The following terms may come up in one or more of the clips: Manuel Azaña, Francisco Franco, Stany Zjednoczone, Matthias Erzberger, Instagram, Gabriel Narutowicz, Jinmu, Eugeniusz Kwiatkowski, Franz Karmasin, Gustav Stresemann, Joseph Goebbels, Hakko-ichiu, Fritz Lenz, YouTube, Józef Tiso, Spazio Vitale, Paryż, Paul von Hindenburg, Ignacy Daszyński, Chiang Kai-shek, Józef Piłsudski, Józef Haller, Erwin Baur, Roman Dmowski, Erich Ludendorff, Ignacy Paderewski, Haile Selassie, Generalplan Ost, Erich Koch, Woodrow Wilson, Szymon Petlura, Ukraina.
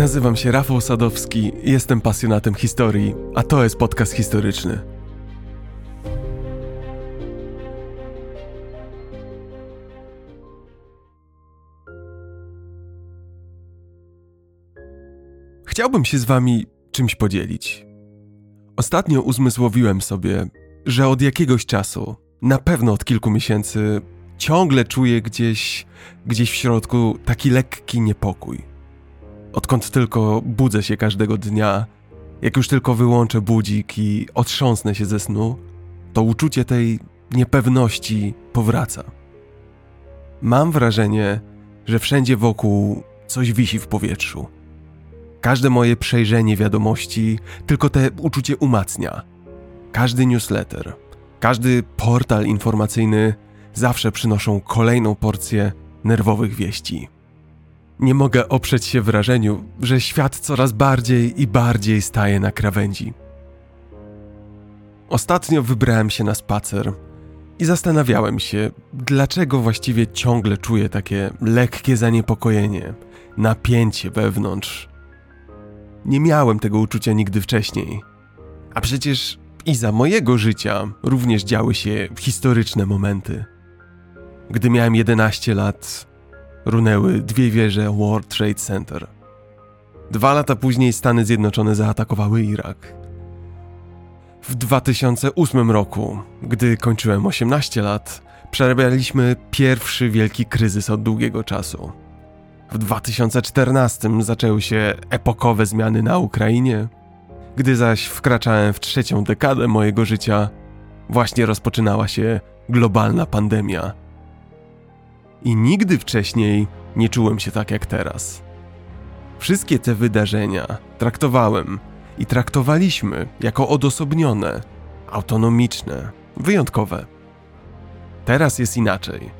Nazywam się Rafał Sadowski, jestem pasjonatem historii, a to jest podcast historyczny. Chciałbym się z wami czymś podzielić. Ostatnio uzmysłowiłem sobie, że od jakiegoś czasu, na pewno od kilku miesięcy, ciągle czuję gdzieś w środku taki lekki niepokój. Odkąd tylko budzę się każdego dnia, jak już tylko wyłączę budzik i otrząsnę się ze snu, to uczucie tej niepewności powraca. Mam wrażenie, że wszędzie wokół coś wisi w powietrzu. Każde moje przejrzenie wiadomości tylko te uczucie umacnia. Każdy newsletter, każdy portal informacyjny zawsze przynoszą kolejną porcję nerwowych wieści. Nie mogę oprzeć się wrażeniu, że świat coraz bardziej i bardziej staje na krawędzi. Ostatnio wybrałem się na spacer i zastanawiałem się, dlaczego właściwie ciągle czuję takie lekkie zaniepokojenie, napięcie wewnątrz. Nie miałem tego uczucia nigdy wcześniej. A przecież i za mojego życia również działy się historyczne momenty. Gdy miałem 11 lat, runęły dwie wieże World Trade Center. 2 lata później Stany Zjednoczone zaatakowały Irak. W 2008 roku, gdy kończyłem 18 lat, przerabialiśmy pierwszy wielki kryzys od długiego czasu. W 2014 zaczęły się epokowe zmiany na Ukrainie, gdy zaś wkraczałem w 3. dekadę mojego życia, właśnie rozpoczynała się globalna pandemia. I nigdy wcześniej nie czułem się tak jak teraz. Wszystkie te wydarzenia traktowałem i traktowaliśmy jako odosobnione, autonomiczne, wyjątkowe. Teraz jest inaczej.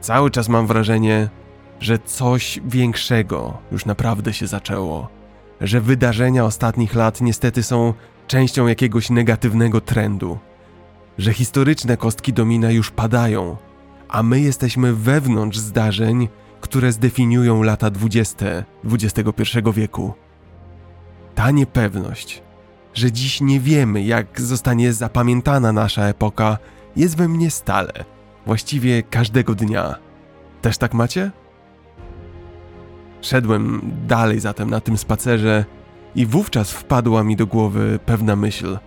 Cały czas mam wrażenie, że coś większego już naprawdę się zaczęło, że wydarzenia ostatnich lat niestety są częścią jakiegoś negatywnego trendu, że historyczne kostki domina już padają, a my jesteśmy wewnątrz zdarzeń, które zdefiniują lata 20. XXI wieku. Ta niepewność, że dziś nie wiemy, jak zostanie zapamiętana nasza epoka, jest we mnie stale, właściwie każdego dnia. Też tak macie? Szedłem dalej zatem na tym spacerze i wówczas wpadła mi do głowy pewna myśl.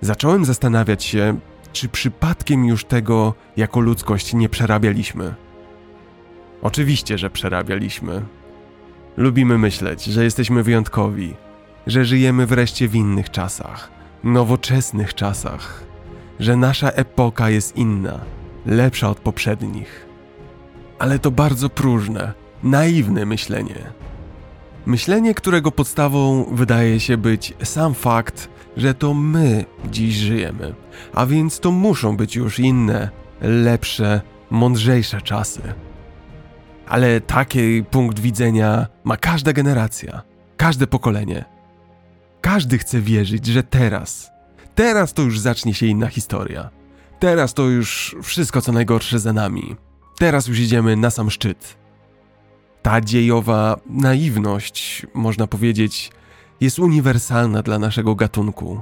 Zacząłem zastanawiać się, czy przypadkiem już tego jako ludzkość nie przerabialiśmy. Oczywiście, że przerabialiśmy. Lubimy myśleć, że jesteśmy wyjątkowi, że żyjemy wreszcie w innych czasach, nowoczesnych czasach, że nasza epoka jest inna, lepsza od poprzednich. Ale to bardzo próżne, naiwne myślenie. Myślenie, którego podstawą wydaje się być sam fakt, że to my dziś żyjemy, a więc to muszą być już inne, lepsze, mądrzejsze czasy. Ale taki punkt widzenia ma każda generacja, każde pokolenie. Każdy chce wierzyć, że teraz to już zacznie się inna historia. Teraz to już wszystko co najgorsze za nami. Teraz już idziemy na sam szczyt. Ta dziejowa naiwność, można powiedzieć, jest uniwersalna dla naszego gatunku.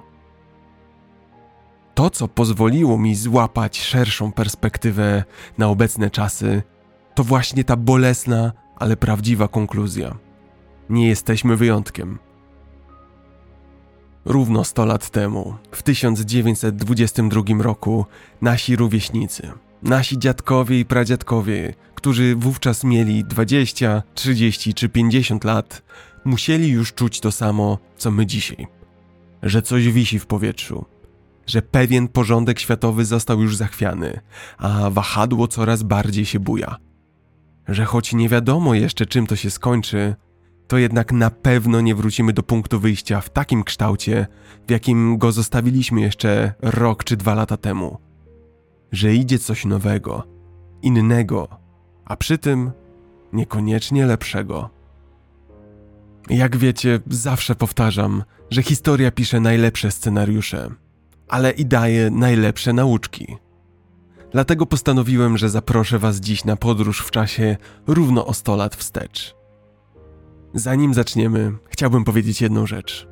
To, co pozwoliło mi złapać szerszą perspektywę na obecne czasy, to właśnie ta bolesna, ale prawdziwa konkluzja. Nie jesteśmy wyjątkiem. Równo 100 lat temu, w 1922 roku, nasi rówieśnicy, nasi dziadkowie i pradziadkowie, którzy wówczas mieli 20, 30 czy 50 lat, musieli już czuć to samo, co my dzisiaj. Że coś wisi w powietrzu, że pewien porządek światowy został już zachwiany, a wahadło coraz bardziej się buja. Że choć nie wiadomo jeszcze czym to się skończy, to jednak na pewno nie wrócimy do punktu wyjścia w takim kształcie, w jakim go zostawiliśmy jeszcze rok czy 2 lata temu. Że idzie coś nowego, innego, a przy tym niekoniecznie lepszego. Jak wiecie, zawsze powtarzam, że historia pisze najlepsze scenariusze, ale i daje najlepsze nauczki. Dlatego postanowiłem, że zaproszę was dziś na podróż w czasie równo o 100 lat wstecz. Zanim zaczniemy, chciałbym powiedzieć jedną rzecz.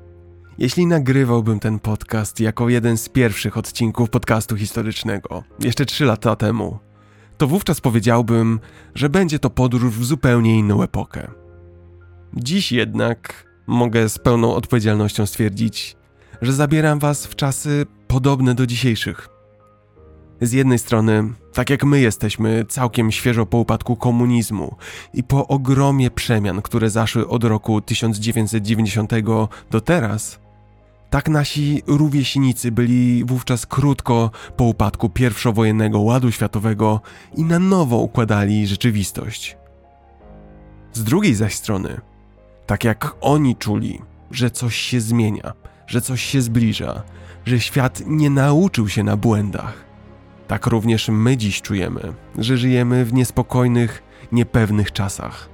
Jeśli nagrywałbym ten podcast jako jeden z pierwszych odcinków podcastu historycznego, jeszcze 3 lata temu, to wówczas powiedziałbym, że będzie to podróż w zupełnie inną epokę. Dziś jednak mogę z pełną odpowiedzialnością stwierdzić, że zabieram was w czasy podobne do dzisiejszych. Z jednej strony, tak jak my jesteśmy całkiem świeżo po upadku komunizmu i po ogromie przemian, które zaszły od roku 1990 do teraz, tak nasi rówieśnicy byli wówczas krótko po upadku pierwszowojennego ładu światowego i na nowo układali rzeczywistość. Z drugiej zaś strony, tak jak oni czuli, że coś się zmienia, że coś się zbliża, że świat nie nauczył się na błędach, tak również my dziś czujemy, że żyjemy w niespokojnych, niepewnych czasach.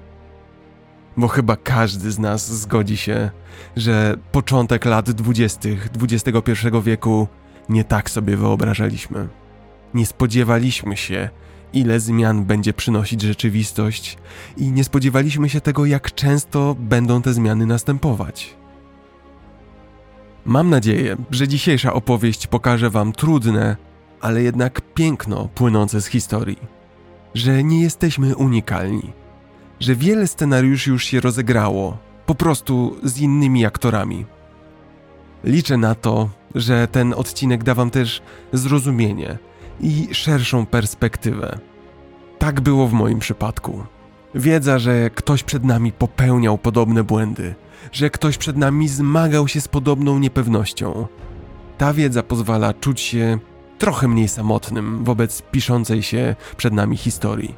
Bo chyba każdy z nas zgodzi się, że początek lat 20. XXI wieku nie tak sobie wyobrażaliśmy. Nie spodziewaliśmy się, ile zmian będzie przynosić rzeczywistość i nie spodziewaliśmy się tego, jak często będą te zmiany następować. Mam nadzieję, że dzisiejsza opowieść pokaże wam trudne, ale jednak piękno płynące z historii. Że nie jesteśmy unikalni. Że wiele scenariuszy już się rozegrało, po prostu z innymi aktorami. Liczę na to, że ten odcinek da wam też zrozumienie i szerszą perspektywę. Tak było w moim przypadku. Wiedza, że ktoś przed nami popełniał podobne błędy, że ktoś przed nami zmagał się z podobną niepewnością. Ta wiedza pozwala czuć się trochę mniej samotnym wobec piszącej się przed nami historii.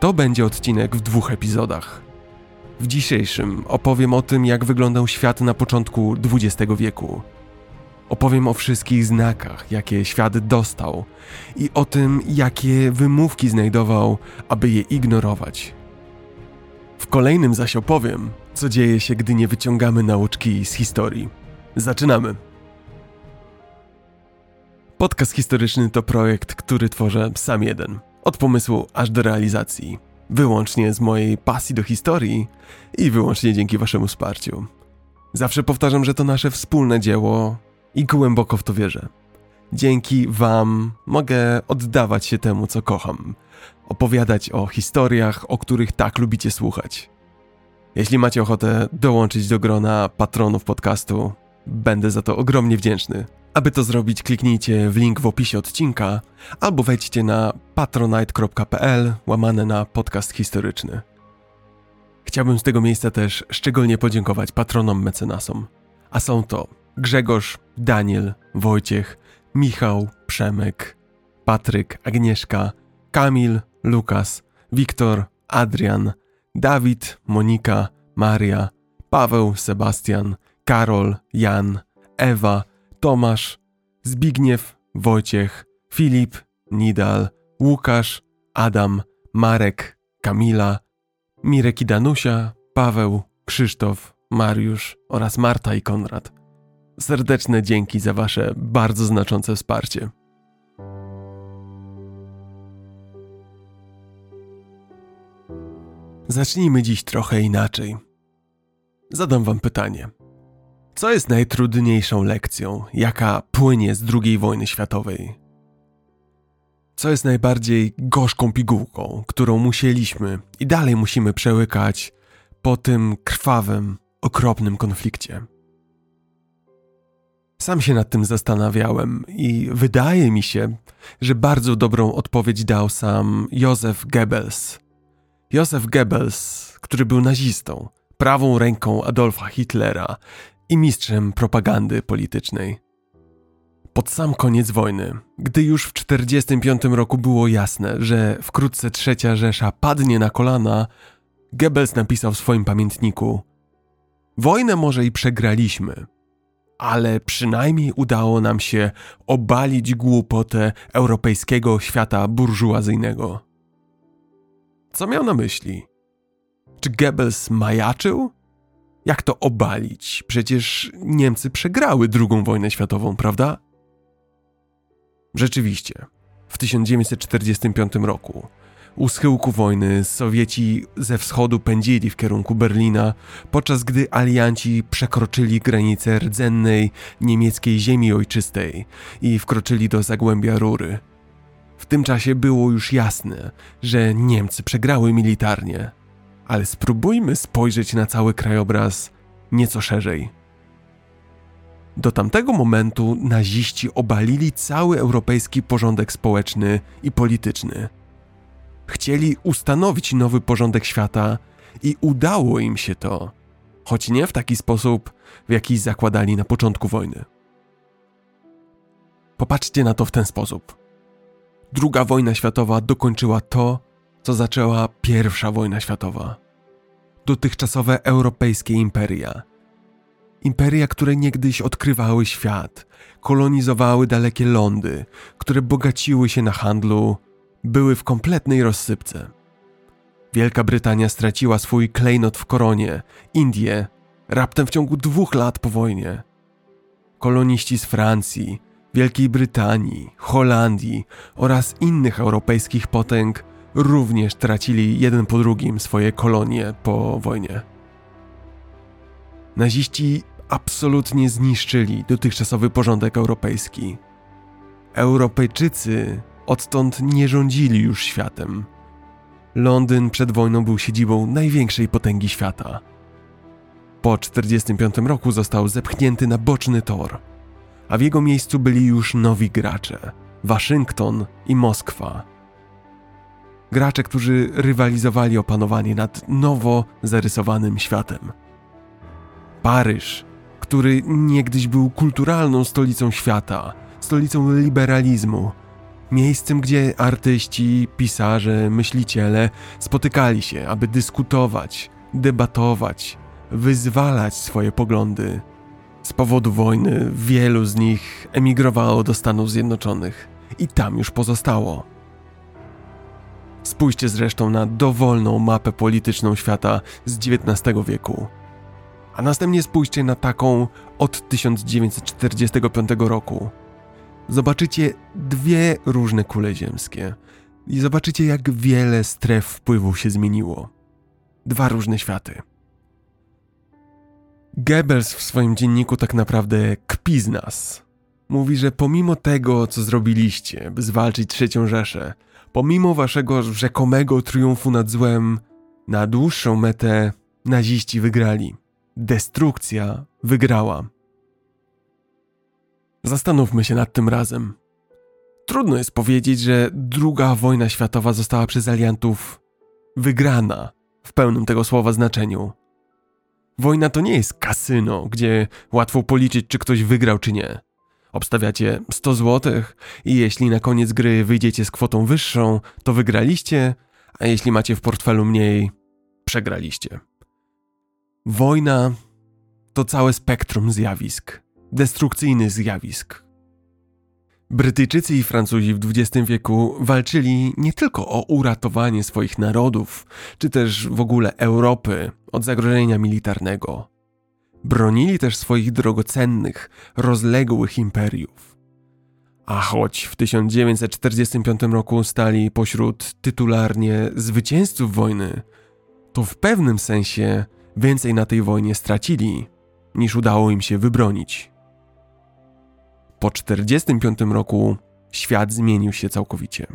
To będzie odcinek w 2 epizodach. W dzisiejszym opowiem o tym, jak wyglądał świat na początku XX wieku. Opowiem o wszystkich znakach, jakie świat dostał i o tym, jakie wymówki znajdował, aby je ignorować. W kolejnym zaś opowiem, co dzieje się, gdy nie wyciągamy nauczki z historii. Zaczynamy! Podcast historyczny to projekt, który tworzę sam jeden. Od pomysłu aż do realizacji. Wyłącznie z mojej pasji do historii i wyłącznie dzięki waszemu wsparciu. Zawsze powtarzam, że to nasze wspólne dzieło i głęboko w to wierzę. Dzięki wam mogę oddawać się temu, co kocham. Opowiadać o historiach, o których tak lubicie słuchać. Jeśli macie ochotę dołączyć do grona patronów podcastu, będę za to ogromnie wdzięczny. Aby to zrobić, kliknijcie w link w opisie odcinka albo wejdźcie na patronite.pl/podcast historyczny. Chciałbym z tego miejsca też szczególnie podziękować patronom mecenasom. A są to Grzegorz, Daniel, Wojciech, Michał, Przemek, Patryk, Agnieszka, Kamil, Lukas, Wiktor, Adrian, Dawid, Monika, Maria, Paweł, Sebastian, Karol, Jan, Ewa, Tomasz, Zbigniew, Wojciech, Filip, Nidal, Łukasz, Adam, Marek, Kamila, Mirek i Danusia, Paweł, Krzysztof, Mariusz oraz Marta i Konrad. Serdeczne dzięki za wasze bardzo znaczące wsparcie. Zacznijmy dziś trochę inaczej. Zadam wam pytanie. Co jest najtrudniejszą lekcją, jaka płynie z II wojny światowej? Co jest najbardziej gorzką pigułką, którą musieliśmy i dalej musimy przełykać po tym krwawym, okropnym konflikcie? Sam się nad tym zastanawiałem i wydaje mi się, że bardzo dobrą odpowiedź dał sam Joseph Goebbels. Joseph Goebbels, który był nazistą, prawą ręką Adolfa Hitlera i mistrzem propagandy politycznej. Pod sam koniec wojny, gdy już w 1945 roku było jasne, że wkrótce III Rzesza padnie na kolana, Goebbels napisał w swoim pamiętniku: wojnę może i przegraliśmy, ale przynajmniej udało nam się obalić głupotę europejskiego świata burżuazyjnego. Co miał na myśli? Czy Goebbels majaczył? Jak to obalić? Przecież Niemcy przegrały II wojnę światową, prawda? Rzeczywiście, w 1945 roku U schyłku wojny Sowieci ze wschodu pędzili w kierunku Berlina, podczas gdy alianci przekroczyli granicę rdzennej niemieckiej ziemi ojczystej i wkroczyli do Zagłębia Rury. W tym czasie było już jasne, że Niemcy przegrały militarnie, ale spróbujmy spojrzeć na cały krajobraz nieco szerzej. Do tamtego momentu naziści obalili cały europejski porządek społeczny i polityczny. Chcieli ustanowić nowy porządek świata i udało im się to, choć nie w taki sposób, w jaki zakładali na początku wojny. Popatrzcie na to w ten sposób. II wojna światowa dokończyła to, co zaczęła I wojna światowa. Dotychczasowe europejskie imperia. Imperia, które niegdyś odkrywały świat, kolonizowały dalekie lądy, które bogaciły się na handlu, były w kompletnej rozsypce. Wielka Brytania straciła swój klejnot w koronie, Indie, raptem w ciągu 2 lat po wojnie. Koloniści z Francji, Wielkiej Brytanii, Holandii oraz innych europejskich potęg również tracili jeden po drugim swoje kolonie po wojnie. Naziści absolutnie zniszczyli dotychczasowy porządek europejski. Europejczycy odtąd nie rządzili już światem. Londyn przed wojną był siedzibą największej potęgi świata. Po 1945 roku został zepchnięty na boczny tor, a w jego miejscu byli już nowi gracze – Waszyngton i Moskwa. Gracze, którzy rywalizowali o panowanie nad nowo zarysowanym światem. Paryż, który niegdyś był kulturalną stolicą świata, stolicą liberalizmu, miejscem, gdzie artyści, pisarze, myśliciele spotykali się, aby dyskutować, debatować, wyzwalać swoje poglądy. Z powodu wojny wielu z nich emigrowało do Stanów Zjednoczonych i tam już pozostało. Spójrzcie zresztą na dowolną mapę polityczną świata z XIX wieku. A następnie spójrzcie na taką od 1945 roku. Zobaczycie 2 różne kule ziemskie i zobaczycie, jak wiele stref wpływu się zmieniło. 2 różne światy. Goebbels w swoim dzienniku tak naprawdę kpi z nas. Mówi, że pomimo tego, co zrobiliście, by zwalczyć III Rzeszę, pomimo waszego rzekomego triumfu nad złem, na dłuższą metę naziści wygrali. Destrukcja wygrała. Zastanówmy się nad tym razem. Trudno jest powiedzieć, że II wojna światowa została przez aliantów wygrana w pełnym tego słowa znaczeniu. Wojna to nie jest kasyno, gdzie łatwo policzyć, czy ktoś wygrał, czy nie. Obstawiacie 100 zł i jeśli na koniec gry wyjdziecie z kwotą wyższą, to wygraliście, a jeśli macie w portfelu mniej, przegraliście. Wojna to całe spektrum zjawisk, destrukcyjnych zjawisk. Brytyjczycy i Francuzi w XX wieku walczyli nie tylko o uratowanie swoich narodów, czy też w ogóle Europy od zagrożenia militarnego. Bronili też swoich drogocennych, rozległych imperiów. A choć w 1945 roku stali pośród tytularnie zwycięzców wojny, to w pewnym sensie więcej na tej wojnie stracili, niż udało im się wybronić. Po 1945 roku świat zmienił się całkowicie.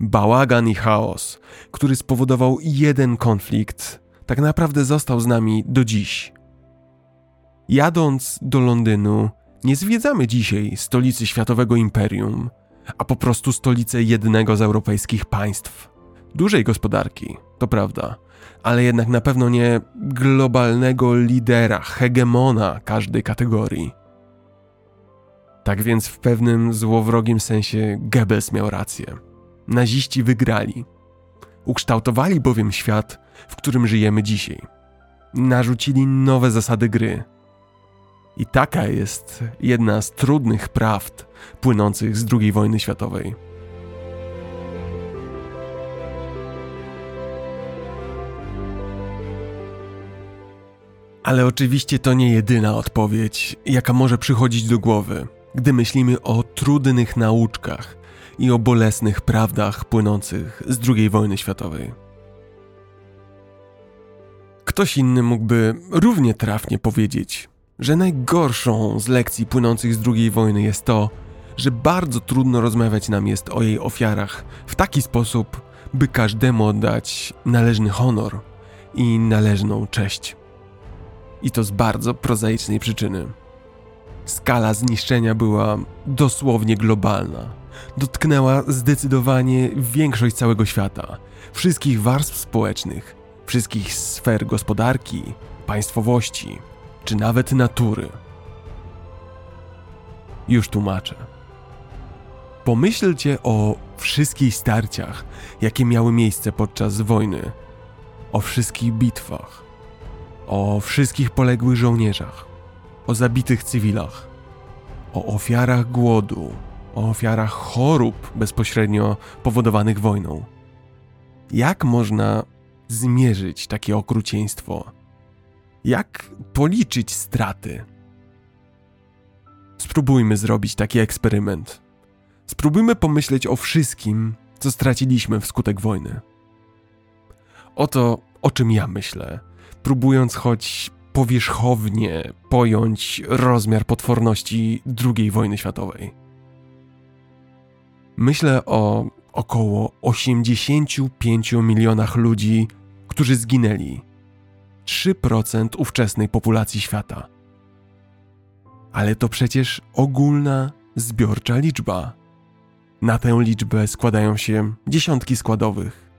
Bałagan i chaos, który spowodował jeden konflikt, tak naprawdę został z nami do dziś. Jadąc do Londynu, nie zwiedzamy dzisiaj stolicy światowego imperium, a po prostu stolicę jednego z europejskich państw. Dużej gospodarki, to prawda, ale jednak na pewno nie globalnego lidera, hegemona każdej kategorii. Tak więc w pewnym złowrogim sensie Goebbels miał rację. Naziści wygrali. Ukształtowali bowiem świat, w którym żyjemy dzisiaj. Narzucili nowe zasady gry. I taka jest jedna z trudnych prawd płynących z II wojny światowej. Ale oczywiście to nie jedyna odpowiedź, jaka może przychodzić do głowy, gdy myślimy o trudnych nauczkach, i o bolesnych prawdach płynących z II wojny światowej. Ktoś inny mógłby równie trafnie powiedzieć, że najgorszą z lekcji płynących z II wojny jest to, że bardzo trudno rozmawiać nam jest o jej ofiarach w taki sposób, by każdemu oddać należny honor i należną cześć. I to z bardzo prozaicznej przyczyny. Skala zniszczenia była dosłownie globalna. Dotknęła zdecydowanie większość całego świata, wszystkich warstw społecznych, wszystkich sfer gospodarki, państwowości, czy nawet natury. Już tłumaczę. Pomyślcie o wszystkich starciach, jakie miały miejsce podczas wojny, o wszystkich bitwach, o wszystkich poległych żołnierzach, o zabitych cywilach, o ofiarach głodu, o ofiarach chorób bezpośrednio powodowanych wojną. Jak można zmierzyć takie okrucieństwo? Jak policzyć straty? Spróbujmy zrobić taki eksperyment. Spróbujmy pomyśleć o wszystkim, co straciliśmy wskutek wojny. Oto o czym ja myślę, próbując choć powierzchownie pojąć rozmiar potworności II wojny światowej. Myślę o około 85 milionach ludzi, którzy zginęli. 3% ówczesnej populacji świata. Ale to przecież ogólna, zbiorcza liczba. Na tę liczbę składają się dziesiątki składowych.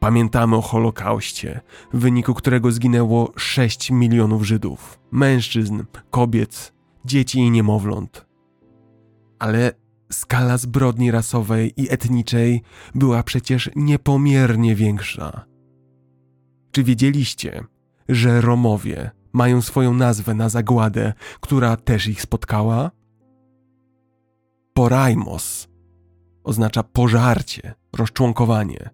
Pamiętamy o Holokauście, w wyniku którego zginęło 6 milionów Żydów, mężczyzn, kobiet, dzieci i niemowląt. Ale skala zbrodni rasowej i etnicznej była przecież niepomiernie większa. Czy wiedzieliście, że Romowie mają swoją nazwę na zagładę, która też ich spotkała? Porajmos oznacza pożarcie, rozczłonkowanie.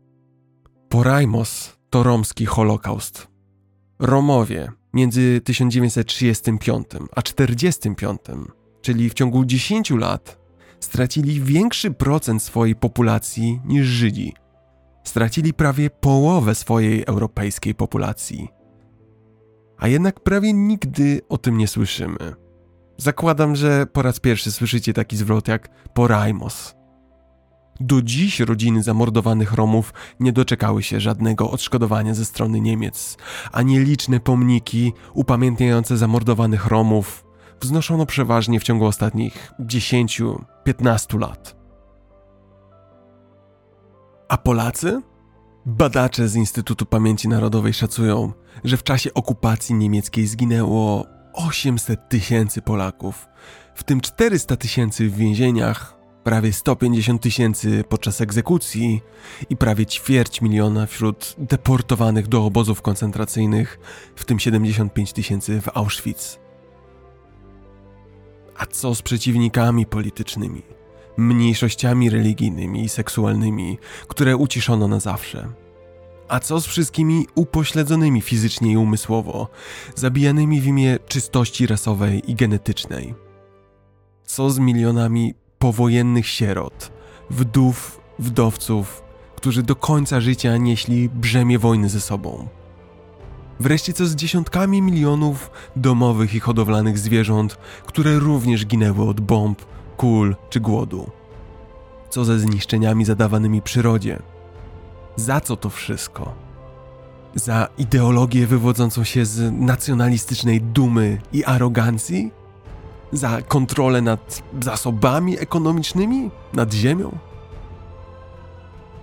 Porajmos to romski Holokaust. Romowie między 1935 a 1945, czyli w ciągu 10 lat, stracili większy procent swojej populacji niż Żydzi. Stracili prawie połowę swojej europejskiej populacji. A jednak prawie nigdy o tym nie słyszymy. Zakładam, że po raz pierwszy słyszycie taki zwrot jak Porajmos. Do dziś rodziny zamordowanych Romów nie doczekały się żadnego odszkodowania ze strony Niemiec, a nieliczne pomniki upamiętniające zamordowanych Romów wznoszono przeważnie w ciągu ostatnich 10-15 lat. A Polacy? Badacze z Instytutu Pamięci Narodowej szacują, że w czasie okupacji niemieckiej zginęło 800 tysięcy Polaków, w tym 400 tysięcy w więzieniach, prawie 150 tysięcy podczas egzekucji i prawie 250 000 wśród deportowanych do obozów koncentracyjnych, w tym 75 tysięcy w Auschwitz. A co z przeciwnikami politycznymi, mniejszościami religijnymi i seksualnymi, które uciszono na zawsze? A co z wszystkimi upośledzonymi fizycznie i umysłowo, zabijanymi w imię czystości rasowej i genetycznej? Co z milionami powojennych sierot, wdów, wdowców, którzy do końca życia nieśli brzemię wojny ze sobą? Wreszcie co z dziesiątkami milionów domowych i hodowlanych zwierząt, które również ginęły od bomb, kul czy głodu? Co ze zniszczeniami zadawanymi przyrodzie? Za co to wszystko? Za ideologię wywodzącą się z nacjonalistycznej dumy i arogancji? Za kontrolę nad zasobami ekonomicznymi? Nad ziemią?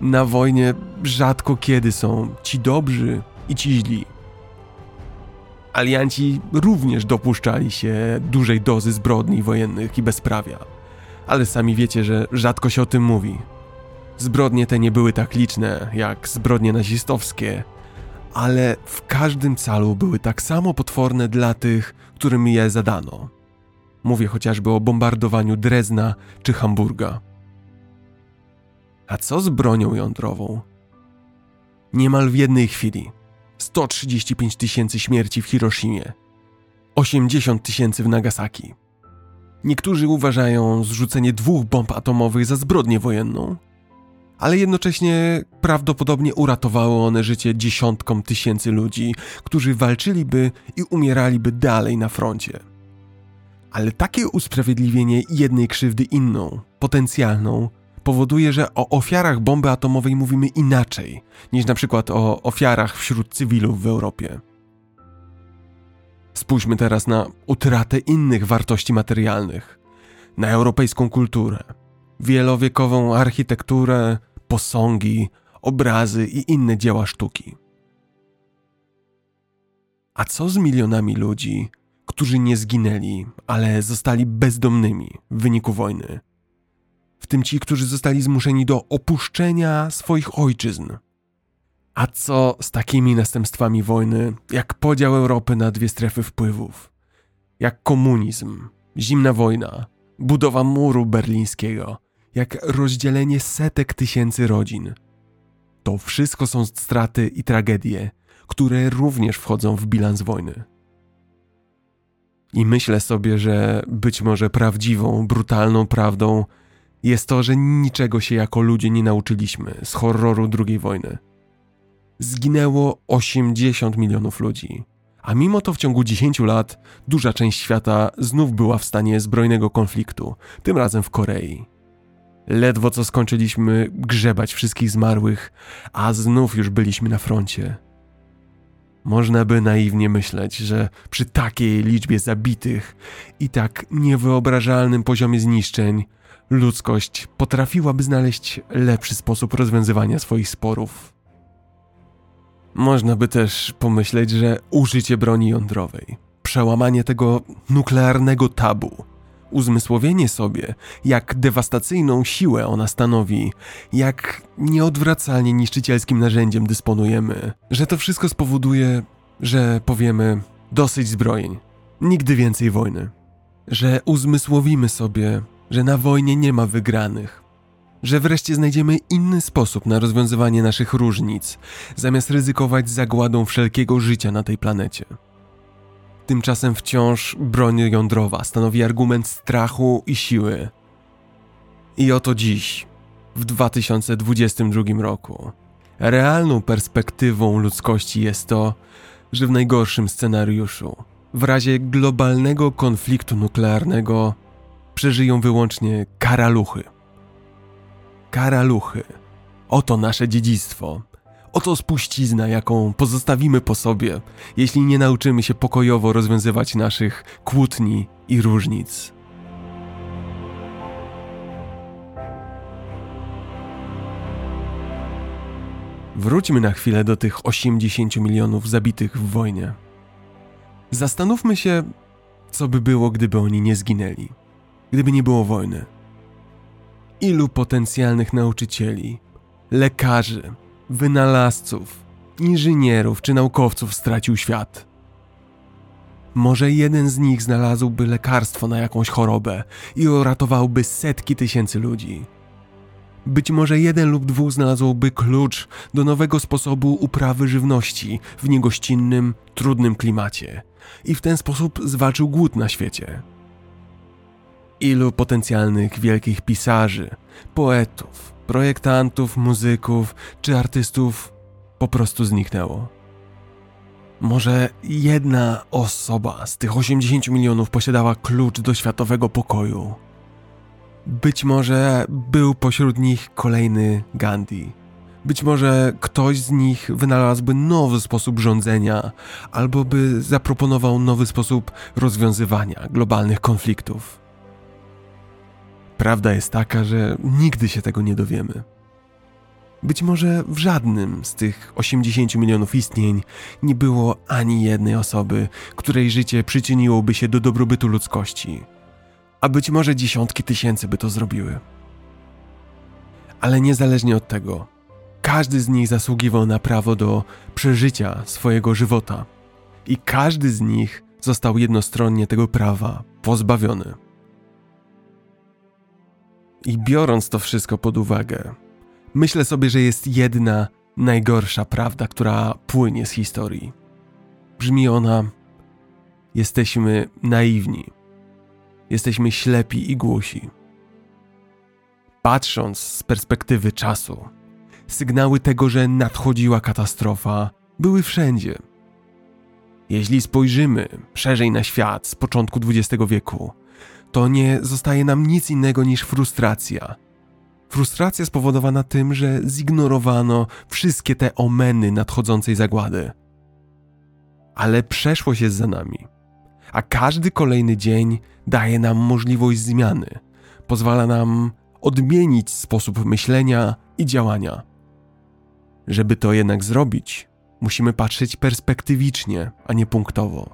Na wojnie rzadko kiedy są ci dobrzy i ci źli. Alianci również dopuszczali się dużej dozy zbrodni wojennych i bezprawia. Ale sami wiecie, że rzadko się o tym mówi. Zbrodnie te nie były tak liczne jak zbrodnie nazistowskie, ale w każdym calu były tak samo potworne dla tych, którym je zadano. Mówię chociażby o bombardowaniu Drezna czy Hamburga. A co z bronią jądrową? Niemal w jednej chwili 135 tysięcy śmierci w Hiroshimie, 80 tysięcy w Nagasaki, Niektórzy uważają zrzucenie 2 bomb atomowych za zbrodnię wojenną, ale jednocześnie prawdopodobnie uratowały one życie dziesiątkom tysięcy ludzi, którzy walczyliby i umieraliby dalej na froncie. Ale takie usprawiedliwienie jednej krzywdy inną, potencjalną, powoduje, że o ofiarach bomby atomowej mówimy inaczej niż na przykład o ofiarach wśród cywilów w Europie. Spójrzmy teraz na utratę innych wartości materialnych, na europejską kulturę, wielowiekową architekturę, posągi, obrazy i inne dzieła sztuki. A co z milionami ludzi, którzy nie zginęli, ale zostali bezdomnymi w wyniku wojny? W tym ci, którzy zostali zmuszeni do opuszczenia swoich ojczyzn. A co z takimi następstwami wojny, jak podział Europy na 2 strefy wpływów, jak komunizm, zimna wojna, budowa muru berlińskiego, jak rozdzielenie setek tysięcy rodzin? To wszystko są straty i tragedie, które również wchodzą w bilans wojny. I myślę sobie, że być może prawdziwą, brutalną prawdą jest to, że niczego się jako ludzie nie nauczyliśmy z horroru II wojny. Zginęło 80 milionów ludzi, a mimo to w ciągu 10 lat duża część świata znów była w stanie zbrojnego konfliktu, tym razem w Korei. Ledwo co skończyliśmy grzebać wszystkich zmarłych, a znów już byliśmy na froncie. Można by naiwnie myśleć, że przy takiej liczbie zabitych i tak niewyobrażalnym poziomie zniszczeń ludzkość potrafiłaby znaleźć lepszy sposób rozwiązywania swoich sporów. Można by też pomyśleć, że użycie broni jądrowej, przełamanie tego nuklearnego tabu, uzmysłowienie sobie, jak dewastacyjną siłę ona stanowi, jak nieodwracalnie niszczycielskim narzędziem dysponujemy, że to wszystko spowoduje, że powiemy dosyć zbrojeń, nigdy więcej wojny, że uzmysłowimy sobie, że na wojnie nie ma wygranych, że wreszcie znajdziemy inny sposób na rozwiązywanie naszych różnic, zamiast ryzykować zagładą wszelkiego życia na tej planecie. Tymczasem wciąż broń jądrowa stanowi argument strachu i siły. I oto dziś, w 2022 roku, realną perspektywą ludzkości jest to, że w najgorszym scenariuszu, w razie globalnego konfliktu nuklearnego, przeżyją wyłącznie karaluchy. Karaluchy. Oto nasze dziedzictwo. Oto spuścizna, jaką pozostawimy po sobie, jeśli nie nauczymy się pokojowo rozwiązywać naszych kłótni i różnic. Wróćmy na chwilę do tych 80 milionów zabitych w wojnie. Zastanówmy się, co by było, gdyby oni nie zginęli. Gdyby nie było wojny. Ilu potencjalnych nauczycieli, lekarzy, wynalazców, inżynierów czy naukowców stracił świat? Może jeden z nich znalazłby lekarstwo na jakąś chorobę i uratowałby setki tysięcy ludzi. Być może 1 lub 2 znalazłoby klucz do nowego sposobu uprawy żywności w niegościnnym, trudnym klimacie i w ten sposób zwalczył głód na świecie. Ilu potencjalnych wielkich pisarzy, poetów, projektantów, muzyków czy artystów po prostu zniknęło? Może 1 osoba z tych 80 milionów posiadała klucz do światowego pokoju. Być może był pośród nich kolejny Gandhi. Być może ktoś z nich wynalazłby nowy sposób rządzenia albo by zaproponował nowy sposób rozwiązywania globalnych konfliktów. Prawda jest taka, że nigdy się tego nie dowiemy. Być może w żadnym z tych 80 milionów istnień nie było ani jednej osoby, której życie przyczyniłoby się do dobrobytu ludzkości. A być może dziesiątki tysięcy by to zrobiły. Ale niezależnie od tego, każdy z nich zasługiwał na prawo do przeżycia swojego żywota. I każdy z nich został jednostronnie tego prawa pozbawiony. I biorąc to wszystko pod uwagę, myślę sobie, że jest jedna najgorsza prawda, która płynie z historii. Brzmi ona: jesteśmy naiwni. jesteśmy ślepi i głusi. Patrząc z perspektywy czasu, sygnały tego, że nadchodziła katastrofa, były wszędzie. Jeśli spojrzymy szerzej na świat z początku XX wieku, to nie zostaje nam nic innego niż frustracja. Frustracja spowodowana tym, że zignorowano wszystkie te omeny nadchodzącej zagłady. Ale przeszłość jest za nami, a każdy kolejny dzień daje nam możliwość zmiany, pozwala nam odmienić sposób myślenia i działania. Żeby to jednak zrobić, musimy patrzeć perspektywicznie, a nie punktowo.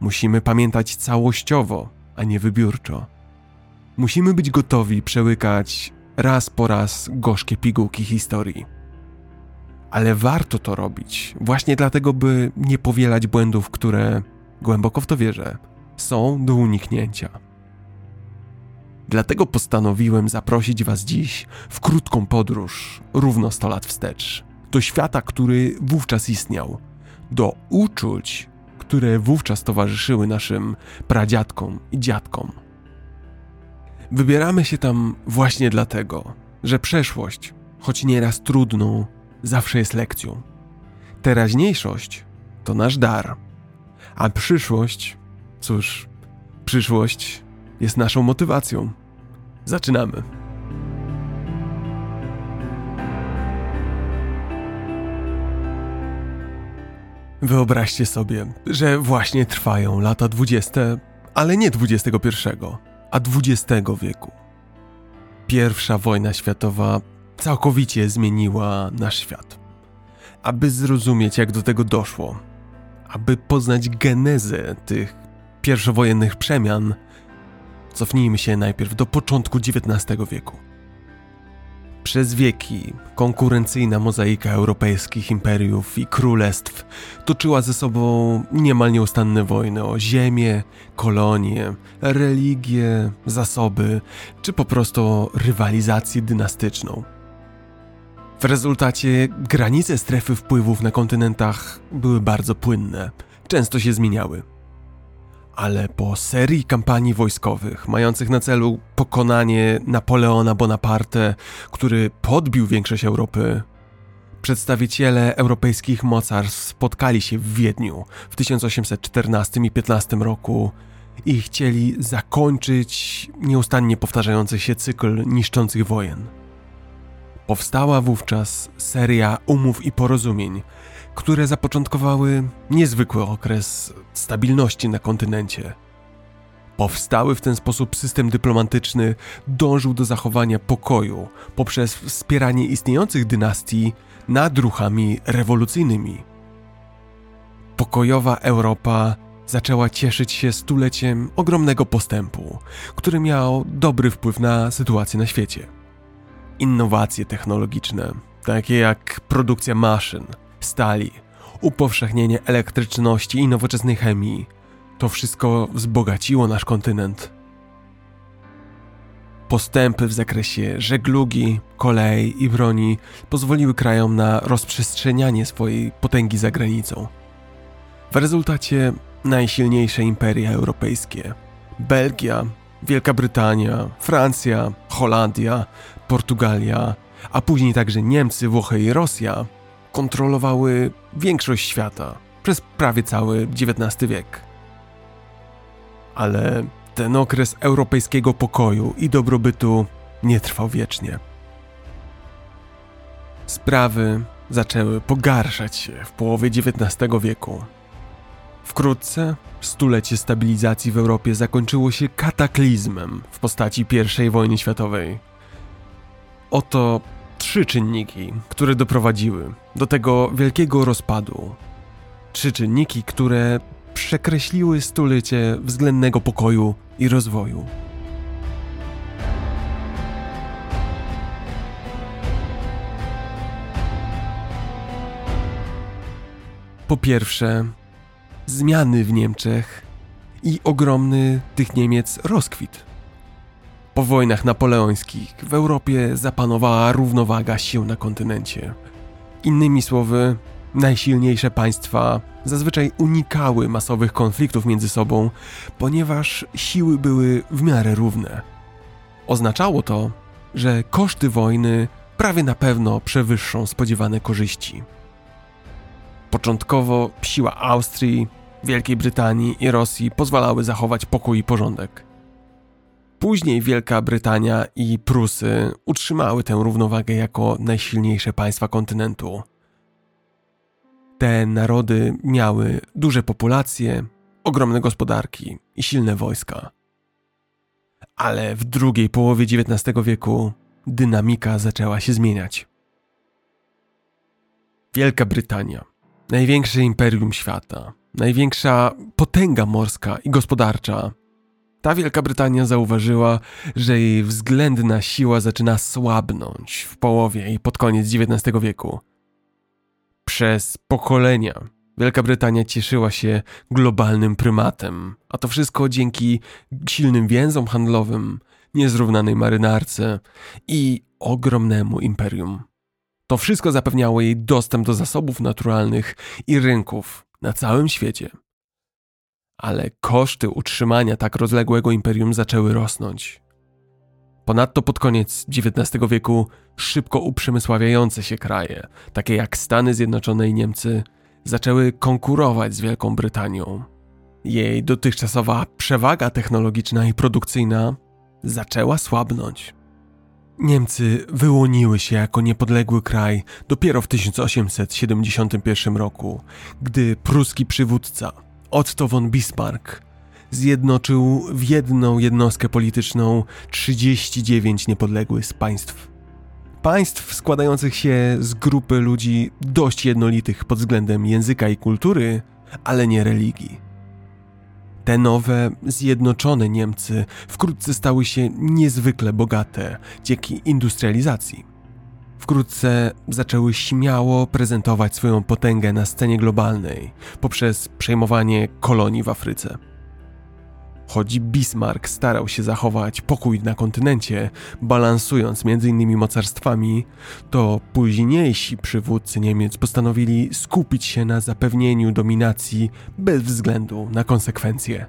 Musimy pamiętać całościowo, a nie wybiórczo. Musimy być gotowi przełykać raz po raz gorzkie pigułki historii. Ale warto to robić właśnie dlatego, by nie powielać błędów, które, głęboko w to wierzę, są do uniknięcia. Dlatego postanowiłem zaprosić Was dziś w krótką podróż równo 100 lat wstecz, do świata, który wówczas istniał, do uczuć, które wówczas towarzyszyły naszym pradziadkom i dziadkom. Wybieramy się tam właśnie dlatego, że przeszłość, choć nieraz trudną, zawsze jest lekcją. Teraźniejszość to nasz dar, a przyszłość, cóż, przyszłość jest naszą motywacją. Zaczynamy! Wyobraźcie sobie, że właśnie trwają lata 20, ale nie XXI, a XX wieku. Pierwsza wojna światowa całkowicie zmieniła nasz świat. Aby zrozumieć, jak do tego doszło, aby poznać genezę tych pierwszowojennych przemian, cofnijmy się najpierw do początku XIX wieku. Przez wieki konkurencyjna mozaika europejskich imperiów i królestw toczyła ze sobą niemal nieustanne wojny o ziemię, kolonie, religie, zasoby czy po prostu rywalizację dynastyczną. W rezultacie granice strefy wpływów na kontynentach były bardzo płynne, często się zmieniały. Ale po serii kampanii wojskowych mających na celu pokonanie Napoleona Bonaparte, który podbił większość Europy, przedstawiciele europejskich mocarstw spotkali się w Wiedniu w 1814 i 1815 roku i chcieli zakończyć nieustannie powtarzający się cykl niszczących wojen. Powstała wówczas seria umów i porozumień, które zapoczątkowały niezwykły okres stabilności na kontynencie. Powstały w ten sposób system dyplomatyczny dążył do zachowania pokoju poprzez wspieranie istniejących dynastii nad ruchami rewolucyjnymi. Pokojowa Europa zaczęła cieszyć się stuleciem ogromnego postępu, który miał dobry wpływ na sytuację na świecie. Innowacje technologiczne, takie jak produkcja maszyn, stali, upowszechnienie elektryczności i nowoczesnej chemii, to wszystko wzbogaciło nasz kontynent. Postępy w zakresie żeglugi, kolei i broni pozwoliły krajom na rozprzestrzenianie swojej potęgi za granicą. W rezultacie najsilniejsze imperia europejskie, Belgia, Wielka Brytania, Francja, Holandia, Portugalia, a później także Niemcy, Włochy i Rosja, kontrolowały większość świata przez prawie cały XIX wiek. Ale ten okres europejskiego pokoju i dobrobytu nie trwał wiecznie. Sprawy zaczęły pogarszać się w połowie XIX wieku. Wkrótce stulecie stabilizacji w Europie zakończyło się kataklizmem w postaci I wojny światowej. Oto 3 czynniki, które doprowadziły do tego wielkiego rozpadu. 3 czynniki, które przekreśliły stulecie względnego pokoju i rozwoju. Po pierwsze, zmiany w Niemczech i ogromny tych Niemiec rozkwit. Po wojnach napoleońskich w Europie zapanowała równowaga sił na kontynencie. Innymi słowy, Najsilniejsze państwa zazwyczaj unikały masowych konfliktów między sobą, ponieważ siły były w miarę równe. Oznaczało to, że koszty wojny prawie na pewno przewyższą spodziewane korzyści. Początkowo siła Austrii, Wielkiej Brytanii i Rosji pozwalały zachować pokój i porządek. Później Wielka Brytania i Prusy utrzymały tę równowagę jako najsilniejsze państwa kontynentu. Te narody miały duże populacje, ogromne gospodarki i silne wojska. Ale w drugiej połowie XIX wieku dynamika zaczęła się zmieniać. Wielka Brytania, największe imperium świata, największa potęga morska i gospodarcza. Ta Wielka Brytania zauważyła, że jej względna siła zaczyna słabnąć w połowie i pod koniec XIX wieku. Przez pokolenia Wielka Brytania cieszyła się globalnym prymatem, a to wszystko dzięki silnym więzom handlowym, niezrównanej marynarce i ogromnemu imperium. To wszystko zapewniało jej dostęp do zasobów naturalnych i rynków na całym świecie. Ale koszty utrzymania tak rozległego imperium zaczęły rosnąć. Ponadto pod koniec XIX wieku szybko uprzemysławiające się kraje, takie jak Stany Zjednoczone i Niemcy, zaczęły konkurować z Wielką Brytanią. Jej dotychczasowa przewaga technologiczna i produkcyjna zaczęła słabnąć. Niemcy wyłoniły się jako niepodległy kraj dopiero w 1871 roku, gdy pruski przywódca Otto von Bismarck zjednoczył w jedną jednostkę polityczną 39 niepodległych państw. Państw składających się z grupy ludzi dość jednolitych pod względem języka i kultury, ale nie religii. Te nowe, zjednoczone Niemcy wkrótce stały się niezwykle bogate dzięki industrializacji. Wkrótce zaczęły śmiało prezentować swoją potęgę na scenie globalnej poprzez przejmowanie kolonii w Afryce. Choć Bismarck starał się zachować pokój na kontynencie, balansując między innymi mocarstwami, to późniejsi przywódcy Niemiec postanowili skupić się na zapewnieniu dominacji bez względu na konsekwencje.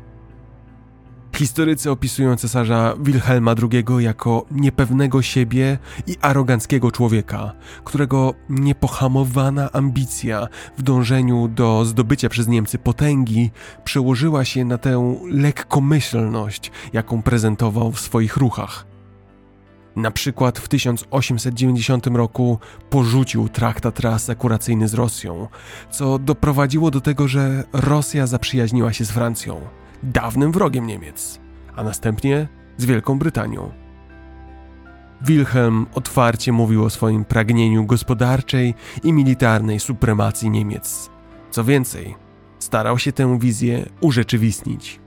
Historycy opisują cesarza Wilhelma II jako niepewnego siebie i aroganckiego człowieka, którego niepohamowana ambicja w dążeniu do zdobycia przez Niemcy potęgi przełożyła się na tę lekkomyślność, jaką prezentował w swoich ruchach. Na przykład w 1890 roku porzucił traktat reasekuracyjny z Rosją, co doprowadziło do tego, że Rosja zaprzyjaźniła się z Francją, dawnym wrogiem Niemiec, a następnie z Wielką Brytanią. Wilhelm otwarcie mówił o swoim pragnieniu gospodarczej i militarnej supremacji Niemiec. Co więcej, starał się tę wizję urzeczywistnić.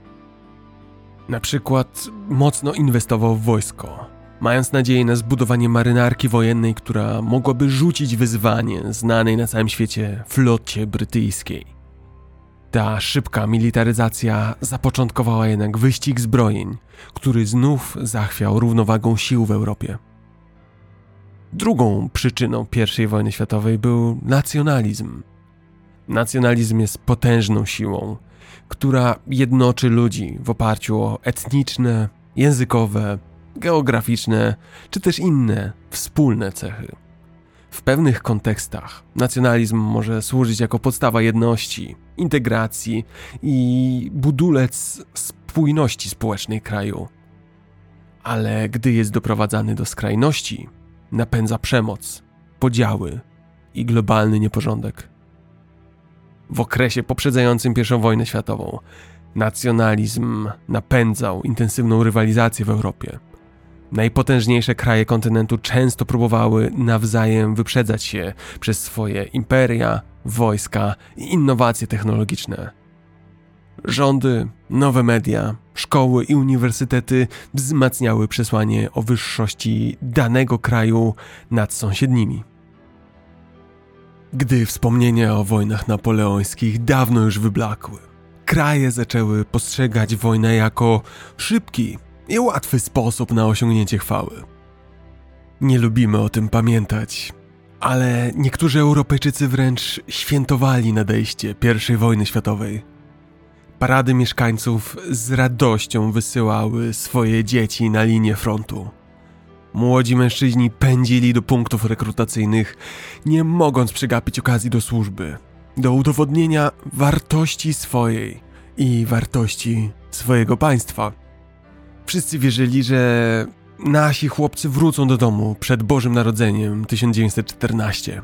Na przykład mocno inwestował w wojsko, mając nadzieję na zbudowanie marynarki wojennej, która mogłaby rzucić wyzwanie znanej na całym świecie flocie brytyjskiej. Ta szybka militaryzacja zapoczątkowała jednak wyścig zbrojeń, który znów zachwiał równowagą sił w Europie. Drugą przyczyną I wojny światowej był nacjonalizm. Nacjonalizm jest potężną siłą, która jednoczy ludzi w oparciu o etniczne, językowe, geograficzne czy też inne wspólne cechy. W pewnych kontekstach nacjonalizm może służyć jako podstawa jedności, integracji i budulec spójności społecznej kraju. Ale gdy jest doprowadzany do skrajności, napędza przemoc, podziały i globalny nieporządek. W okresie poprzedzającym I wojnę światową nacjonalizm napędzał intensywną rywalizację w Europie. Najpotężniejsze kraje kontynentu często próbowały nawzajem wyprzedzać się przez swoje imperia, wojska i innowacje technologiczne. Rządy, nowe media, szkoły i uniwersytety wzmacniały przesłanie o wyższości danego kraju nad sąsiednimi. Gdy wspomnienia o wojnach napoleońskich dawno już wyblakły, kraje zaczęły postrzegać wojnę jako szybki i łatwy sposób na osiągnięcie chwały. Nie lubimy o tym pamiętać, ale niektórzy Europejczycy wręcz świętowali nadejście I wojny światowej. Parady mieszkańców z radością wysyłały swoje dzieci na linię frontu. Młodzi mężczyźni pędzili do punktów rekrutacyjnych, nie mogąc przegapić okazji do służby, do udowodnienia wartości swojej i wartości swojego państwa. Wszyscy wierzyli, że nasi chłopcy wrócą do domu przed Bożym Narodzeniem 1914.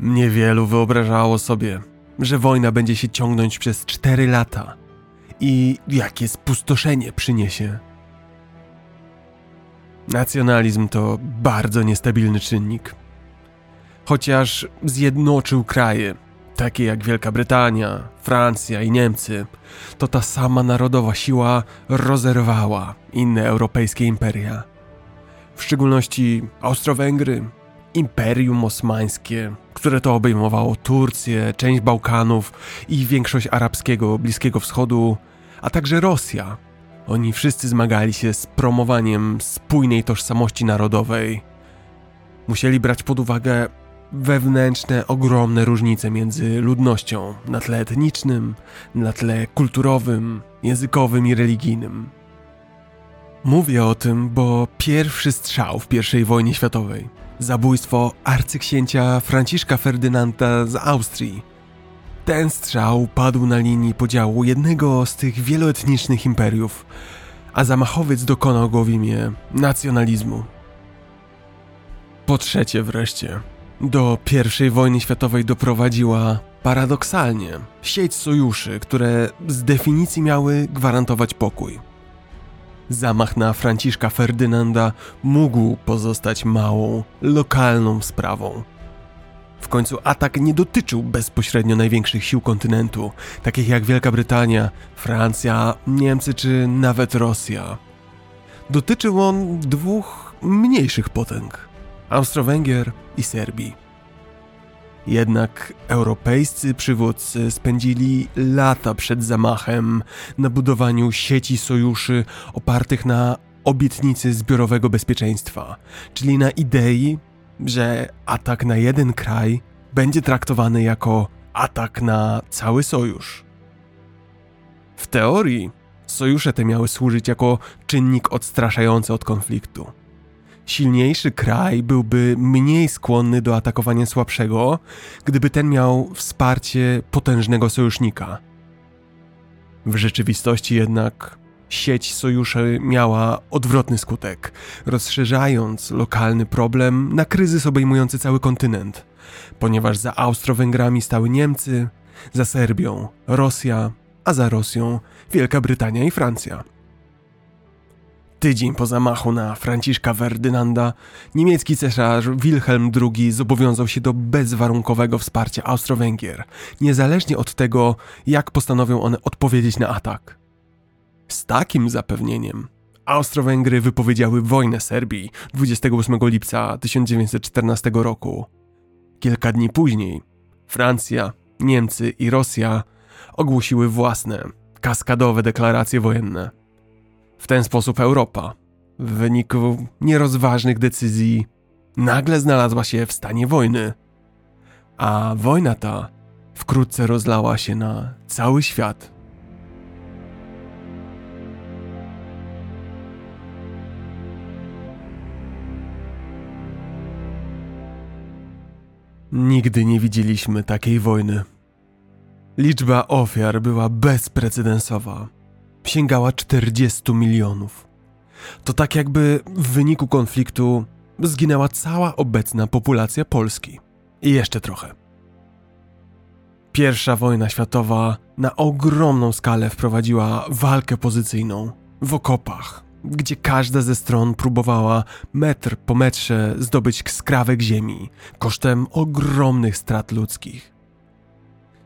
Niewielu wyobrażało sobie, że wojna będzie się ciągnąć przez 4 lata i jakie spustoszenie przyniesie. Nacjonalizm to bardzo niestabilny czynnik. Chociaż zjednoczył kraje, takie jak Wielka Brytania, Francja i Niemcy, to ta sama narodowa siła rozerwała inne europejskie imperia. W szczególności Austro-Węgry, Imperium Osmańskie, które to obejmowało Turcję, część Bałkanów i większość arabskiego Bliskiego Wschodu, a także Rosja. Oni wszyscy zmagali się z promowaniem spójnej tożsamości narodowej. Musieli brać pod uwagę wewnętrzne, ogromne różnice między ludnością na tle etnicznym, na tle kulturowym, językowym i religijnym. Mówię o tym, bo pierwszy strzał w I wojnie światowej, zabójstwo arcyksięcia Franciszka Ferdynanda z Austrii. Ten strzał padł na linii podziału jednego z tych wieloetnicznych imperiów, a zamachowiec dokonał go w imię nacjonalizmu. Po trzecie wreszcie, do I wojny światowej doprowadziła paradoksalnie sieć sojuszy, które z definicji miały gwarantować pokój. Zamach na Franciszka Ferdynanda mógł pozostać małą, lokalną sprawą. W końcu atak nie dotyczył bezpośrednio największych sił kontynentu, takich jak Wielka Brytania, Francja, Niemcy czy nawet Rosja. Dotyczył on 2 mniejszych potęg – Austro-Węgier i Serbii. Jednak europejscy przywódcy spędzili lata przed zamachem na budowaniu sieci sojuszy opartych na obietnicy zbiorowego bezpieczeństwa, czyli na idei, że atak na jeden kraj będzie traktowany jako atak na cały sojusz. W teorii sojusze te miały służyć jako czynnik odstraszający od konfliktu. Silniejszy kraj byłby mniej skłonny do atakowania słabszego, gdyby ten miał wsparcie potężnego sojusznika. W rzeczywistości jednak sieć sojuszy miała odwrotny skutek, rozszerzając lokalny problem na kryzys obejmujący cały kontynent, ponieważ za Austro-Węgrami stały Niemcy, za Serbią Rosja, a za Rosją Wielka Brytania i Francja. Tydzień po zamachu na Franciszka Ferdynanda niemiecki cesarz Wilhelm II zobowiązał się do bezwarunkowego wsparcia Austro-Węgier, niezależnie od tego, jak postanowią one odpowiedzieć na atak. Z takim zapewnieniem Austro-Węgry wypowiedziały wojnę Serbii 28 lipca 1914 roku. Kilka dni później Francja, Niemcy i Rosja ogłosiły własne, kaskadowe deklaracje wojenne. W ten sposób Europa, w wyniku nierozważnych decyzji, nagle znalazła się w stanie wojny. A wojna ta wkrótce rozlała się na cały świat. Nigdy nie widzieliśmy takiej wojny. Liczba ofiar była bezprecedensowa. Sięgała 40 milionów. To tak jakby w wyniku konfliktu zginęła cała obecna populacja Polski. I jeszcze trochę. I wojna światowa na ogromną skalę wprowadziła walkę pozycyjną w okopach, gdzie każda ze stron próbowała metr po metrze zdobyć skrawek ziemi kosztem ogromnych strat ludzkich.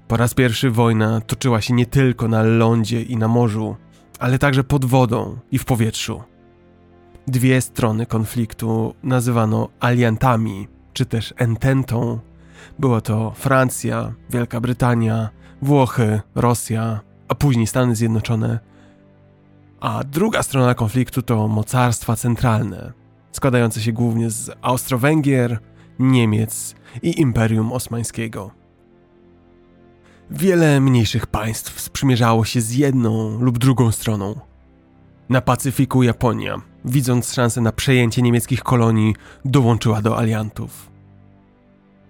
Po raz pierwszy wojna toczyła się nie tylko na lądzie i na morzu, ale także pod wodą i w powietrzu. 2 strony konfliktu nazywano aliantami, czy też ententą. Była to Francja, Wielka Brytania, Włochy, Rosja, a później Stany Zjednoczone. A druga strona konfliktu to mocarstwa centralne, składające się głównie z Austro-Węgier, Niemiec i Imperium Osmańskiego. Wiele mniejszych państw sprzymierzało się z jedną lub drugą stroną. Na Pacyfiku Japonia, widząc szansę na przejęcie niemieckich kolonii, dołączyła do aliantów.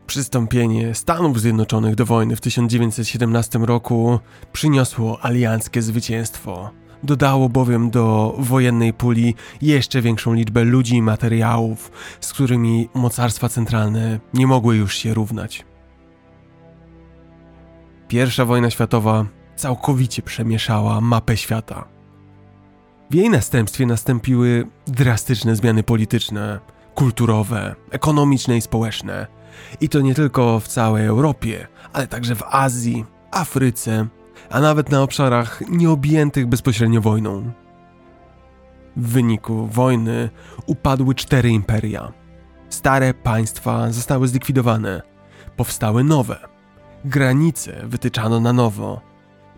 Przystąpienie Stanów Zjednoczonych do wojny w 1917 roku przyniosło alianckie zwycięstwo. Dodało bowiem do wojennej puli jeszcze większą liczbę ludzi i materiałów, z którymi mocarstwa centralne nie mogły już się równać. Pierwsza wojna światowa całkowicie przemieszała mapę świata. W jej następstwie nastąpiły drastyczne zmiany polityczne, kulturowe, ekonomiczne i społeczne. I to nie tylko w całej Europie, ale także w Azji, Afryce, a nawet na obszarach nieobjętych bezpośrednio wojną. W wyniku wojny upadły 4 imperia. Stare państwa zostały zlikwidowane, powstały nowe. Granice wytyczano na nowo.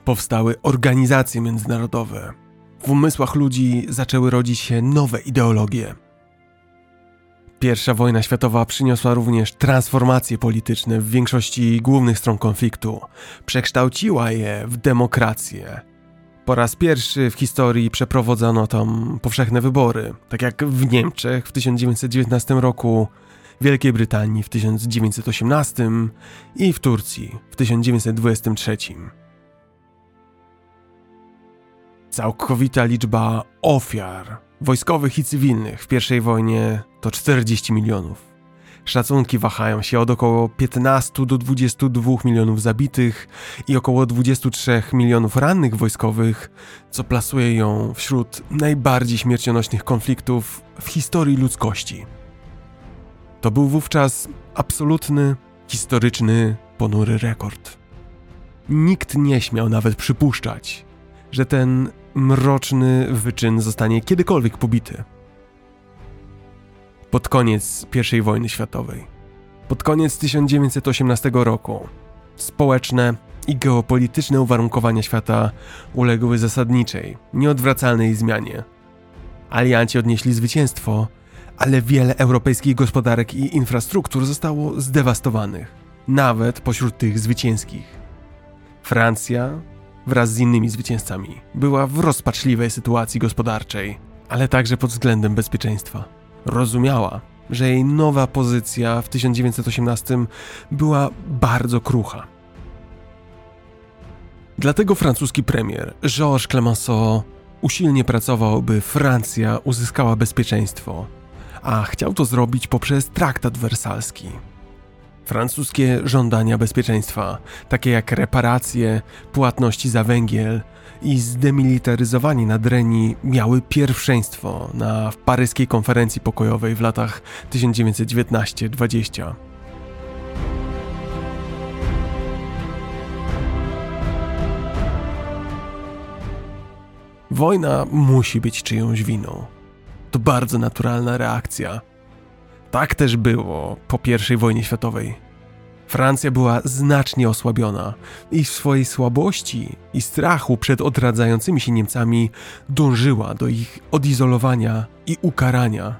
Powstały organizacje międzynarodowe. W umysłach ludzi zaczęły rodzić się nowe ideologie. Pierwsza wojna światowa przyniosła również transformacje polityczne w większości głównych stron konfliktu. Przekształciła je w demokrację. Po raz pierwszy w historii przeprowadzono tam powszechne wybory, tak jak w Niemczech w 1919 roku, Wielkiej Brytanii w 1918 i w Turcji w 1923. Całkowita liczba ofiar wojskowych i cywilnych w I wojnie to 40 milionów. Szacunki wahają się od około 15 do 22 milionów zabitych i około 23 milionów rannych wojskowych, co plasuje ją wśród najbardziej śmiercionośnych konfliktów w historii ludzkości. To był wówczas absolutny, historyczny, ponury rekord. Nikt nie śmiał nawet przypuszczać, że ten mroczny wyczyn zostanie kiedykolwiek pobity. Pod koniec I wojny światowej, pod koniec 1918 roku, społeczne i geopolityczne uwarunkowania świata uległy zasadniczej, nieodwracalnej zmianie. Alianci odnieśli zwycięstwo, ale wiele europejskich gospodarek i infrastruktur zostało zdewastowanych, nawet pośród tych zwycięskich. Francja wraz z innymi zwycięzcami była w rozpaczliwej sytuacji gospodarczej, ale także pod względem bezpieczeństwa. Rozumiała, że jej nowa pozycja w 1918 była bardzo krucha. Dlatego francuski premier Georges Clemenceau usilnie pracował, by Francja uzyskała bezpieczeństwo, a chciał to zrobić poprzez traktat wersalski. Francuskie żądania bezpieczeństwa, takie jak reparacje, płatności za węgiel i zdemilitaryzowanie Nadrenii, miały pierwszeństwo na paryskiej konferencji pokojowej w latach 1919-20. Wojna musi być czyjąś winą. To bardzo naturalna reakcja. Tak też było po I wojnie światowej. Francja była znacznie osłabiona i w swojej słabości i strachu przed odradzającymi się Niemcami dążyła do ich odizolowania i ukarania.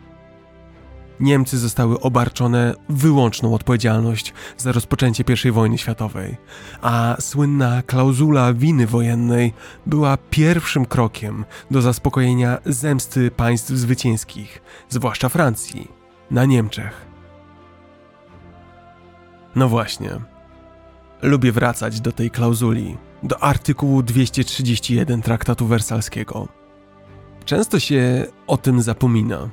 Niemcy zostały obarczone wyłączną odpowiedzialność za rozpoczęcie I wojny światowej, a słynna klauzula winy wojennej była pierwszym krokiem do zaspokojenia zemsty państw zwycięskich, zwłaszcza Francji, na Niemczech. No właśnie. Lubię wracać do tej klauzuli, do artykułu 231 traktatu wersalskiego. Często się o tym zapomina,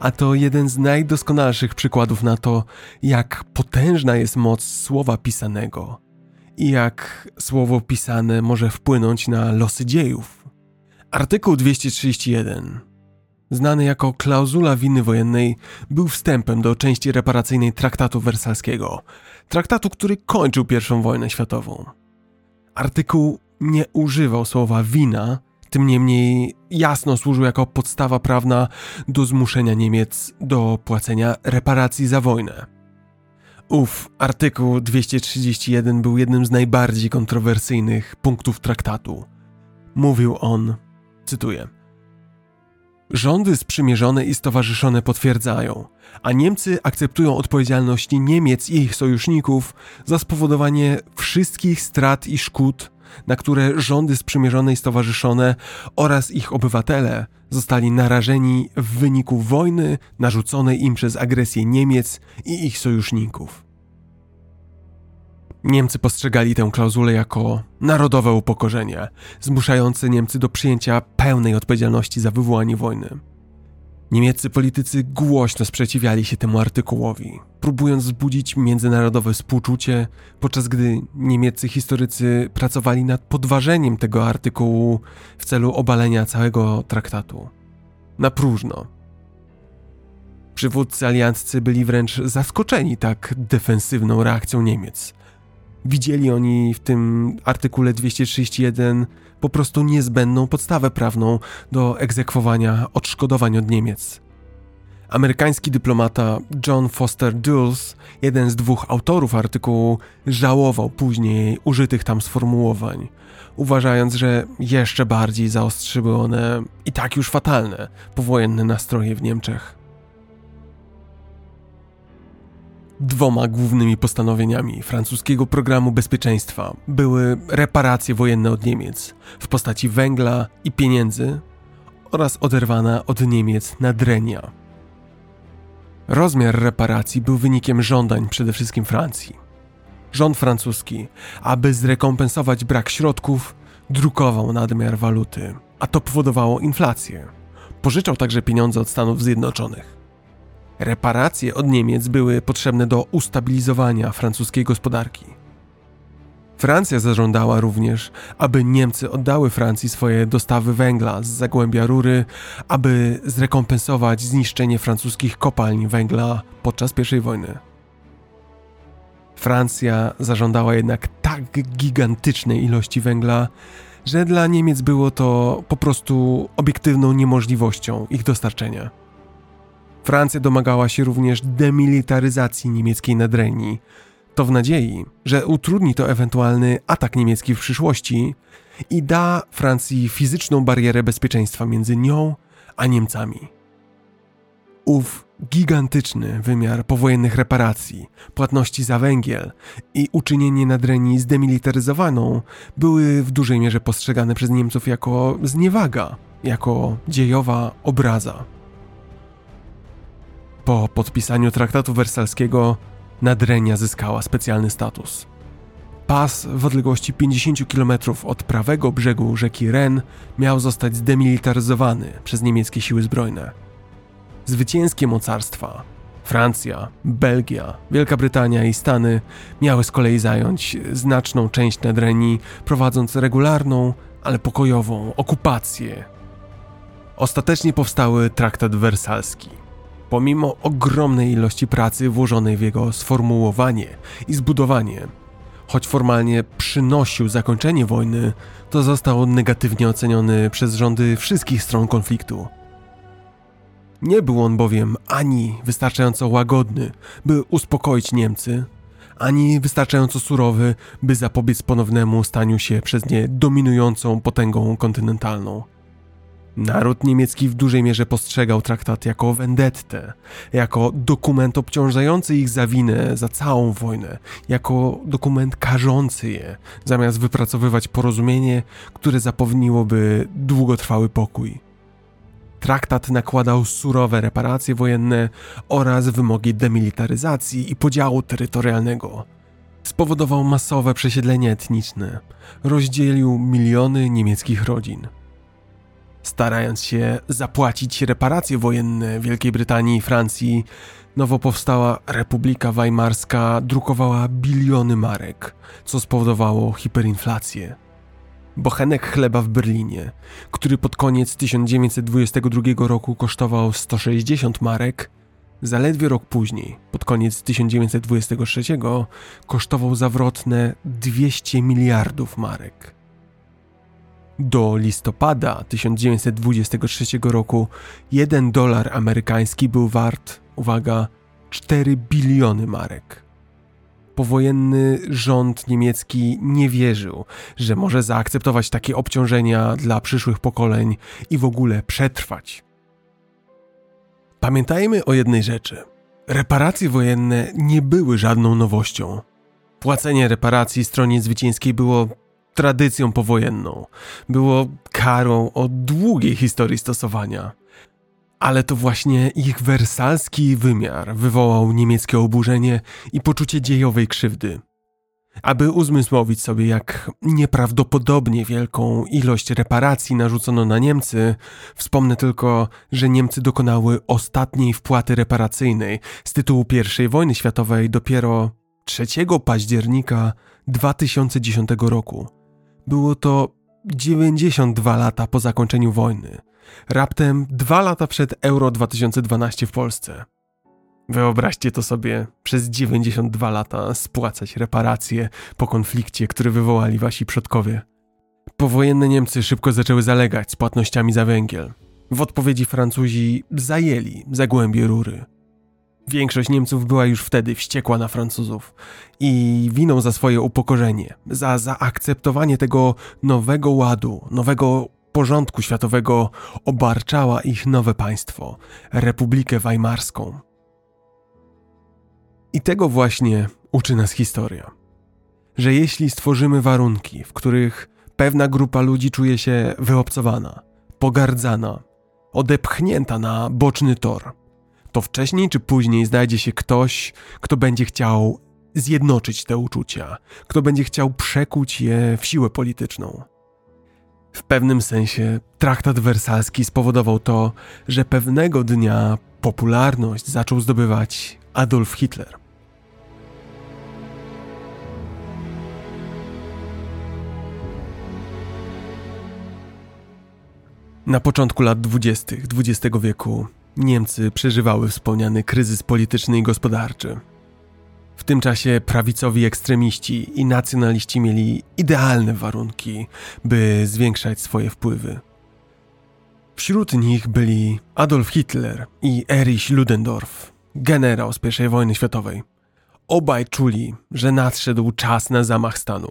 a to jeden z najdoskonalszych przykładów na to, jak potężna jest moc słowa pisanego i jak słowo pisane może wpłynąć na losy dziejów. Artykuł 231, znany jako klauzula winy wojennej, był wstępem do części reparacyjnej traktatu wersalskiego, traktatu, który kończył I wojnę światową. Artykuł nie używał słowa wina, tym niemniej jasno służył jako podstawa prawna do zmuszenia Niemiec do płacenia reparacji za wojnę. Ów artykuł 231 był jednym z najbardziej kontrowersyjnych punktów traktatu. Mówił on, cytuję: Rządy sprzymierzone i stowarzyszone potwierdzają, a Niemcy akceptują odpowiedzialność Niemiec i ich sojuszników za spowodowanie wszystkich strat i szkód, na które rządy sprzymierzone i stowarzyszone oraz ich obywatele zostali narażeni w wyniku wojny narzuconej im przez agresję Niemiec i ich sojuszników. Niemcy postrzegali tę klauzulę jako narodowe upokorzenie, zmuszające Niemcy do przyjęcia pełnej odpowiedzialności za wywołanie wojny. Niemieccy politycy głośno sprzeciwiali się temu artykułowi, próbując wzbudzić międzynarodowe współczucie, podczas gdy niemieccy historycy pracowali nad podważeniem tego artykułu w celu obalenia całego traktatu. Na próżno. Przywódcy alianccy byli wręcz zaskoczeni tak defensywną reakcją Niemiec. Widzieli oni w tym artykule 231 po prostu niezbędną podstawę prawną do egzekwowania odszkodowań od Niemiec. Amerykański dyplomata John Foster Dulles, jeden z dwóch autorów artykułu, żałował później użytych tam sformułowań, uważając, że jeszcze bardziej zaostrzyły one i tak już fatalne powojenne nastroje w Niemczech. Dwoma głównymi postanowieniami francuskiego programu bezpieczeństwa były reparacje wojenne od Niemiec w postaci węgla i pieniędzy oraz oderwana od Niemiec nadrenia. Rozmiar reparacji był wynikiem żądań przede wszystkim Francji. Rząd francuski, aby zrekompensować brak środków, drukował nadmiar waluty, a to powodowało inflację. Pożyczał także pieniądze od Stanów Zjednoczonych. Reparacje od Niemiec były potrzebne do ustabilizowania francuskiej gospodarki. Francja zażądała również, aby Niemcy oddały Francji swoje dostawy węgla z zagłębia Rury, aby zrekompensować zniszczenie francuskich kopalń węgla podczas I wojny. Francja zażądała jednak tak gigantycznej ilości węgla, że dla Niemiec było to po prostu obiektywną niemożliwością ich dostarczenia. Francja domagała się również demilitaryzacji niemieckiej nadrenii. To w nadziei, że utrudni to ewentualny atak niemiecki w przyszłości i da Francji fizyczną barierę bezpieczeństwa między nią a Niemcami. Ów gigantyczny wymiar powojennych reparacji, płatności za węgiel i uczynienie nadrenii zdemilitaryzowaną były w dużej mierze postrzegane przez Niemców jako zniewaga, jako dziejowa obraza. Po podpisaniu traktatu wersalskiego nadrenia zyskała specjalny status. Pas w odległości 50 km od prawego brzegu rzeki Ren miał zostać zdemilitaryzowany przez niemieckie siły zbrojne. Zwycięskie mocarstwa Francja, Belgia, Wielka Brytania i Stany miały z kolei zająć znaczną część nadrenii, prowadząc regularną, ale pokojową okupację. Ostatecznie powstały traktat wersalski. Pomimo ogromnej ilości pracy włożonej w jego sformułowanie i zbudowanie, choć formalnie przynosił zakończenie wojny, to został negatywnie oceniony przez rządy wszystkich stron konfliktu. Nie był on bowiem ani wystarczająco łagodny, by uspokoić Niemcy, ani wystarczająco surowy, by zapobiec ponownemu staniu się przez nie dominującą potęgą kontynentalną. Naród niemiecki w dużej mierze postrzegał traktat jako vendettę, jako dokument obciążający ich za winę za całą wojnę, jako dokument karzący je, zamiast wypracowywać porozumienie, które zapewniłoby długotrwały pokój. Traktat nakładał surowe reparacje wojenne oraz wymogi demilitaryzacji i podziału terytorialnego. Spowodował masowe przesiedlenia etniczne, rozdzielił miliony niemieckich rodzin. Starając się zapłacić reparacje wojenne Wielkiej Brytanii i Francji, nowo powstała Republika Weimarska drukowała biliony marek, co spowodowało hiperinflację. Bochenek chleba w Berlinie, który pod koniec 1922 roku kosztował 160 marek, zaledwie rok później, pod koniec 1923, kosztował zawrotne 200 miliardów marek. Do listopada 1923 roku $1 amerykański był wart, uwaga, 4 biliony marek. Powojenny rząd niemiecki nie wierzył, że może zaakceptować takie obciążenia dla przyszłych pokoleń i w ogóle przetrwać. Pamiętajmy o jednej rzeczy. Reparacje wojenne nie były żadną nowością. Płacenie reparacji stronie zwycięskiej było tradycją powojenną. Było karą o długiej historii stosowania. Ale to właśnie ich wersalski wymiar wywołał niemieckie oburzenie i poczucie dziejowej krzywdy. Aby uzmysłowić sobie, jak nieprawdopodobnie wielką ilość reparacji narzucono na Niemcy, wspomnę tylko, że Niemcy dokonały ostatniej wpłaty reparacyjnej z tytułu I wojny światowej dopiero 3 października 2010 roku. Było to 92 lata po zakończeniu wojny, raptem 2 lata przed Euro 2012 w Polsce. Wyobraźcie to sobie, przez 92 lata spłacać reparacje po konflikcie, który wywołali wasi przodkowie. Powojenne Niemcy szybko zaczęły zalegać z płatnościami za węgiel. W odpowiedzi Francuzi zajęli zagłębie Rury. Większość Niemców była już wtedy wściekła na Francuzów i winą za swoje upokorzenie, za zaakceptowanie tego nowego ładu, nowego porządku światowego obarczała ich nowe państwo, Republikę Weimarską. I tego właśnie uczy nas historia. Że jeśli stworzymy warunki, w których pewna grupa ludzi czuje się wyobcowana, pogardzana, odepchnięta na boczny tor, to wcześniej czy później znajdzie się ktoś, kto będzie chciał zjednoczyć te uczucia, kto będzie chciał przekuć je w siłę polityczną. W pewnym sensie traktat wersalski spowodował to, że pewnego dnia popularność zaczął zdobywać Adolf Hitler. Na początku lat 20. XX wieku Niemcy przeżywały wspomniany kryzys polityczny i gospodarczy. W tym czasie prawicowi ekstremiści i nacjonaliści mieli idealne warunki, by zwiększać swoje wpływy. Wśród nich byli Adolf Hitler i Erich Ludendorff, generał z I wojny światowej. Obaj czuli, że nadszedł czas na zamach stanu.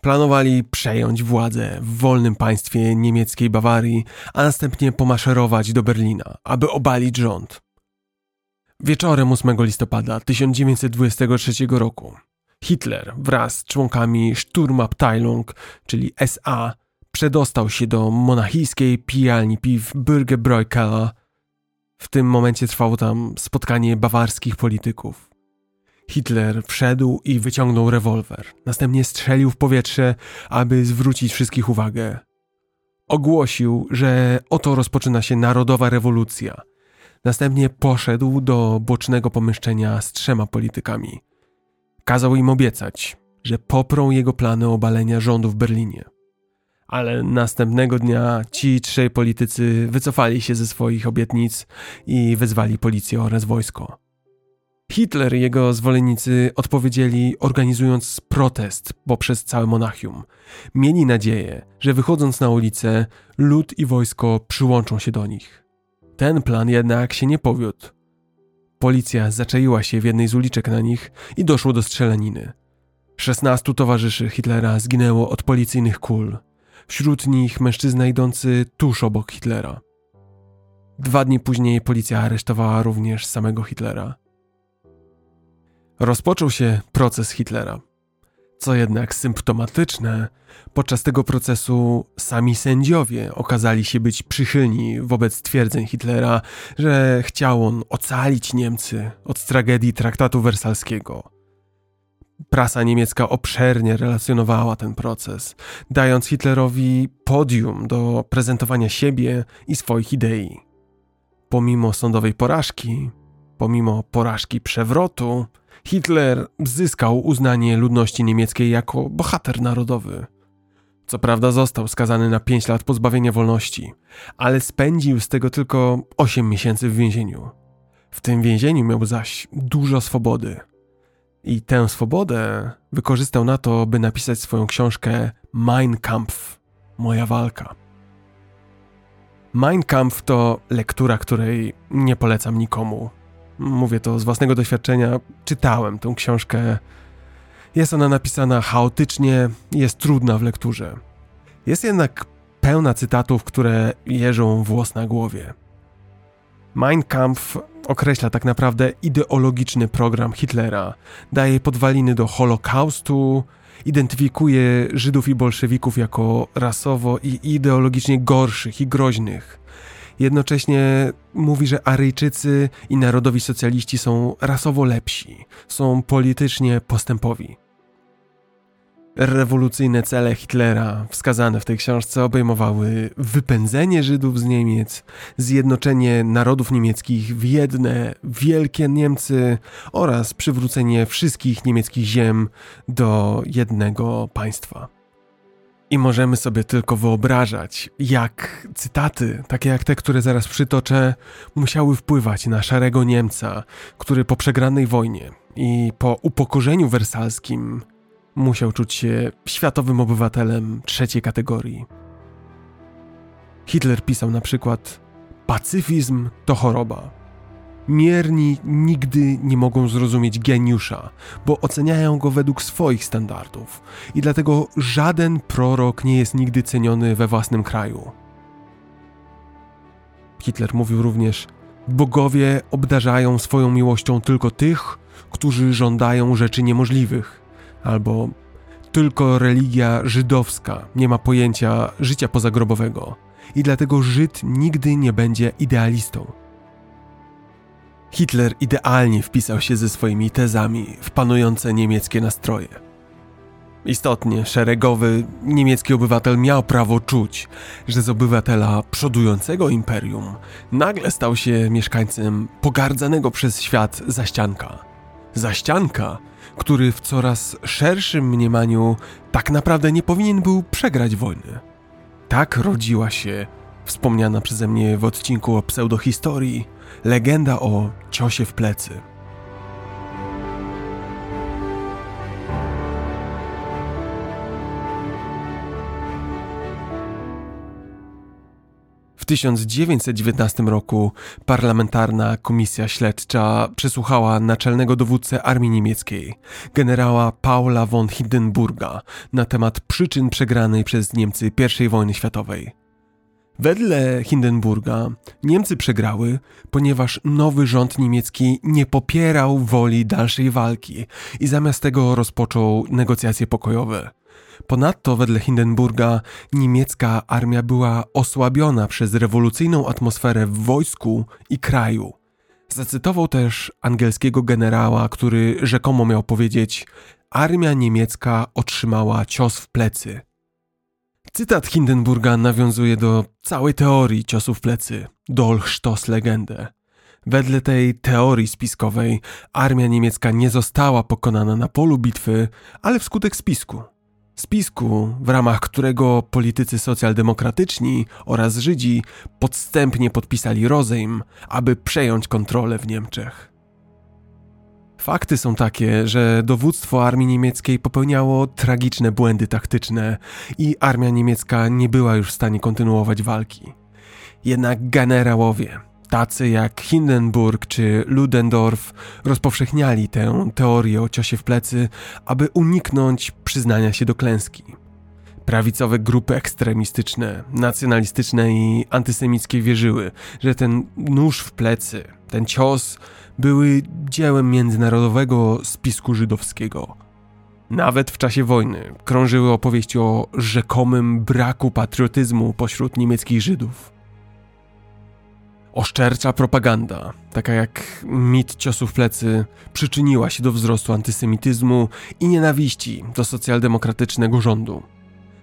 Planowali przejąć władzę w wolnym państwie niemieckiej Bawarii, a następnie pomaszerować do Berlina, aby obalić rząd. Wieczorem 8 listopada 1923 roku Hitler wraz z członkami Sturmabteilung, czyli SA, przedostał się do monachijskiej pijalni piw Bürgerbräukeller. W tym momencie trwało tam spotkanie bawarskich polityków. Hitler wszedł i wyciągnął rewolwer. Następnie strzelił w powietrze, aby zwrócić wszystkich uwagę. Ogłosił, że oto rozpoczyna się narodowa rewolucja. Następnie poszedł do bocznego pomieszczenia z 3 politykami. Kazał im obiecać, że poprą jego plany obalenia rządu w Berlinie. Ale następnego dnia ci 3 politycy wycofali się ze swoich obietnic i wezwali policję oraz wojsko. Hitler i jego zwolennicy odpowiedzieli, organizując protest poprzez całe Monachium. Mieli nadzieję, że wychodząc na ulicę, lud i wojsko przyłączą się do nich. Ten plan jednak się nie powiódł. Policja zaczaiła się w jednej z uliczek na nich i doszło do strzelaniny. 16 towarzyszy Hitlera zginęło od policyjnych kul. Wśród nich mężczyzna idący tuż obok Hitlera. 2 dni później policja aresztowała również samego Hitlera. Rozpoczął się proces Hitlera. Co jednak symptomatyczne, podczas tego procesu sami sędziowie okazali się być przychylni wobec twierdzeń Hitlera, że chciał on ocalić Niemcy od tragedii traktatu wersalskiego. Prasa niemiecka obszernie relacjonowała ten proces, dając Hitlerowi podium do prezentowania siebie i swoich idei. Pomimo sądowej porażki, pomimo porażki przewrotu, Hitler zyskał uznanie ludności niemieckiej jako bohater narodowy. Co prawda został skazany na 5 lat pozbawienia wolności, ale spędził z tego tylko 8 miesięcy w więzieniu. W tym więzieniu miał zaś dużo swobody. I tę swobodę wykorzystał na to, by napisać swoją książkę Mein Kampf – Moja walka. Mein Kampf to lektura, której nie polecam nikomu. Mówię to z własnego doświadczenia, czytałem tę książkę. Jest ona napisana chaotycznie, jest trudna w lekturze. Jest jednak pełna cytatów, które jeżą włos na głowie. Mein Kampf określa tak naprawdę ideologiczny program Hitlera. Daje podwaliny do Holokaustu, identyfikuje Żydów i bolszewików jako rasowo i ideologicznie gorszych i groźnych. Jednocześnie mówi, że Aryjczycy i narodowi socjaliści są rasowo lepsi, są politycznie postępowi. Rewolucyjne cele Hitlera wskazane w tej książce obejmowały wypędzenie Żydów z Niemiec, zjednoczenie narodów niemieckich w jedne wielkie Niemcy oraz przywrócenie wszystkich niemieckich ziem do jednego państwa. I możemy sobie tylko wyobrażać, jak cytaty, takie jak te, które zaraz przytoczę, musiały wpływać na szarego Niemca, który po przegranej wojnie i po upokorzeniu wersalskim musiał czuć się światowym obywatelem trzeciej kategorii. Hitler pisał na przykład: pacyfizm to choroba. Mierni nigdy nie mogą zrozumieć geniusza, bo oceniają go według swoich standardów i dlatego żaden prorok nie jest nigdy ceniony we własnym kraju. Hitler mówił również: bogowie obdarzają swoją miłością tylko tych, którzy żądają rzeczy niemożliwych. Albo tylko religia żydowska nie ma pojęcia życia pozagrobowego i dlatego Żyd nigdy nie będzie idealistą. Hitler idealnie wpisał się ze swoimi tezami w panujące niemieckie nastroje. Istotnie, szeregowy niemiecki obywatel miał prawo czuć, że z obywatela przodującego imperium nagle stał się mieszkańcem pogardzanego przez świat zaścianka. Zaścianka, który w coraz szerszym mniemaniu tak naprawdę nie powinien był przegrać wojny. Tak rodziła się wspomniana przeze mnie w odcinku o pseudohistorii legenda o ciosie w plecy. W 1919 roku parlamentarna komisja śledcza przesłuchała naczelnego dowódcę armii niemieckiej, generała Paula von Hindenburga, na temat przyczyn przegranej przez Niemcy I wojny światowej. Wedle Hindenburga Niemcy przegrały, ponieważ nowy rząd niemiecki nie popierał woli dalszej walki i zamiast tego rozpoczął negocjacje pokojowe. Ponadto wedle Hindenburga niemiecka armia była osłabiona przez rewolucyjną atmosferę w wojsku i kraju. Zacytował też angielskiego generała, który rzekomo miał powiedzieć: armia niemiecka otrzymała cios w plecy. Cytat Hindenburga nawiązuje do całej teorii ciosu w plecy, Dolchstoßlegende. Wedle tej teorii spiskowej armia niemiecka nie została pokonana na polu bitwy, ale wskutek spisku. Spisku, w ramach którego politycy socjaldemokratyczni oraz Żydzi podstępnie podpisali rozejm, aby przejąć kontrolę w Niemczech. Fakty są takie, że dowództwo armii niemieckiej popełniało tragiczne błędy taktyczne i armia niemiecka nie była już w stanie kontynuować walki. Jednak generałowie, tacy jak Hindenburg czy Ludendorff, rozpowszechniali tę teorię o ciosie w plecy, aby uniknąć przyznania się do klęski. Prawicowe grupy ekstremistyczne, nacjonalistyczne i antysemickie wierzyły, że ten nóż w plecy, ten cios, były dziełem międzynarodowego spisku żydowskiego. Nawet w czasie wojny krążyły opowieści o rzekomym braku patriotyzmu pośród niemieckich Żydów. Oszczercza propaganda, taka jak mit ciosu w plecy, przyczyniła się do wzrostu antysemityzmu i nienawiści do socjaldemokratycznego rządu.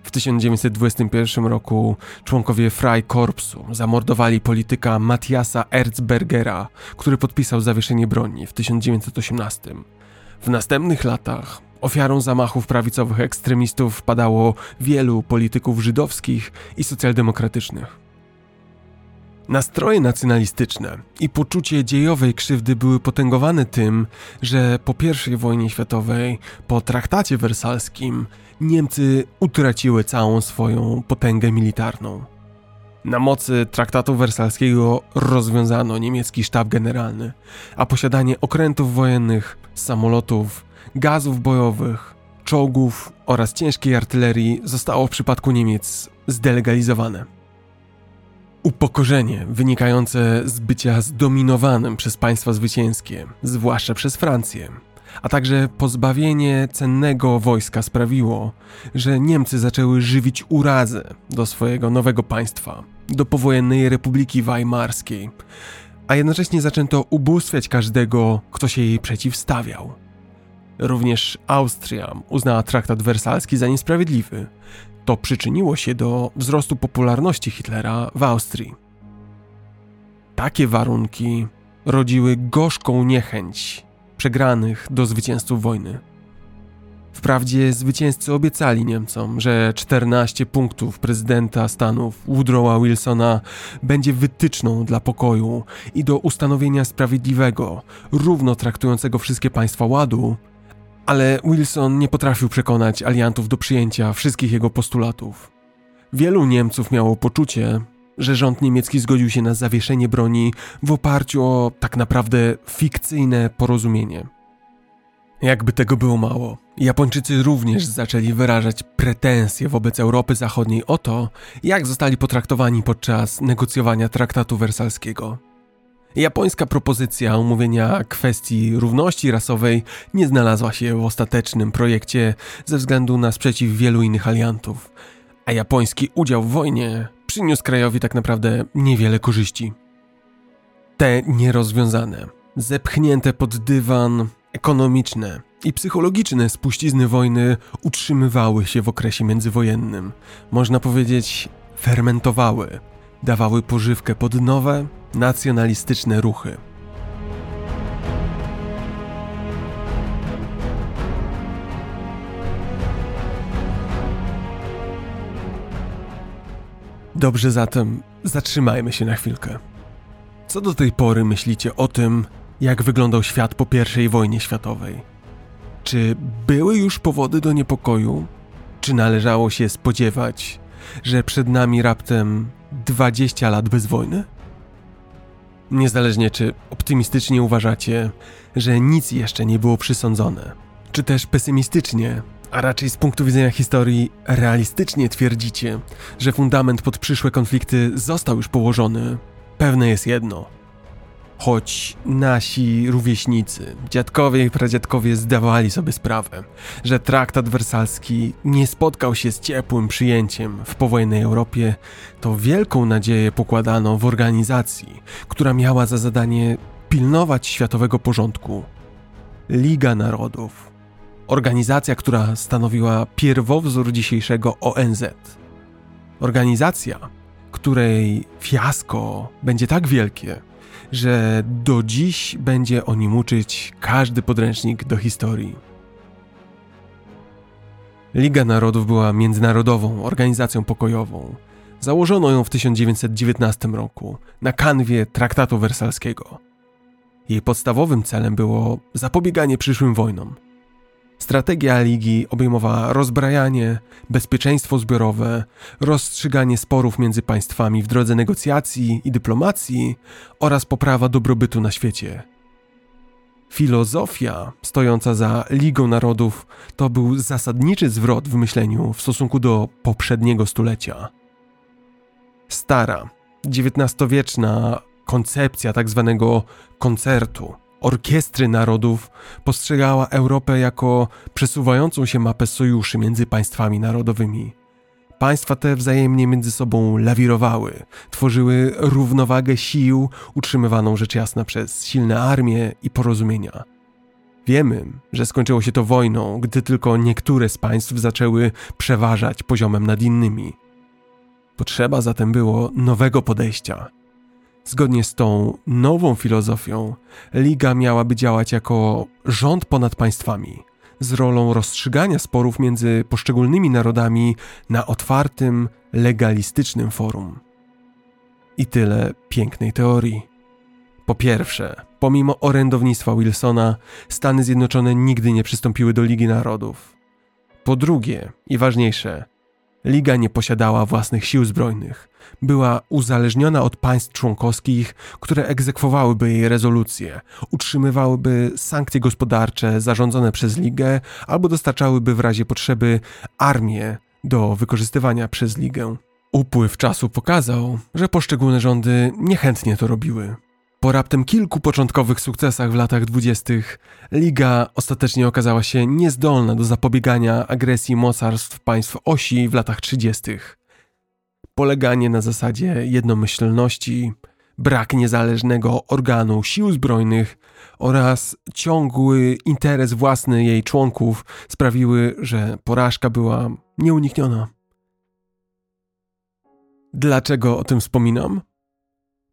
W 1921 roku członkowie Freikorpsu zamordowali polityka Matthiasa Erzbergera, który podpisał zawieszenie broni w 1918. W następnych latach ofiarą zamachów prawicowych ekstremistów padało wielu polityków żydowskich i socjaldemokratycznych. Nastroje nacjonalistyczne i poczucie dziejowej krzywdy były potęgowane tym, że po I wojnie światowej, po traktacie wersalskim, Niemcy utraciły całą swoją potęgę militarną. Na mocy traktatu wersalskiego rozwiązano niemiecki sztab generalny, a posiadanie okrętów wojennych, samolotów, gazów bojowych, czołgów oraz ciężkiej artylerii zostało w przypadku Niemiec zdelegalizowane. Upokorzenie wynikające z bycia zdominowanym przez państwa zwycięskie, zwłaszcza przez Francję, a także pozbawienie cennego wojska sprawiło, że Niemcy zaczęły żywić urazę do swojego nowego państwa, do powojennej Republiki Weimarskiej, a jednocześnie zaczęto ubóstwiać każdego, kto się jej przeciwstawiał. Również Austria uznała traktat wersalski za niesprawiedliwy. To przyczyniło się do wzrostu popularności Hitlera w Austrii. Takie warunki rodziły gorzką niechęć przegranych do zwycięzców wojny. Wprawdzie zwycięzcy obiecali Niemcom, że 14 punktów prezydenta Stanów Woodrowa Wilsona będzie wytyczną dla pokoju i do ustanowienia sprawiedliwego, równo traktującego wszystkie państwa ładu, ale Wilson nie potrafił przekonać aliantów do przyjęcia wszystkich jego postulatów. Wielu Niemców miało poczucie, że rząd niemiecki zgodził się na zawieszenie broni w oparciu o tak naprawdę fikcyjne porozumienie. Jakby tego było mało, Japończycy również zaczęli wyrażać pretensje wobec Europy Zachodniej o to, jak zostali potraktowani podczas negocjowania traktatu wersalskiego. Japońska propozycja omówienia kwestii równości rasowej nie znalazła się w ostatecznym projekcie ze względu na sprzeciw wielu innych aliantów, a japoński udział w wojnie przyniósł krajowi tak naprawdę niewiele korzyści. Te nierozwiązane, zepchnięte pod dywan, ekonomiczne i psychologiczne spuścizny wojny utrzymywały się w okresie międzywojennym. Można powiedzieć, fermentowały, dawały pożywkę pod nowe, nacjonalistyczne ruchy. Dobrze zatem, zatrzymajmy się na chwilkę. Co do tej pory myślicie o tym, jak wyglądał świat po I wojnie światowej? Czy były już powody do niepokoju? Czy należało się spodziewać, że przed nami raptem 20 lat bez wojny? Niezależnie czy optymistycznie uważacie, że nic jeszcze nie było przysądzone, czy też pesymistycznie, a raczej z punktu widzenia historii realistycznie twierdzicie, że fundament pod przyszłe konflikty został już położony, pewne jest jedno. Choć nasi rówieśnicy, dziadkowie i pradziadkowie zdawali sobie sprawę, że traktat wersalski nie spotkał się z ciepłym przyjęciem w powojennej Europie, to wielką nadzieję pokładano w organizacji, która miała za zadanie pilnować światowego porządku. Liga Narodów. Organizacja, która stanowiła pierwowzór dzisiejszego ONZ. Organizacja, której fiasko będzie tak wielkie, że do dziś będzie o nim uczyć każdy podręcznik do historii. Liga Narodów była międzynarodową organizacją pokojową. Założono ją w 1919 roku na kanwie traktatu wersalskiego. Jej podstawowym celem było zapobieganie przyszłym wojnom. Strategia Ligi obejmowała rozbrajanie, bezpieczeństwo zbiorowe, rozstrzyganie sporów między państwami w drodze negocjacji i dyplomacji oraz poprawa dobrobytu na świecie. Filozofia stojąca za Ligą Narodów to był zasadniczy zwrot w myśleniu w stosunku do poprzedniego stulecia. Stara, XIX-wieczna koncepcja tzw. koncertu, orkiestry narodów postrzegała Europę jako przesuwającą się mapę sojuszy między państwami narodowymi. Państwa te wzajemnie między sobą lawirowały, tworzyły równowagę sił utrzymywaną rzecz jasna przez silne armie i porozumienia. Wiemy, że skończyło się to wojną, gdy tylko niektóre z państw zaczęły przeważać poziomem nad innymi. Potrzeba zatem było nowego podejścia. Zgodnie z tą nową filozofią, Liga miałaby działać jako rząd ponad państwami, z rolą rozstrzygania sporów między poszczególnymi narodami na otwartym, legalistycznym forum. I tyle pięknej teorii. Po pierwsze, pomimo orędownictwa Wilsona, Stany Zjednoczone nigdy nie przystąpiły do Ligi Narodów. Po drugie, i ważniejsze, Liga nie posiadała własnych sił zbrojnych. Była uzależniona od państw członkowskich, które egzekwowałyby jej rezolucje, utrzymywałyby sankcje gospodarcze zarządzone przez Ligę albo dostarczałyby w razie potrzeby armię do wykorzystywania przez Ligę. Upływ czasu pokazał, że poszczególne rządy niechętnie to robiły. Po raptem kilku początkowych sukcesach w latach 20. Liga ostatecznie okazała się niezdolna do zapobiegania agresji mocarstw państw osi w latach 30. Poleganie na zasadzie jednomyślności, brak niezależnego organu sił zbrojnych oraz ciągły interes własny jej członków sprawiły, że porażka była nieunikniona. Dlaczego o tym wspominam?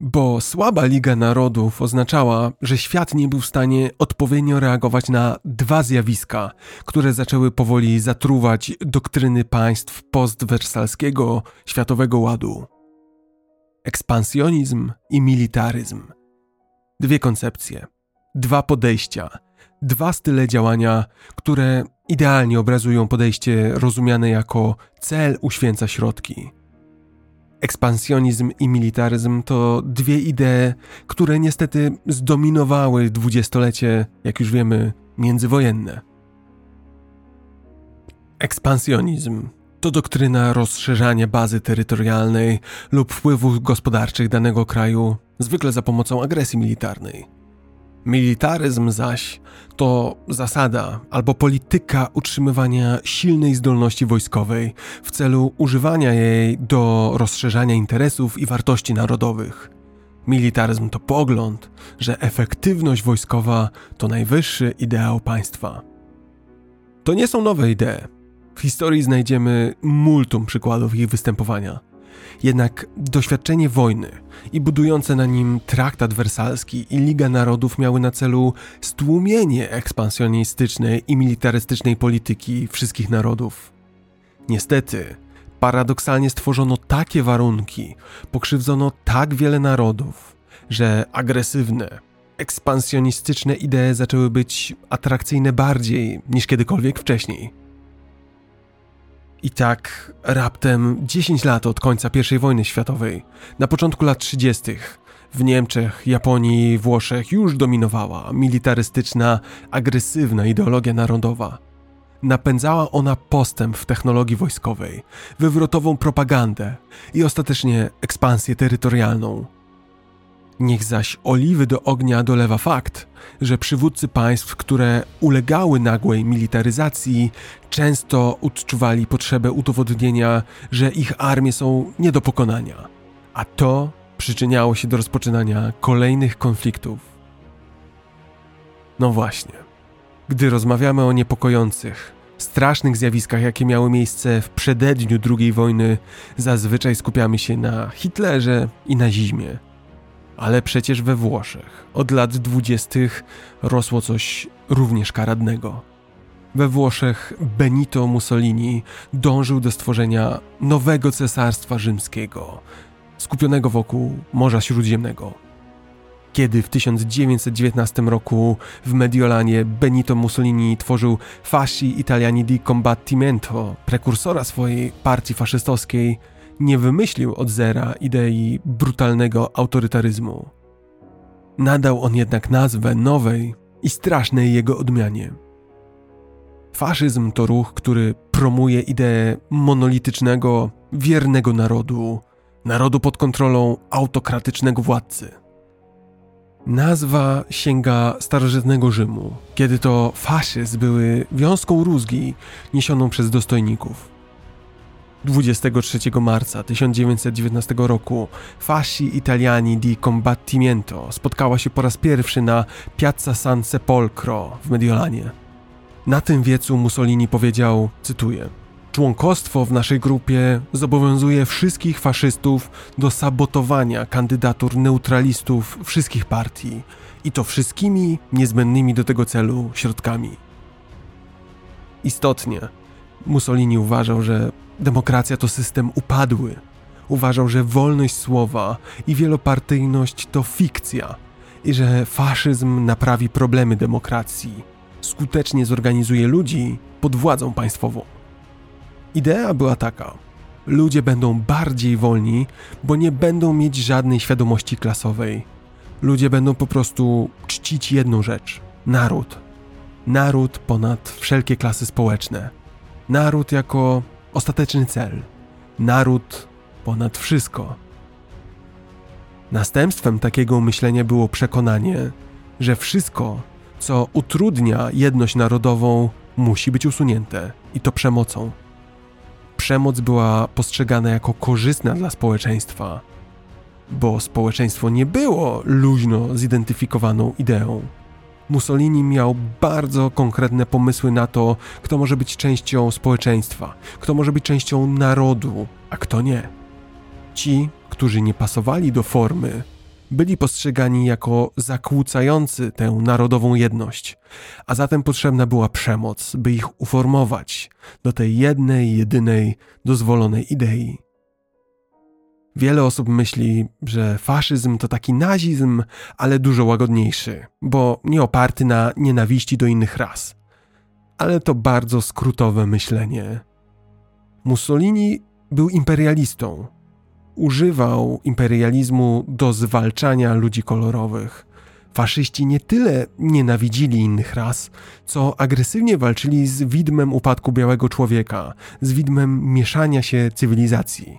Bo słaba Liga Narodów oznaczała, że świat nie był w stanie odpowiednio reagować na dwa zjawiska, które zaczęły powoli zatruwać doktryny państw postwersalskiego światowego ładu. Ekspansjonizm i militaryzm. Dwie koncepcje, dwa podejścia, dwa style działania, które idealnie obrazują podejście rozumiane jako cel uświęca środki. Ekspansjonizm i militaryzm to dwie idee, które niestety zdominowały dwudziestolecie, jak już wiemy, międzywojenne. Ekspansjonizm to doktryna rozszerzania bazy terytorialnej lub wpływów gospodarczych danego kraju, zwykle za pomocą agresji militarnej. Militaryzm zaś to zasada albo polityka utrzymywania silnej zdolności wojskowej w celu używania jej do rozszerzania interesów i wartości narodowych. Militaryzm to pogląd, że efektywność wojskowa to najwyższy ideał państwa. To nie są nowe idee. W historii znajdziemy multum przykładów ich występowania. Jednak doświadczenie wojny i budujące na nim traktat wersalski i Liga Narodów miały na celu stłumienie ekspansjonistycznej i militarystycznej polityki wszystkich narodów. Niestety, paradoksalnie stworzono takie warunki, pokrzywdzono tak wiele narodów, że agresywne, ekspansjonistyczne idee zaczęły być atrakcyjne bardziej niż kiedykolwiek wcześniej. I tak raptem 10 lat od końca I wojny światowej, na początku lat 30. w Niemczech, Japonii, Włoszech już dominowała militarystyczna, agresywna ideologia narodowa. Napędzała ona postęp w technologii wojskowej, wywrotową propagandę i ostatecznie ekspansję terytorialną. Niech zaś oliwy do ognia dolewa fakt, że przywódcy państw, które ulegały nagłej militaryzacji, często odczuwali potrzebę udowodnienia, że ich armie są nie do pokonania, a to przyczyniało się do rozpoczynania kolejnych konfliktów. No właśnie, gdy rozmawiamy o niepokojących, strasznych zjawiskach, jakie miały miejsce w przededniu II wojny, zazwyczaj skupiamy się na Hitlerze i nazizmie. Ale przecież we Włoszech od lat 20. rosło coś również karadnego. We Włoszech Benito Mussolini dążył do stworzenia nowego cesarstwa rzymskiego, skupionego wokół Morza Śródziemnego. Kiedy w 1919 roku w Mediolanie Benito Mussolini tworzył Fasci Italiani di Combattimento, prekursora swojej partii faszystowskiej, nie wymyślił od zera idei brutalnego autorytaryzmu. Nadał on jednak nazwę nowej i strasznej jego odmianie. Faszyzm to ruch, który promuje ideę monolitycznego, wiernego narodu, narodu pod kontrolą autokratycznego władcy. Nazwa sięga starożytnego Rzymu, kiedy to faszyzm były wiązką rózgi niesioną przez dostojników. 23 marca 1919 roku Fasci Italiani di Combattimento spotkała się po raz pierwszy na Piazza San Sepolcro w Mediolanie. Na tym wiecu Mussolini powiedział, cytuję: członkostwo w naszej grupie zobowiązuje wszystkich faszystów do sabotowania kandydatur neutralistów wszystkich partii i to wszystkimi niezbędnymi do tego celu środkami. Istotnie, Mussolini uważał, że demokracja to system upadły. Uważał, że wolność słowa i wielopartyjność to fikcja i że faszyzm naprawi problemy demokracji, skutecznie zorganizuje ludzi pod władzą państwową. Idea była taka: ludzie będą bardziej wolni, bo nie będą mieć żadnej świadomości klasowej. Ludzie będą po prostu czcić jedną rzecz – naród. Naród ponad wszelkie klasy społeczne. Naród jako ostateczny cel. Naród ponad wszystko. Następstwem takiego myślenia było przekonanie, że wszystko, co utrudnia jedność narodową, musi być usunięte, i to przemocą. Przemoc była postrzegana jako korzystna dla społeczeństwa, bo społeczeństwo nie było luźno zidentyfikowaną ideą. Mussolini miał bardzo konkretne pomysły na to, kto może być częścią społeczeństwa, kto może być częścią narodu, a kto nie. Ci, którzy nie pasowali do formy, byli postrzegani jako zakłócający tę narodową jedność, a zatem potrzebna była przemoc, by ich uformować do tej jednej, jedynej, dozwolonej idei. Wiele osób myśli, że faszyzm to taki nazizm, ale dużo łagodniejszy, bo nie oparty na nienawiści do innych ras. Ale to bardzo skrótowe myślenie. Mussolini był imperialistą. Używał imperializmu do zwalczania ludzi kolorowych. Faszyści nie tyle nienawidzili innych ras, co agresywnie walczyli z widmem upadku białego człowieka, z widmem mieszania się cywilizacji.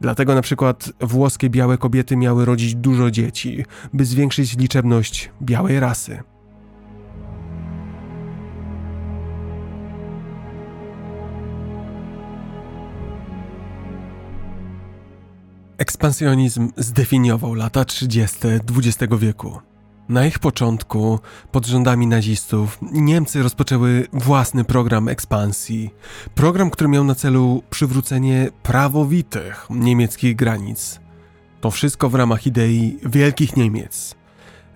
Dlatego na przykład włoskie białe kobiety miały rodzić dużo dzieci, by zwiększyć liczebność białej rasy. Ekspansjonizm zdefiniował lata 30. XX wieku. Na ich początku, pod rządami nazistów, Niemcy rozpoczęły własny program ekspansji. Program, który miał na celu przywrócenie prawowitych niemieckich granic. To wszystko w ramach idei Wielkich Niemiec,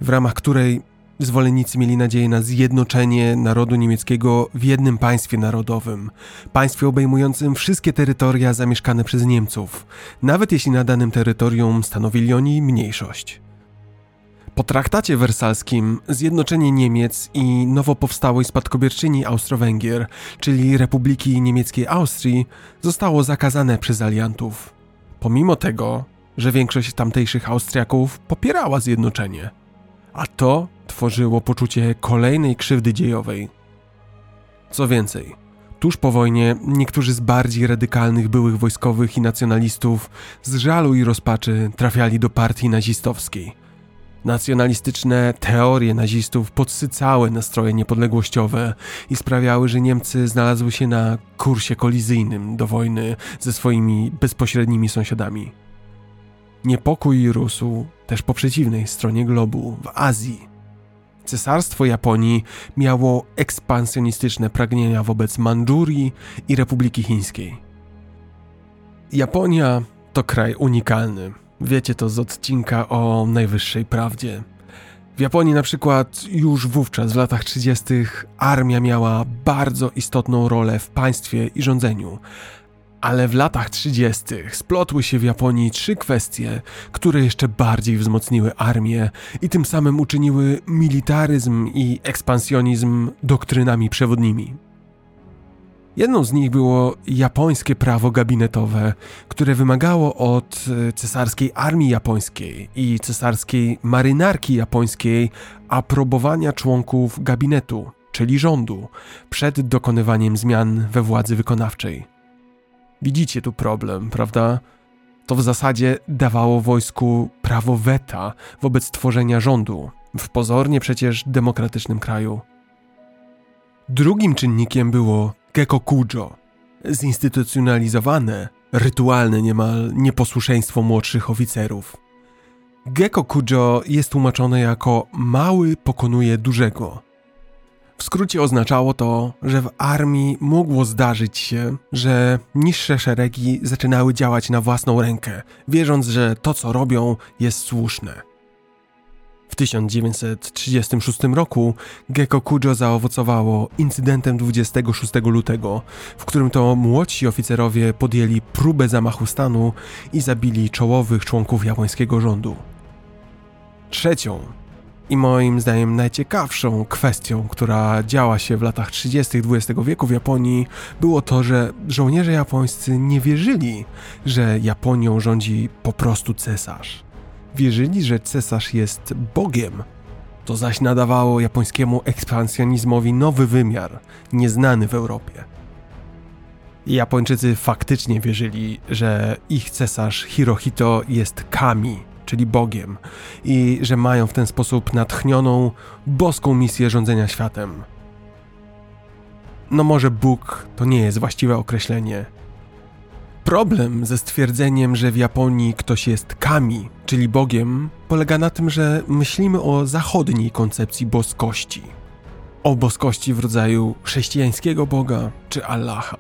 w ramach której zwolennicy mieli nadzieję na zjednoczenie narodu niemieckiego w jednym państwie narodowym. Państwie obejmującym wszystkie terytoria zamieszkane przez Niemców, nawet jeśli na danym terytorium stanowili oni mniejszość. Po traktacie wersalskim zjednoczenie Niemiec i nowo powstałej spadkobierczyni Austro-Węgier, czyli Republiki Niemieckiej Austrii, zostało zakazane przez aliantów. Pomimo tego, że większość tamtejszych Austriaków popierała zjednoczenie. A to tworzyło poczucie kolejnej krzywdy dziejowej. Co więcej, tuż po wojnie niektórzy z bardziej radykalnych byłych wojskowych i nacjonalistów z żalu i rozpaczy trafiali do partii nazistowskiej. Nacjonalistyczne teorie nazistów podsycały nastroje niepodległościowe i sprawiały, że Niemcy znalazły się na kursie kolizyjnym do wojny ze swoimi bezpośrednimi sąsiadami. Niepokój rósł też po przeciwnej stronie globu, w Azji. Cesarstwo Japonii miało ekspansjonistyczne pragnienia wobec Mandżurii i Republiki Chińskiej. Japonia to kraj unikalny. Wiecie to z odcinka o najwyższej prawdzie. W Japonii na przykład już wówczas, w latach 30. armia miała bardzo istotną rolę w państwie i rządzeniu. Ale w latach 30. splotły się w Japonii trzy kwestie, które jeszcze bardziej wzmocniły armię i tym samym uczyniły militaryzm i ekspansjonizm doktrynami przewodnimi. Jedną z nich było japońskie prawo gabinetowe, które wymagało od cesarskiej armii japońskiej i cesarskiej marynarki japońskiej aprobowania członków gabinetu, czyli rządu, przed dokonywaniem zmian we władzy wykonawczej. Widzicie tu problem, prawda? To w zasadzie dawało wojsku prawo weta wobec tworzenia rządu w pozornie przecież demokratycznym kraju. Drugim czynnikiem było Gekkokujo, zinstytucjonalizowane, rytualne niemal nieposłuszeństwo młodszych oficerów. Gekkokujo jest tłumaczone jako mały pokonuje dużego. W skrócie oznaczało to, że w armii mogło zdarzyć się, że niższe szeregi zaczynały działać na własną rękę, wierząc, że to, co robią, jest słuszne. W 1936 roku Gekkokujo zaowocowało incydentem 26 lutego, w którym to młodsi oficerowie podjęli próbę zamachu stanu i zabili czołowych członków japońskiego rządu. Trzecią i moim zdaniem najciekawszą kwestią, która działa się w latach 30. XX wieku w Japonii, było to, że żołnierze japońscy nie wierzyli, że Japonią rządzi po prostu cesarz. Wierzyli, że cesarz jest Bogiem. To zaś nadawało japońskiemu ekspansjonizmowi nowy wymiar, nieznany w Europie. Japończycy faktycznie wierzyli, że ich cesarz Hirohito jest kami, czyli Bogiem, i że mają w ten sposób natchnioną, boską misję rządzenia światem. No może Bóg to nie jest właściwe określenie. Problem ze stwierdzeniem, że w Japonii ktoś jest kami, czyli Bogiem, polega na tym, że myślimy o zachodniej koncepcji boskości. O boskości w rodzaju chrześcijańskiego Boga czy Allaha.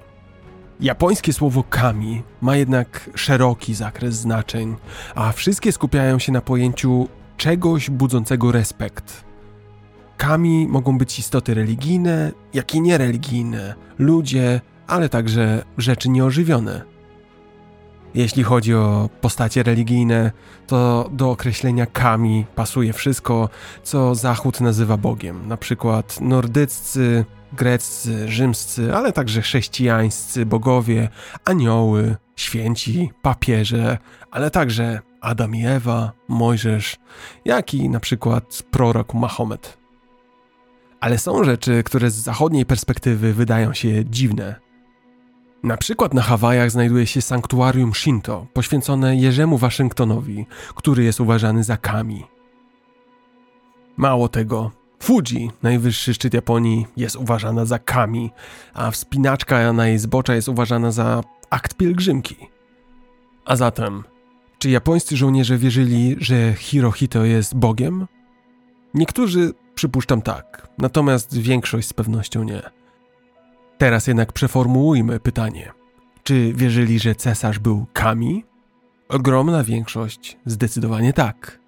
Japońskie słowo kami ma jednak szeroki zakres znaczeń, a wszystkie skupiają się na pojęciu czegoś budzącego respekt. Kami mogą być istoty religijne, jak i niereligijne, ludzie, ale także rzeczy nieożywione. Jeśli chodzi o postacie religijne, to do określenia kami pasuje wszystko, co Zachód nazywa Bogiem, na przykład nordyccy, greccy, rzymscy, ale także chrześcijańscy bogowie, anioły, święci, papieże, ale także Adam i Ewa, Mojżesz, jak i na przykład prorok Mahomet. Ale są rzeczy, które z zachodniej perspektywy wydają się dziwne. Na przykład na Hawajach znajduje się sanktuarium Shinto, poświęcone Jerzemu Waszyngtonowi, który jest uważany za kami. Mało tego, Fuji, najwyższy szczyt Japonii, jest uważana za kami, a wspinaczka na jej zbocza jest uważana za akt pielgrzymki. A zatem, czy japońscy żołnierze wierzyli, że Hirohito jest Bogiem? Niektórzy przypuszczam tak, natomiast większość z pewnością nie. Teraz jednak przeformułujmy pytanie. Czy wierzyli, że cesarz był kami? Ogromna większość zdecydowanie tak.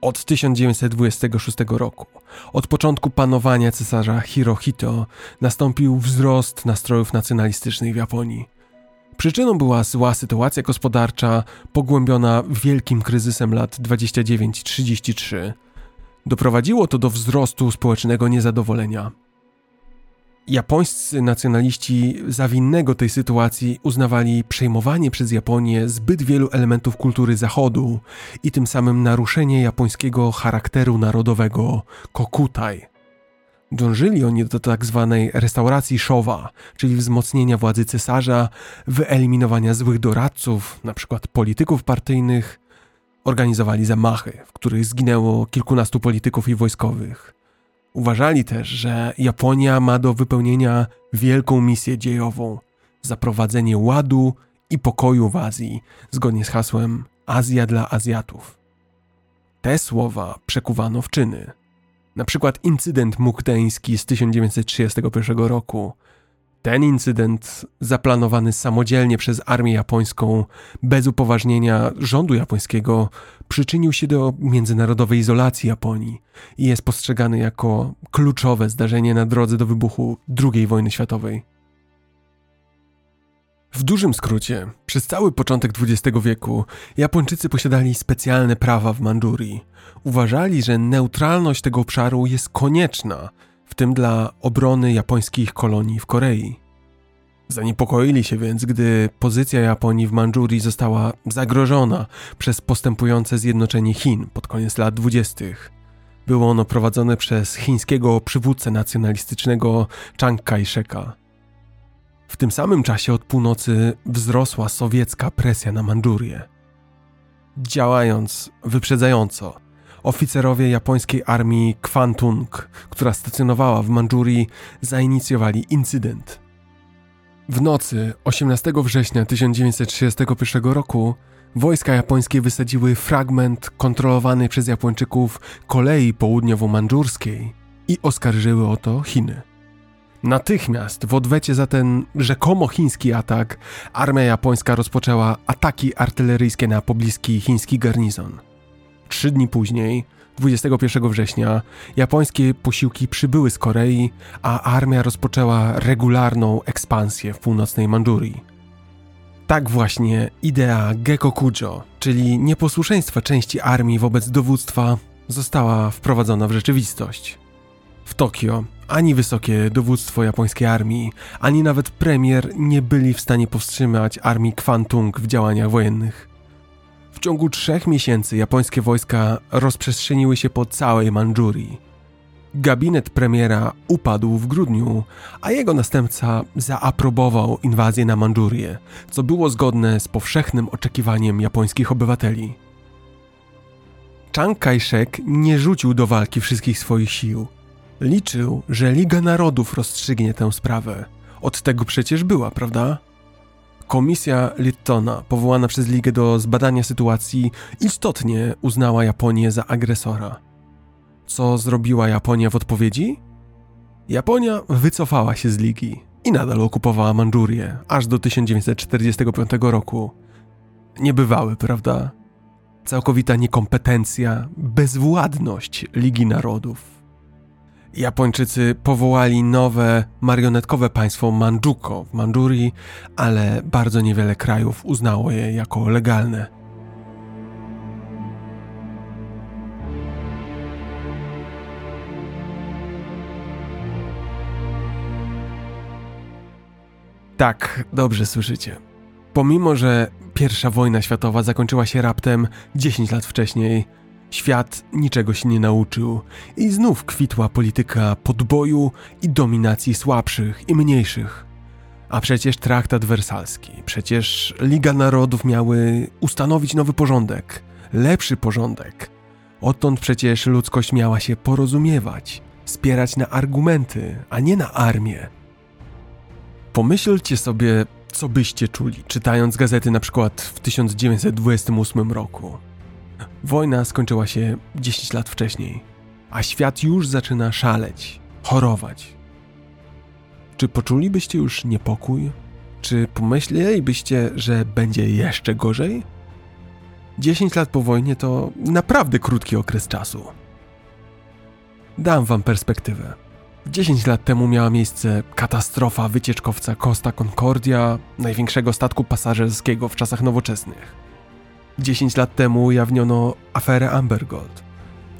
Od 1926 roku, od początku panowania cesarza Hirohito, nastąpił wzrost nastrojów nacjonalistycznych w Japonii. Przyczyną była zła sytuacja gospodarcza, pogłębiona wielkim kryzysem lat 29-33. Doprowadziło to do wzrostu społecznego niezadowolenia. Japońscy nacjonaliści za winnego tej sytuacji uznawali przejmowanie przez Japonię zbyt wielu elementów kultury Zachodu i tym samym naruszenie japońskiego charakteru narodowego kokutai. Dążyli oni do tak zwanej restauracji showa, czyli wzmocnienia władzy cesarza, wyeliminowania złych doradców, np. polityków partyjnych. Organizowali zamachy, w których zginęło kilkunastu polityków i wojskowych. Uważali też, że Japonia ma do wypełnienia wielką misję dziejową – zaprowadzenie ładu i pokoju w Azji, zgodnie z hasłem Azja dla Azjatów. Te słowa przekuwano w czyny. Na przykład incydent mukdeński z 1931 roku. Ten incydent, zaplanowany samodzielnie przez armię japońską, bez upoważnienia rządu japońskiego, przyczynił się do międzynarodowej izolacji Japonii i jest postrzegany jako kluczowe zdarzenie na drodze do wybuchu II wojny światowej. W dużym skrócie, przez cały początek XX wieku Japończycy posiadali specjalne prawa w Mandżurii. Uważali, że neutralność tego obszaru jest konieczna, w tym dla obrony japońskich kolonii w Korei. Zaniepokoili się więc, gdy pozycja Japonii w Mandżurii została zagrożona przez postępujące zjednoczenie Chin pod koniec lat 20. Było ono prowadzone przez chińskiego przywódcę nacjonalistycznego Chiang Kai-sheka. W tym samym czasie od północy wzrosła sowiecka presja na Mandżurię. Działając wyprzedzająco, oficerowie japońskiej armii Kwantung, która stacjonowała w Mandżurii, zainicjowali incydent. W nocy 18 września 1931 roku wojska japońskie wysadziły fragment kontrolowany przez Japończyków kolei południowo-mandżurskiej i oskarżyły o to Chiny. Natychmiast w odwecie za ten rzekomo chiński atak armia japońska rozpoczęła ataki artyleryjskie na pobliski chiński garnizon. 3 dni później, 21 września, japońskie posiłki przybyły z Korei, a armia rozpoczęła regularną ekspansję w północnej Mandżurii. Tak właśnie idea Gekkokujo, czyli nieposłuszeństwa części armii wobec dowództwa, została wprowadzona w rzeczywistość. W Tokio ani wysokie dowództwo japońskiej armii, ani nawet premier nie byli w stanie powstrzymać armii Kwantung w działaniach wojennych. W ciągu 3 miesięcy japońskie wojska rozprzestrzeniły się po całej Mandżurii. Gabinet premiera upadł w grudniu, a jego następca zaaprobował inwazję na Mandżurię, co było zgodne z powszechnym oczekiwaniem japońskich obywateli. Chiang Kai-shek nie rzucił do walki wszystkich swoich sił. Liczył, że Liga Narodów rozstrzygnie tę sprawę. Od tego przecież była, prawda? Komisja Littona, powołana przez Ligę do zbadania sytuacji, istotnie uznała Japonię za agresora. Co zrobiła Japonia w odpowiedzi? Japonia wycofała się z Ligi i nadal okupowała Mandżurię, aż do 1945 roku. Niebywały, prawda? Całkowita niekompetencja, bezwładność Ligi Narodów. Japończycy powołali nowe, marionetkowe państwo Mandżuko w Mandżurii, ale bardzo niewiele krajów uznało je jako legalne. Tak, dobrze słyszycie. Pomimo, że I wojna światowa zakończyła się raptem 10 lat wcześniej, świat niczego się nie nauczył i znów kwitła polityka podboju i dominacji słabszych i mniejszych. A przecież traktat wersalski, przecież Liga Narodów miały ustanowić nowy porządek, lepszy porządek. Odtąd przecież ludzkość miała się porozumiewać, spierać na argumenty, a nie na armię. Pomyślcie sobie, co byście czuli, czytając gazety na przykład w 1928 roku. Wojna skończyła się 10 lat wcześniej, a świat już zaczyna szaleć, chorować. Czy poczulibyście już niepokój? Czy pomyślelibyście, że będzie jeszcze gorzej? 10 lat po wojnie to naprawdę krótki okres czasu. Dam wam perspektywę. 10 lat temu miała miejsce katastrofa wycieczkowca Costa Concordia, największego statku pasażerskiego w czasach nowoczesnych. 10 lat temu ujawniono aferę Amber Gold.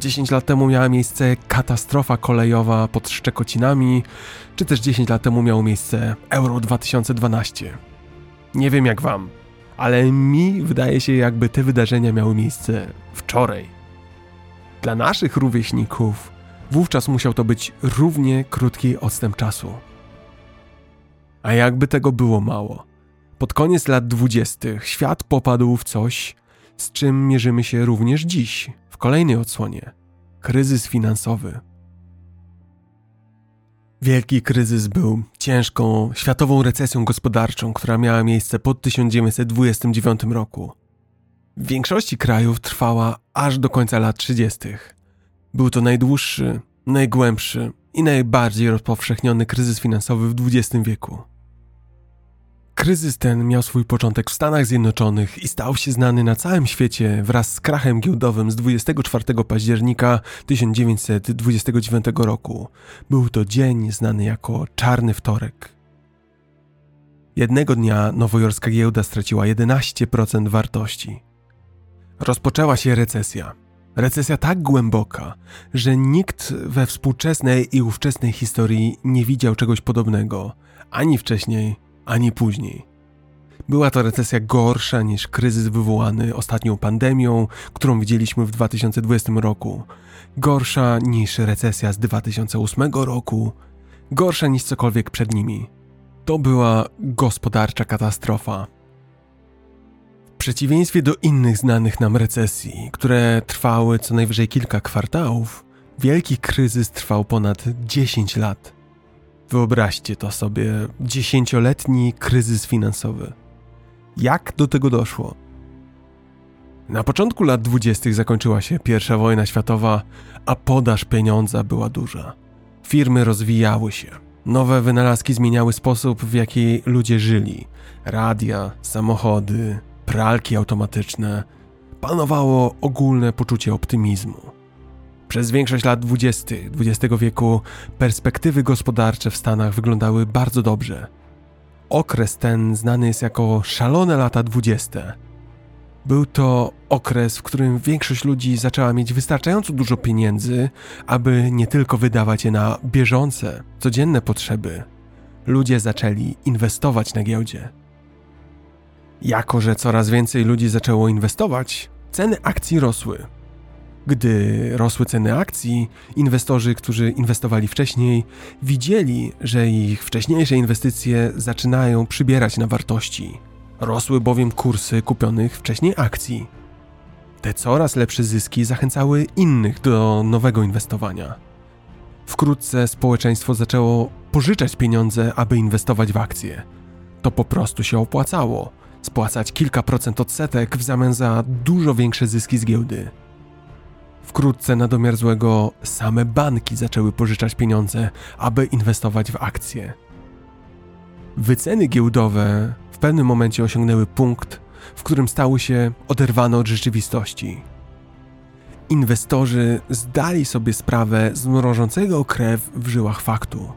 10 lat temu miała miejsce katastrofa kolejowa pod Szczekocinami, czy też 10 lat temu miało miejsce Euro 2012. Nie wiem jak wam, ale mi wydaje się, jakby te wydarzenia miały miejsce wczoraj. Dla naszych rówieśników wówczas musiał to być równie krótki odstęp czasu. A jakby tego było mało. Pod koniec lat 20. świat popadł w coś, z czym mierzymy się również dziś, w kolejnej odsłonie. Kryzys finansowy. Wielki kryzys był ciężką, światową recesją gospodarczą, która miała miejsce po 1929 roku. W większości krajów trwała aż do końca lat 30. Był to najdłuższy, najgłębszy i najbardziej rozpowszechniony kryzys finansowy w XX wieku. Kryzys ten miał swój początek w Stanach Zjednoczonych i stał się znany na całym świecie wraz z krachem giełdowym z 24 października 1929 roku. Był to dzień znany jako Czarny Wtorek. Jednego dnia nowojorska giełda straciła 11% wartości. Rozpoczęła się recesja. Recesja tak głęboka, że nikt we współczesnej i ówczesnej historii nie widział czegoś podobnego, ani wcześniej, ani później. Była to recesja gorsza niż kryzys wywołany ostatnią pandemią, którą widzieliśmy w 2020 roku, gorsza niż recesja z 2008 roku, gorsza niż cokolwiek przed nimi. To była gospodarcza katastrofa. W przeciwieństwie do innych znanych nam recesji, które trwały co najwyżej kilka kwartałów, wielki kryzys trwał ponad 10 lat. Wyobraźcie to sobie, 10-letni kryzys finansowy. Jak do tego doszło? Na początku lat 20. zakończyła się I wojna światowa, a podaż pieniądza była duża. Firmy rozwijały się. Nowe wynalazki zmieniały sposób, w jaki ludzie żyli. Radia, samochody, pralki automatyczne, panowało ogólne poczucie optymizmu. Przez większość lat 20. XX wieku perspektywy gospodarcze w Stanach wyglądały bardzo dobrze. Okres ten znany jest jako szalone lata 20. Był to okres, w którym większość ludzi zaczęła mieć wystarczająco dużo pieniędzy, aby nie tylko wydawać je na bieżące, codzienne potrzeby. Ludzie zaczęli inwestować na giełdzie. Jako że coraz więcej ludzi zaczęło inwestować, ceny akcji rosły. Gdy rosły ceny akcji, inwestorzy, którzy inwestowali wcześniej, widzieli, że ich wcześniejsze inwestycje zaczynają przybierać na wartości. Rosły bowiem kursy kupionych wcześniej akcji. Te coraz lepsze zyski zachęcały innych do nowego inwestowania. Wkrótce społeczeństwo zaczęło pożyczać pieniądze, aby inwestować w akcje. To po prostu się opłacało. Spłacać kilka procent odsetek w zamian za dużo większe zyski z giełdy. Wkrótce na domiar złego same banki zaczęły pożyczać pieniądze, aby inwestować w akcje. Wyceny giełdowe w pewnym momencie osiągnęły punkt, w którym stały się oderwane od rzeczywistości. Inwestorzy zdali sobie sprawę z mrożącego krew w żyłach faktu.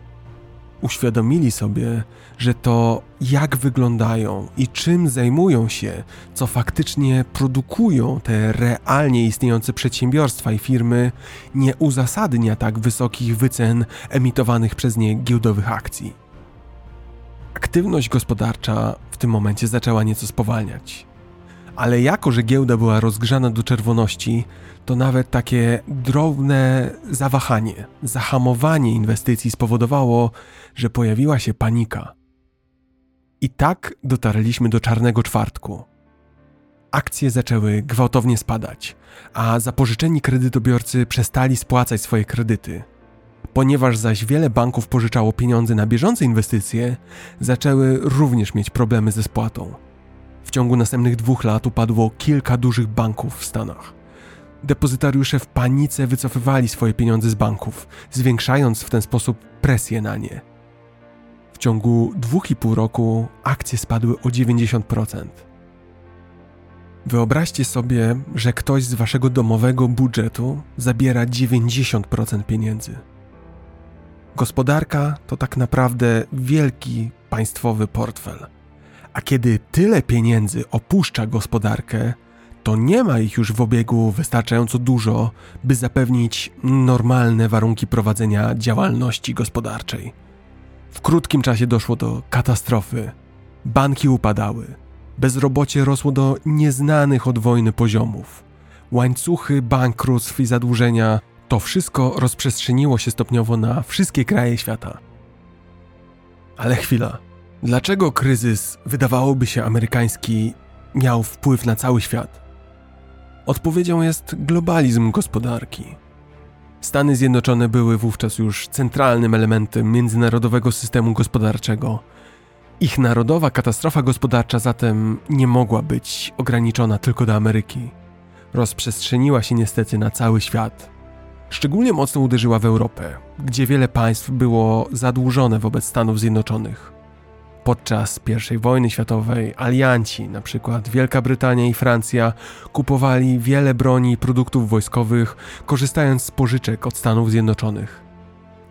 Uświadomili sobie, że to, jak wyglądają i czym zajmują się, co faktycznie produkują te realnie istniejące przedsiębiorstwa i firmy, nie uzasadnia tak wysokich wycen emitowanych przez nie giełdowych akcji. Aktywność gospodarcza w tym momencie zaczęła nieco spowalniać. Ale jako, że giełda była rozgrzana do czerwoności, to nawet takie drobne zawahanie, zahamowanie inwestycji spowodowało, że pojawiła się panika. I tak dotarliśmy do czarnego czwartku. Akcje zaczęły gwałtownie spadać, a zapożyczeni kredytobiorcy przestali spłacać swoje kredyty. Ponieważ zaś wiele banków pożyczało pieniądze na bieżące inwestycje, zaczęły również mieć problemy ze spłatą. W ciągu następnych 2 lat upadło kilka dużych banków w Stanach. Depozytariusze w panice wycofywali swoje pieniądze z banków, zwiększając w ten sposób presję na nie. W ciągu 2,5 roku akcje spadły o 90%. Wyobraźcie sobie, że ktoś z waszego domowego budżetu zabiera 90% pieniędzy. Gospodarka to tak naprawdę wielki państwowy portfel. A kiedy tyle pieniędzy opuszcza gospodarkę, to nie ma ich już w obiegu wystarczająco dużo, by zapewnić normalne warunki prowadzenia działalności gospodarczej. W krótkim czasie doszło do katastrofy. Banki upadały. Bezrobocie rosło do nieznanych od wojny poziomów. Łańcuchy bankructw i zadłużenia – to wszystko rozprzestrzeniło się stopniowo na wszystkie kraje świata. Ale chwila. Dlaczego kryzys, wydawałoby się amerykański, miał wpływ na cały świat? Odpowiedzią jest globalizm gospodarki. Stany Zjednoczone były wówczas już centralnym elementem międzynarodowego systemu gospodarczego. Ich narodowa katastrofa gospodarcza zatem nie mogła być ograniczona tylko do Ameryki. Rozprzestrzeniła się niestety na cały świat. Szczególnie mocno uderzyła w Europę, gdzie wiele państw było zadłużone wobec Stanów Zjednoczonych. Podczas I wojny światowej alianci, np. Wielka Brytania i Francja, kupowali wiele broni i produktów wojskowych, korzystając z pożyczek od Stanów Zjednoczonych.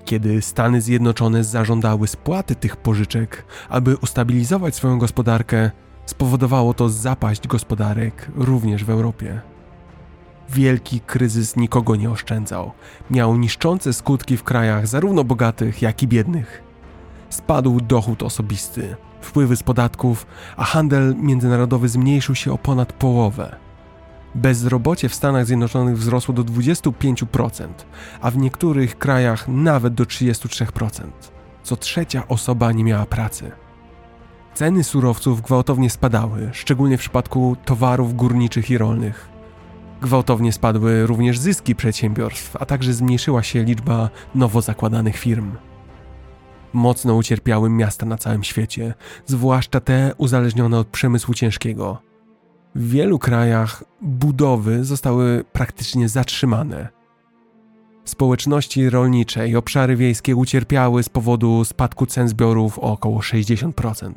Kiedy Stany Zjednoczone zażądały spłaty tych pożyczek, aby ustabilizować swoją gospodarkę, spowodowało to zapaść gospodarek również w Europie. Wielki kryzys nikogo nie oszczędzał. Miał niszczące skutki w krajach zarówno bogatych, jak i biednych. Spadł dochód osobisty, wpływy z podatków, a handel międzynarodowy zmniejszył się o ponad połowę. Bezrobocie w Stanach Zjednoczonych wzrosło do 25%, a w niektórych krajach nawet do 33%. Co trzecia osoba nie miała pracy. Ceny surowców gwałtownie spadały, szczególnie w przypadku towarów górniczych i rolnych. Gwałtownie spadły również zyski przedsiębiorstw, a także zmniejszyła się liczba nowo zakładanych firm. Mocno ucierpiały miasta na całym świecie, zwłaszcza te uzależnione od przemysłu ciężkiego. W wielu krajach budowy zostały praktycznie zatrzymane. Społeczności rolnicze i obszary wiejskie ucierpiały z powodu spadku cen zbiorów o około 60%.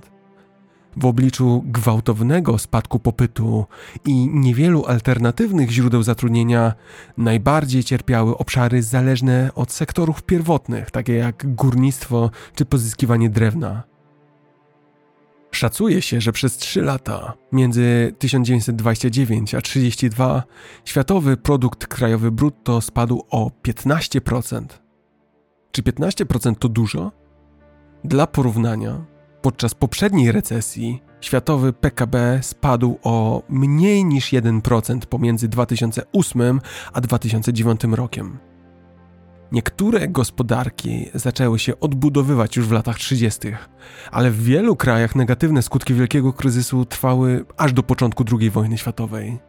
W obliczu gwałtownego spadku popytu i niewielu alternatywnych źródeł zatrudnienia najbardziej cierpiały obszary zależne od sektorów pierwotnych, takie jak górnictwo czy pozyskiwanie drewna. Szacuje się, że przez 3 lata, między 1929 a 1932, światowy produkt krajowy brutto spadł o 15%. Czy 15% to dużo? Dla porównania, podczas poprzedniej recesji światowy PKB spadł o mniej niż 1% pomiędzy 2008 a 2009 rokiem. Niektóre gospodarki zaczęły się odbudowywać już w latach 30., ale w wielu krajach negatywne skutki wielkiego kryzysu trwały aż do początku II wojny światowej.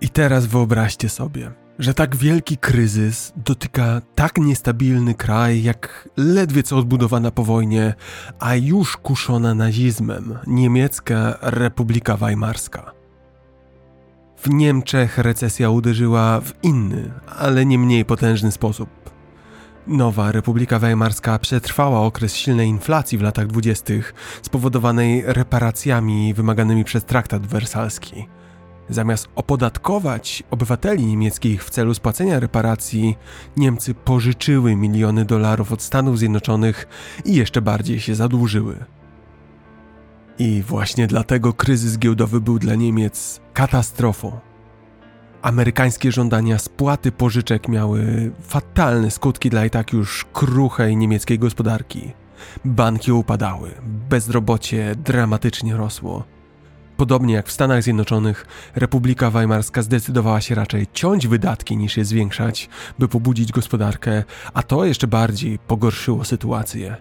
I teraz wyobraźcie sobie, że tak wielki kryzys dotyka tak niestabilny kraj, jak ledwie co odbudowana po wojnie, a już kuszona nazizmem niemiecka Republika Weimarska. W Niemczech recesja uderzyła w inny, ale nie mniej potężny sposób. Nowa Republika Weimarska przetrwała okres silnej inflacji w latach 20., spowodowanej reparacjami wymaganymi przez traktat wersalski. Zamiast opodatkować obywateli niemieckich w celu spłacenia reparacji, Niemcy pożyczyły miliony dolarów od Stanów Zjednoczonych i jeszcze bardziej się zadłużyły. I właśnie dlatego kryzys giełdowy był dla Niemiec katastrofą. Amerykańskie żądania spłaty pożyczek miały fatalne skutki dla i tak już kruchej niemieckiej gospodarki. Banki upadały, bezrobocie dramatycznie rosło. Podobnie jak w Stanach Zjednoczonych, Republika Weimarska zdecydowała się raczej ciąć wydatki niż je zwiększać, by pobudzić gospodarkę, a to jeszcze bardziej pogorszyło sytuację.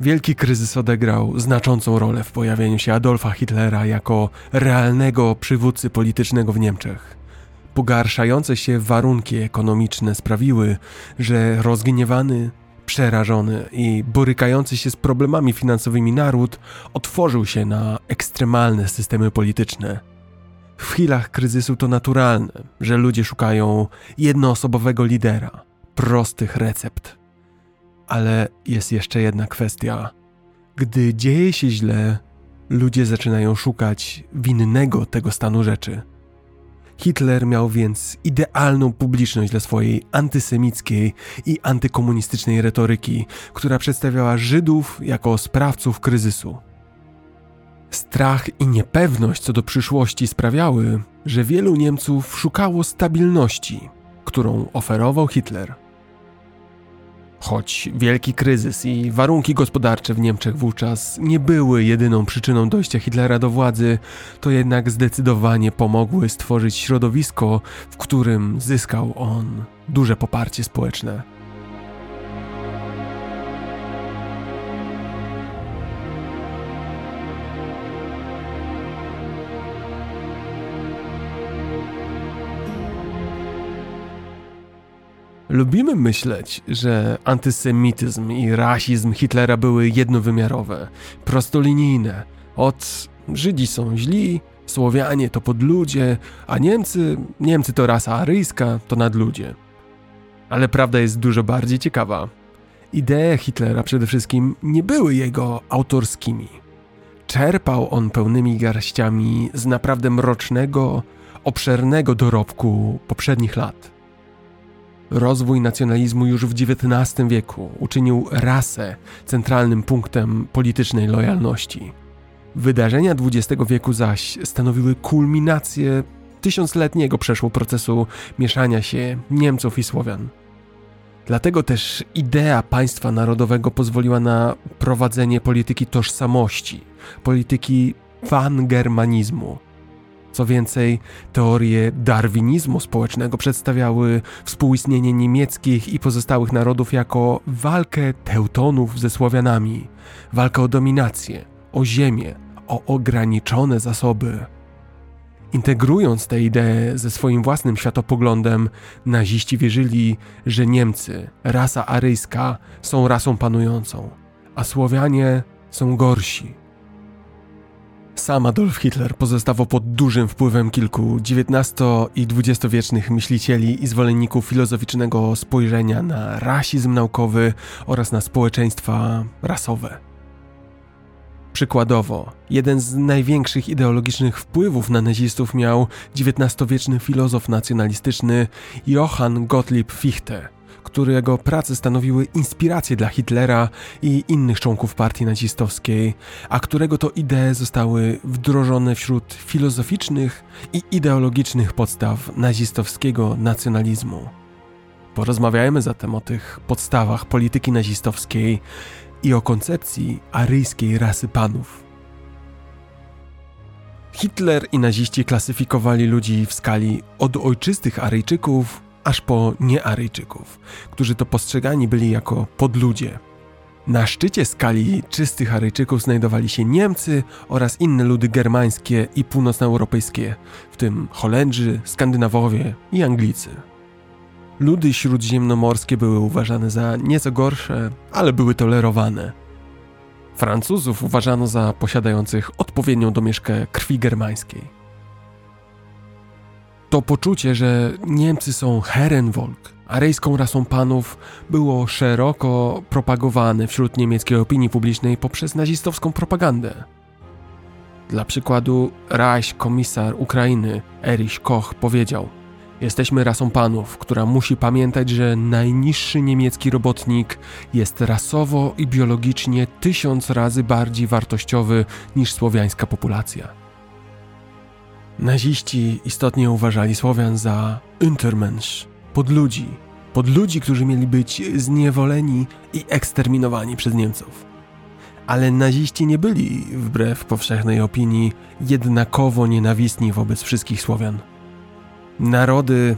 Wielki kryzys odegrał znaczącą rolę w pojawieniu się Adolfa Hitlera jako realnego przywódcy politycznego w Niemczech. Pogarszające się warunki ekonomiczne sprawiły, że rozgniewany, przerażony i borykający się z problemami finansowymi naród otworzył się na ekstremalne systemy polityczne. W chwilach kryzysu to naturalne, że ludzie szukają jednoosobowego lidera, prostych recept. Ale jest jeszcze jedna kwestia. Gdy dzieje się źle, ludzie zaczynają szukać winnego tego stanu rzeczy. Hitler miał więc idealną publiczność dla swojej antysemickiej i antykomunistycznej retoryki, która przedstawiała Żydów jako sprawców kryzysu. Strach i niepewność co do przyszłości sprawiały, że wielu Niemców szukało stabilności, którą oferował Hitler. Choć wielki kryzys i warunki gospodarcze w Niemczech wówczas nie były jedyną przyczyną dojścia Hitlera do władzy, to jednak zdecydowanie pomogły stworzyć środowisko, w którym zyskał on duże poparcie społeczne. Lubimy myśleć, że antysemityzm i rasizm Hitlera były jednowymiarowe, prostolinijne. Od Żydzi są źli, Słowianie to podludzie, a Niemcy to rasa aryjska, to nadludzie. Ale prawda jest dużo bardziej ciekawa. Idee Hitlera przede wszystkim nie były jego autorskimi. Czerpał on pełnymi garściami z naprawdę mrocznego, obszernego dorobku poprzednich lat. Rozwój nacjonalizmu już w XIX wieku uczynił rasę centralnym punktem politycznej lojalności. Wydarzenia XX wieku zaś stanowiły kulminację tysiącletniego przeszło procesu mieszania się Niemców i Słowian. Dlatego też idea państwa narodowego pozwoliła na prowadzenie polityki tożsamości, polityki pangermanizmu. Co więcej, teorie darwinizmu społecznego przedstawiały współistnienie niemieckich i pozostałych narodów jako walkę Teutonów ze Słowianami, walkę o dominację, o ziemię, o ograniczone zasoby. Integrując te idee ze swoim własnym światopoglądem, naziści wierzyli, że Niemcy, rasa aryjska, są rasą panującą, a Słowianie są gorsi. Sam Adolf Hitler pozostawał pod dużym wpływem kilku XIX i XX-wiecznych myślicieli i zwolenników filozoficznego spojrzenia na rasizm naukowy oraz na społeczeństwa rasowe. Przykładowo, jeden z największych ideologicznych wpływów na nazistów miał XIX-wieczny filozof nacjonalistyczny Johann Gottlieb Fichte, którego prace stanowiły inspirację dla Hitlera i innych członków partii nazistowskiej, a którego to idee zostały wdrożone wśród filozoficznych i ideologicznych podstaw nazistowskiego nacjonalizmu. Porozmawiajmy zatem o tych podstawach polityki nazistowskiej i o koncepcji aryjskiej rasy panów. Hitler i naziści klasyfikowali ludzi w skali od ojczystych Aryjczyków aż po niearyjczyków, którzy to postrzegani byli jako podludzie. Na szczycie skali czystych Aryjczyków znajdowali się Niemcy oraz inne ludy germańskie i północnoeuropejskie, w tym Holendrzy, Skandynawowie i Anglicy. Ludy śródziemnomorskie były uważane za nieco gorsze, ale były tolerowane. Francuzów uważano za posiadających odpowiednią domieszkę krwi germańskiej. To poczucie, że Niemcy są Herrenvolk, aryjską rasą panów, było szeroko propagowane wśród niemieckiej opinii publicznej poprzez nazistowsą propagandę. Dla przykładu Reichskomisarz Ukrainy Erich Koch powiedział: jesteśmy rasą panów, która musi pamiętać, że najniższy niemiecki robotnik jest rasowo i biologicznie 1000 razy bardziej wartościowy niż słowiańska populacja. Naziści istotnie uważali Słowian za Untermensch, podludzi, którzy mieli być zniewoleni i eksterminowani przez Niemców. Ale naziści nie byli, wbrew powszechnej opinii, jednakowo nienawistni wobec wszystkich Słowian. Narody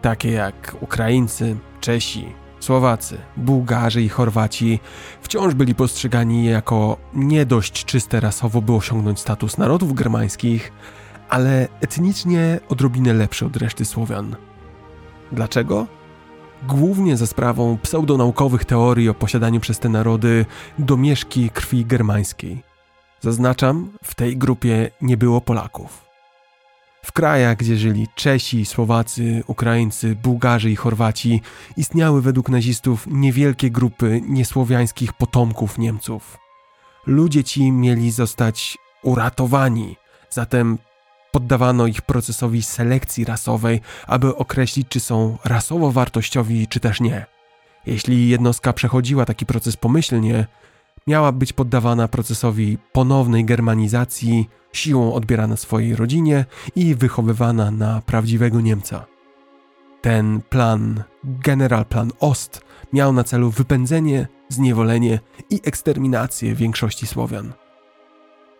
takie jak Ukraińcy, Czesi, Słowacy, Bułgarzy i Chorwaci wciąż byli postrzegani jako nie dość czyste rasowo, by osiągnąć status narodów germańskich, ale etnicznie odrobinę lepsze od reszty Słowian. Dlaczego? Głównie za sprawą pseudonaukowych teorii o posiadaniu przez te narody domieszki krwi germańskiej. Zaznaczam, w tej grupie nie było Polaków. W krajach, gdzie żyli Czesi, Słowacy, Ukraińcy, Bułgarzy i Chorwaci, istniały według nazistów niewielkie grupy niesłowiańskich potomków Niemców. Ludzie ci mieli zostać uratowani, zatem poddawano ich procesowi selekcji rasowej, aby określić, czy są rasowo wartościowi, czy też nie. Jeśli jednostka przechodziła taki proces pomyślnie, miała być poddawana procesowi ponownej germanizacji, siłą odbierana swojej rodzinie i wychowywana na prawdziwego Niemca. Ten plan, Generalplan Ost, miał na celu wypędzenie, zniewolenie i eksterminację większości Słowian.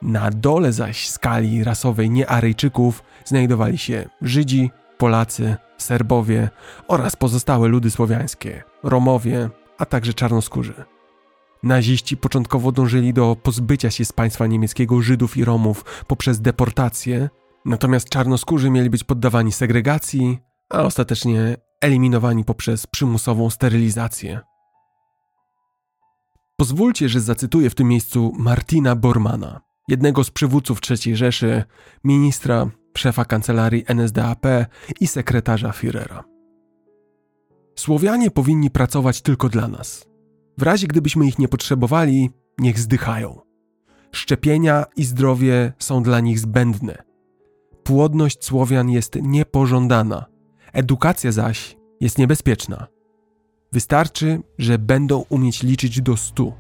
Na dole zaś skali rasowej niearyjczyków znajdowali się Żydzi, Polacy, Serbowie oraz pozostałe ludy słowiańskie, Romowie, a także czarnoskórzy. Naziści początkowo dążyli do pozbycia się z państwa niemieckiego Żydów i Romów poprzez deportację, natomiast czarnoskórzy mieli być poddawani segregacji, a ostatecznie eliminowani poprzez przymusową sterylizację. Pozwólcie, że zacytuję w tym miejscu Martina Bormanna, jednego z przywódców III Rzeszy, ministra, szefa kancelarii NSDAP i sekretarza Führera. Słowianie powinni pracować tylko dla nas. W razie gdybyśmy ich nie potrzebowali, niech zdychają. Szczepienia i zdrowie są dla nich zbędne. Płodność Słowian jest niepożądana, edukacja zaś jest niebezpieczna. Wystarczy, że będą umieć liczyć do 100.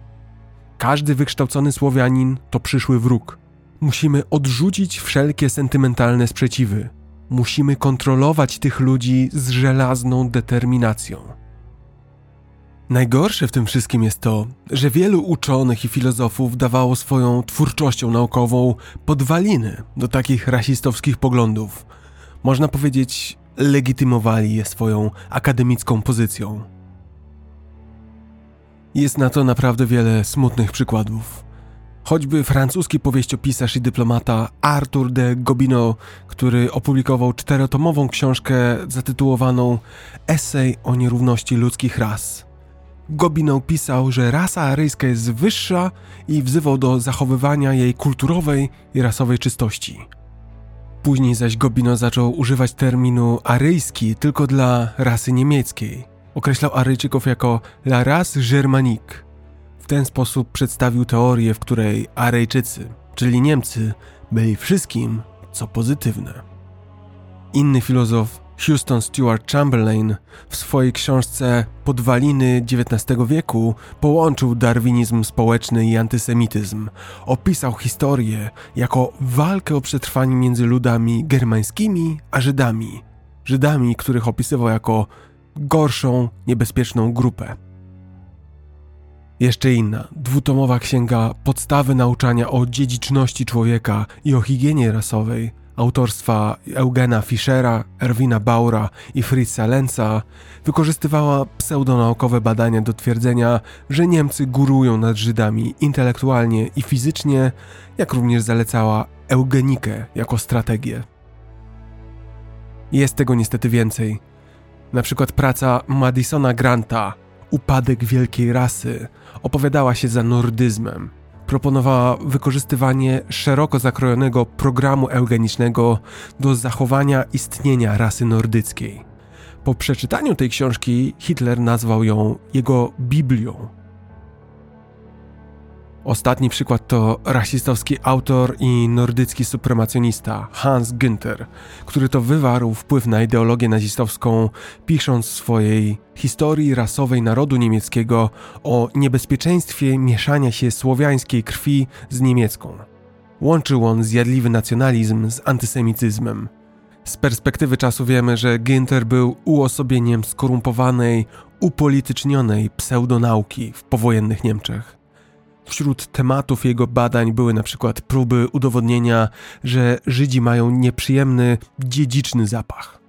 Każdy wykształcony Słowianin to przyszły wróg. Musimy odrzucić wszelkie sentymentalne sprzeciwy. Musimy kontrolować tych ludzi z żelazną determinacją. Najgorsze w tym wszystkim jest to, że wielu uczonych i filozofów dawało swoją twórczością naukową podwaliny do takich rasistowskich poglądów. Można powiedzieć, legitymowali je swoją akademicką pozycją. Jest na to naprawdę wiele smutnych przykładów. Choćby francuski powieściopisarz i dyplomata Arthur de Gobineau, który opublikował 4-tomową książkę zatytułowaną Esej o nierówności ludzkich ras. Gobineau pisał, że rasa aryjska jest wyższa i wzywał do zachowywania jej kulturowej i rasowej czystości. Później zaś Gobineau zaczął używać terminu aryjski tylko dla rasy niemieckiej. Określał Aryjczyków jako la race germanique. W ten sposób przedstawił teorię, w której Aryjczycy, czyli Niemcy, byli wszystkim, co pozytywne. Inny filozof Houston Stuart Chamberlain w swojej książce Podwaliny XIX wieku połączył darwinizm społeczny i antysemityzm. Opisał historię jako walkę o przetrwanie między ludami germańskimi a Żydami. Żydami, których opisywał jako gorszą, niebezpieczną grupę. Jeszcze inna, dwutomowa księga Podstawy nauczania o dziedziczności człowieka i o higienie rasowej autorstwa Eugena Fischera, Erwina Baura i Fritza Lenza wykorzystywała pseudonaukowe badania do twierdzenia, że Niemcy górują nad Żydami intelektualnie i fizycznie, jak również zalecała eugenikę jako strategię. Jest tego niestety więcej. Na przykład praca Madisona Granta Upadek wielkiej rasy opowiadała się za nordyzmem. Proponowała wykorzystywanie szeroko zakrojonego programu eugenicznego do zachowania istnienia rasy nordyckiej. Po przeczytaniu tej książki Hitler nazwał ją jego Biblią. Ostatni przykład to rasistowski autor i nordycki supremacjonista Hans Günther, który to wywarł wpływ na ideologię nazistowską, pisząc w swojej historii rasowej narodu niemieckiego o niebezpieczeństwie mieszania się słowiańskiej krwi z niemiecką. Łączył on zjadliwy nacjonalizm z antysemityzmem. Z perspektywy czasu wiemy, że Günther był uosobieniem skorumpowanej, upolitycznionej pseudonauki w powojennych Niemczech. Wśród tematów jego badań były na przykład próby udowodnienia, że Żydzi mają nieprzyjemny, dziedziczny zapach.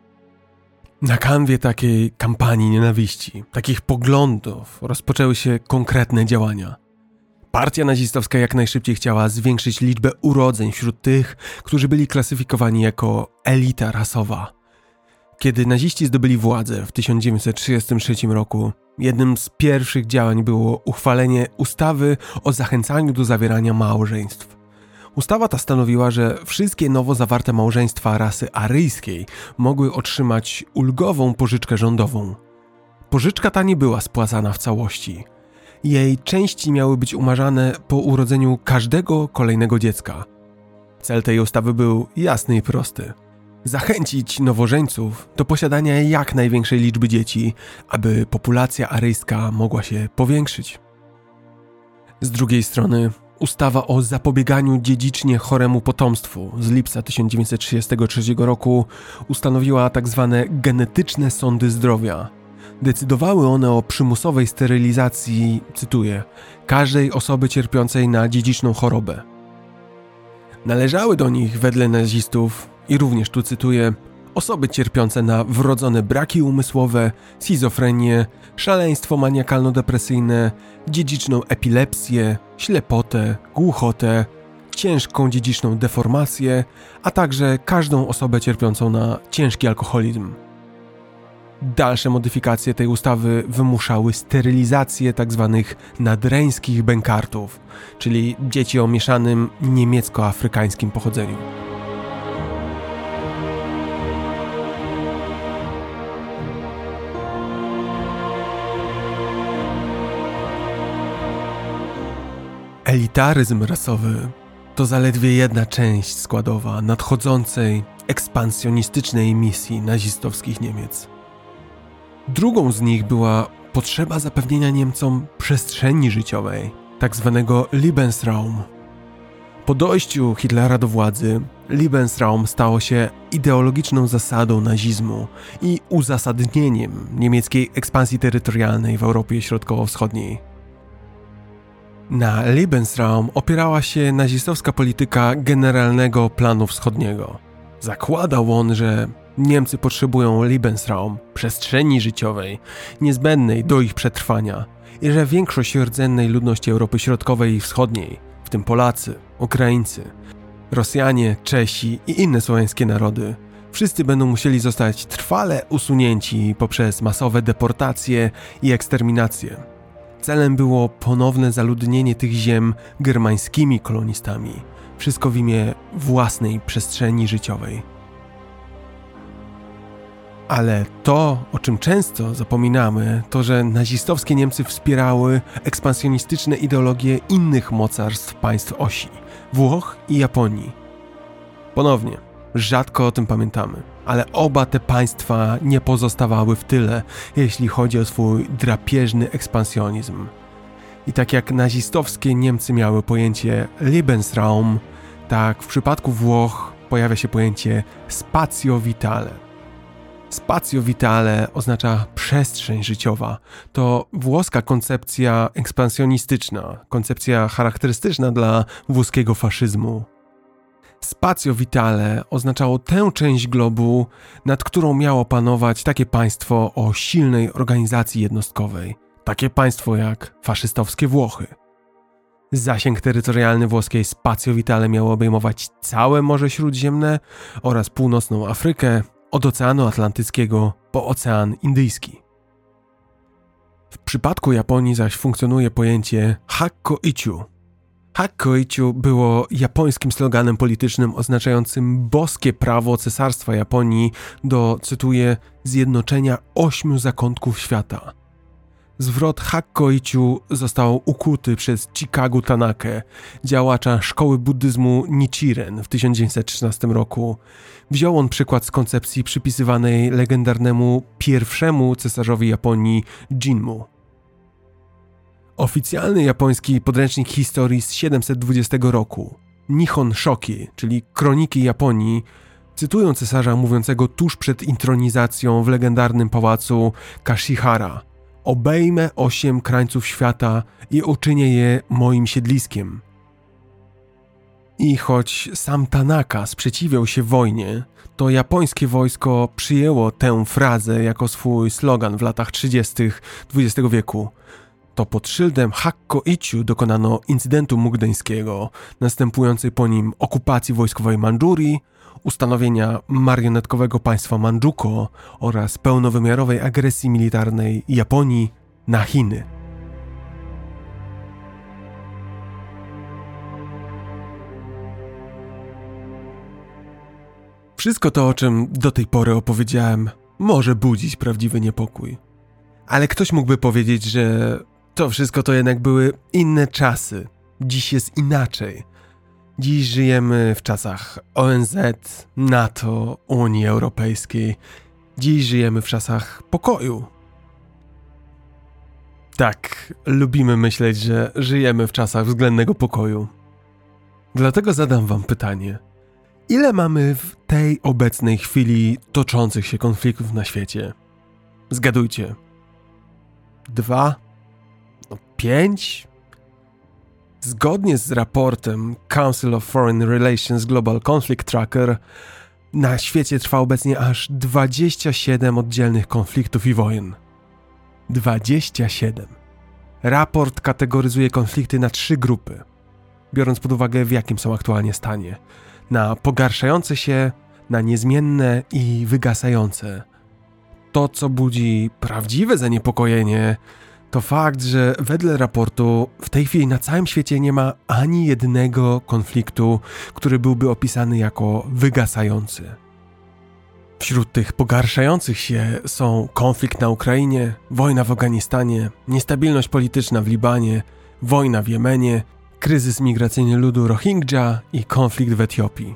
Na kanwie takiej kampanii nienawiści, takich poglądów rozpoczęły się konkretne działania. Partia nazistowska jak najszybciej chciała zwiększyć liczbę urodzeń wśród tych, którzy byli klasyfikowani jako elita rasowa. Kiedy naziści zdobyli władzę w 1933 roku, jednym z pierwszych działań było uchwalenie ustawy o zachęcaniu do zawierania małżeństw. Ustawa ta stanowiła, że wszystkie nowo zawarte małżeństwa rasy aryjskiej mogły otrzymać ulgową pożyczkę rządową. Pożyczka ta nie była spłacana w całości. Jej części miały być umarzane po urodzeniu każdego kolejnego dziecka. Cel tej ustawy był jasny i prosty. Zachęcić nowożeńców do posiadania jak największej liczby dzieci, aby populacja aryjska mogła się powiększyć. Z drugiej strony ustawa o zapobieganiu dziedzicznie choremu potomstwu z lipca 1933 roku ustanowiła tzw. genetyczne sądy zdrowia. Decydowały one o przymusowej sterylizacji, cytuję, każdej osoby cierpiącej na dziedziczną chorobę. Należały do nich wedle nazistów, i również tu cytuję, osoby cierpiące na wrodzone braki umysłowe, schizofrenię, szaleństwo maniakalno-depresyjne, dziedziczną epilepsję, ślepotę, głuchotę, ciężką dziedziczną deformację, a także każdą osobę cierpiącą na ciężki alkoholizm. Dalsze modyfikacje tej ustawy wymuszały sterylizację tzw. nadreńskich bękartów, czyli dzieci o mieszanym niemiecko-afrykańskim pochodzeniu. Elitaryzm rasowy to zaledwie jedna część składowa nadchodzącej, ekspansjonistycznej misji nazistowskich Niemiec. Drugą z nich była potrzeba zapewnienia Niemcom przestrzeni życiowej, tak zwanego Lebensraum. Po dojściu Hitlera do władzy, Lebensraum stało się ideologiczną zasadą nazizmu i uzasadnieniem niemieckiej ekspansji terytorialnej w Europie Środkowo-Wschodniej. Na Lebensraum opierała się nazistowska polityka Generalnego Planu Wschodniego. Zakładał on, że Niemcy potrzebują Lebensraum, przestrzeni życiowej, niezbędnej do ich przetrwania i że większość rdzennej ludności Europy Środkowej i Wschodniej, w tym Polacy, Ukraińcy, Rosjanie, Czesi i inne słowiańskie narody, wszyscy będą musieli zostać trwale usunięci poprzez masowe deportacje i eksterminacje. Celem było ponowne zaludnienie tych ziem germańskimi kolonistami, wszystko w imię własnej przestrzeni życiowej. Ale to, o czym często zapominamy, to że nazistowskie Niemcy wspierały ekspansjonistyczne ideologie innych mocarstw państw osi, Włoch i Japonii. Ponownie, rzadko o tym pamiętamy, ale oba te państwa nie pozostawały w tyle, jeśli chodzi o swój drapieżny ekspansjonizm. I tak jak nazistowskie Niemcy miały pojęcie Lebensraum, tak w przypadku Włoch pojawia się pojęcie Spazio Vitale. Spazio Vitale oznacza przestrzeń życiowa. To włoska koncepcja ekspansjonistyczna, koncepcja charakterystyczna dla włoskiego faszyzmu. Spazio vitale oznaczało tę część globu, nad którą miało panować takie państwo o silnej organizacji jednostkowej. Takie państwo jak faszystowskie Włochy. Zasięg terytorialny włoskiej Spazio Vitale miał obejmować całe Morze Śródziemne oraz północną Afrykę, od Oceanu Atlantyckiego po Ocean Indyjski. W przypadku Japonii zaś funkcjonuje pojęcie Hakko-ichiu. Hakko-ichiu było japońskim sloganem politycznym oznaczającym boskie prawo Cesarstwa Japonii do, cytuję, zjednoczenia 8 zakątków świata. Zwrot Hakko-ichiu został ukuty przez Chikagu Tanakę, działacza szkoły buddyzmu Nichiren w 1913 roku. Wziął on przykład z koncepcji przypisywanej legendarnemu pierwszemu cesarzowi Japonii Jinmu. Oficjalny japoński podręcznik historii z 720 roku, Nihon Shoki, czyli Kroniki Japonii, cytują cesarza mówiącego tuż przed intronizacją w legendarnym pałacu Kashihara: obejmę 8 krańców świata i uczynię je moim siedliskiem. I choć sam Tanaka sprzeciwiał się wojnie, to japońskie wojsko przyjęło tę frazę jako swój slogan w latach 30. XX wieku. To pod szyldem Hakko-ichiu dokonano incydentu mukdeńskiego, następującej po nim okupacji wojskowej Mandżurii, ustanowienia marionetkowego państwa Mandżuko oraz pełnowymiarowej agresji militarnej Japonii na Chiny. Wszystko to, o czym do tej pory opowiedziałem, może budzić prawdziwy niepokój. Ale ktoś mógłby powiedzieć, że to wszystko to jednak były inne czasy. Dziś jest inaczej. Dziś żyjemy w czasach ONZ, NATO, Unii Europejskiej. Dziś żyjemy w czasach pokoju. Tak, lubimy myśleć, że żyjemy w czasach względnego pokoju. Dlatego zadam wam pytanie. Ile mamy w tej obecnej chwili toczących się konfliktów na świecie? Zgadujcie. 2? 5? Zgodnie z raportem Council of Foreign Relations Global Conflict Tracker na świecie trwa obecnie aż 27 oddzielnych konfliktów i wojen. 27. Raport kategoryzuje konflikty na 3 grupy, biorąc pod uwagę, w jakim są aktualnie stanie. Na pogarszające się, na niezmienne i wygasające. To, co budzi prawdziwe zaniepokojenie, to fakt, że wedle raportu w tej chwili na całym świecie nie ma ani jednego konfliktu, który byłby opisany jako wygasający. Wśród tych pogarszających się są konflikt na Ukrainie, wojna w Afganistanie, niestabilność polityczna w Libanie, wojna w Jemenie, kryzys migracyjny ludu Rohingya i konflikt w Etiopii.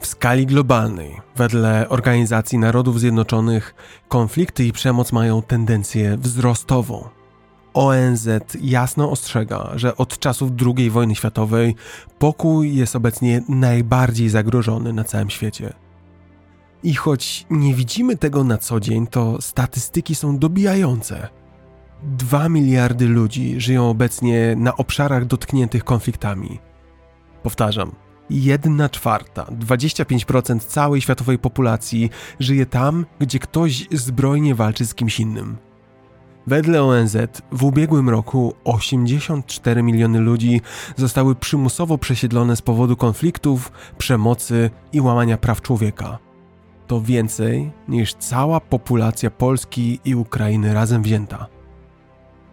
W skali globalnej, wedle Organizacji Narodów Zjednoczonych, konflikty i przemoc mają tendencję wzrostową. ONZ jasno ostrzega, że od czasów II wojny światowej pokój jest obecnie najbardziej zagrożony na całym świecie. I choć nie widzimy tego na co dzień, to statystyki są dobijające. 2 miliardy ludzi żyją obecnie na obszarach dotkniętych konfliktami. Powtarzam. 1/4, 25% całej światowej populacji żyje tam, gdzie ktoś zbrojnie walczy z kimś innym. Wedle ONZ w ubiegłym roku 84 miliony ludzi zostały przymusowo przesiedlone z powodu konfliktów, przemocy i łamania praw człowieka. To więcej niż cała populacja Polski i Ukrainy razem wzięta.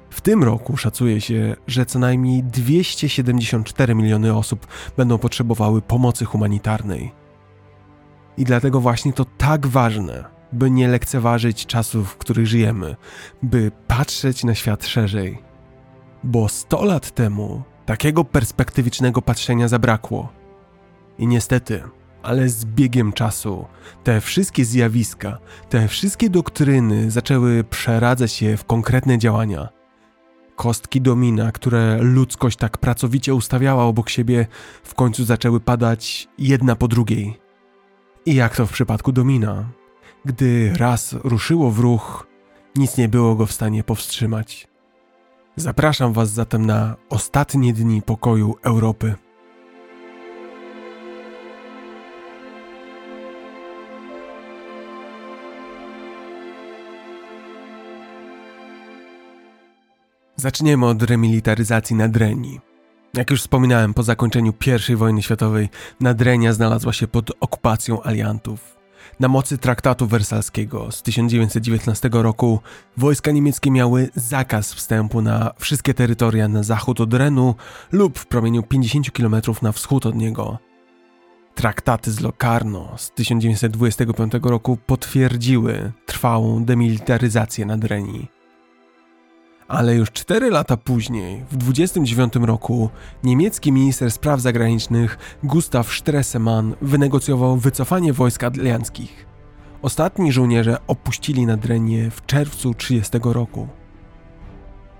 W tym roku szacuje się, że co najmniej 274 miliony osób będą potrzebowały pomocy humanitarnej. I dlatego właśnie to tak ważne, by nie lekceważyć czasów, w których żyjemy, by patrzeć na świat szerzej. Bo 100 lat temu takiego perspektywicznego patrzenia zabrakło. I niestety, ale z biegiem czasu te wszystkie zjawiska, te wszystkie doktryny zaczęły przeradzać się w konkretne działania. Kostki domina, które ludzkość tak pracowicie ustawiała obok siebie, w końcu zaczęły padać jedna po drugiej. I jak to w przypadku domina? Gdy raz ruszyło w ruch, Nic nie było go w stanie powstrzymać. Zapraszam Was zatem na ostatnie dni pokoju Europy. Zaczniemy od remilitaryzacji Nadrenii. Jak już wspominałem, po zakończeniu I wojny światowej Nadrenia znalazła się pod okupacją aliantów. Na mocy traktatu wersalskiego z 1919 roku wojska niemieckie miały zakaz wstępu na wszystkie terytoria na zachód od Renu lub w promieniu 50 km na wschód od niego. Traktaty z Locarno z 1925 roku potwierdziły trwałą demilitaryzację Nadrenii. Ale już 4 lata później, w 1929 roku, niemiecki minister spraw zagranicznych Gustav Stresemann wynegocjował wycofanie wojsk alianckich. Ostatni żołnierze opuścili Nadrenię w czerwcu 1930 roku.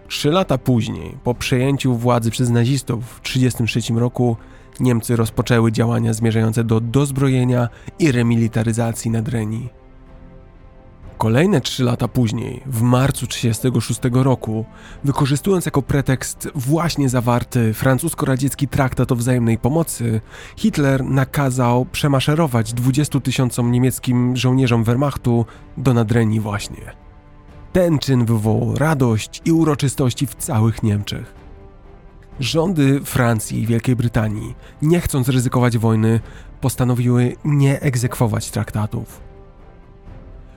3 lata później, po przejęciu władzy przez nazistów w 1933 roku, Niemcy rozpoczęły działania zmierzające do dozbrojenia i remilitaryzacji Nadrenii. Kolejne 3 lata później, w marcu 1936 roku, wykorzystując jako pretekst właśnie zawarty francusko-radziecki traktat o wzajemnej pomocy, Hitler nakazał przemaszerować 20 000 niemieckim żołnierzom Wehrmachtu do Nadrenii właśnie. Ten czyn wywołał radość i uroczystości w całych Niemczech. Rządy Francji i Wielkiej Brytanii, nie chcąc ryzykować wojny, postanowiły nie egzekwować traktatów.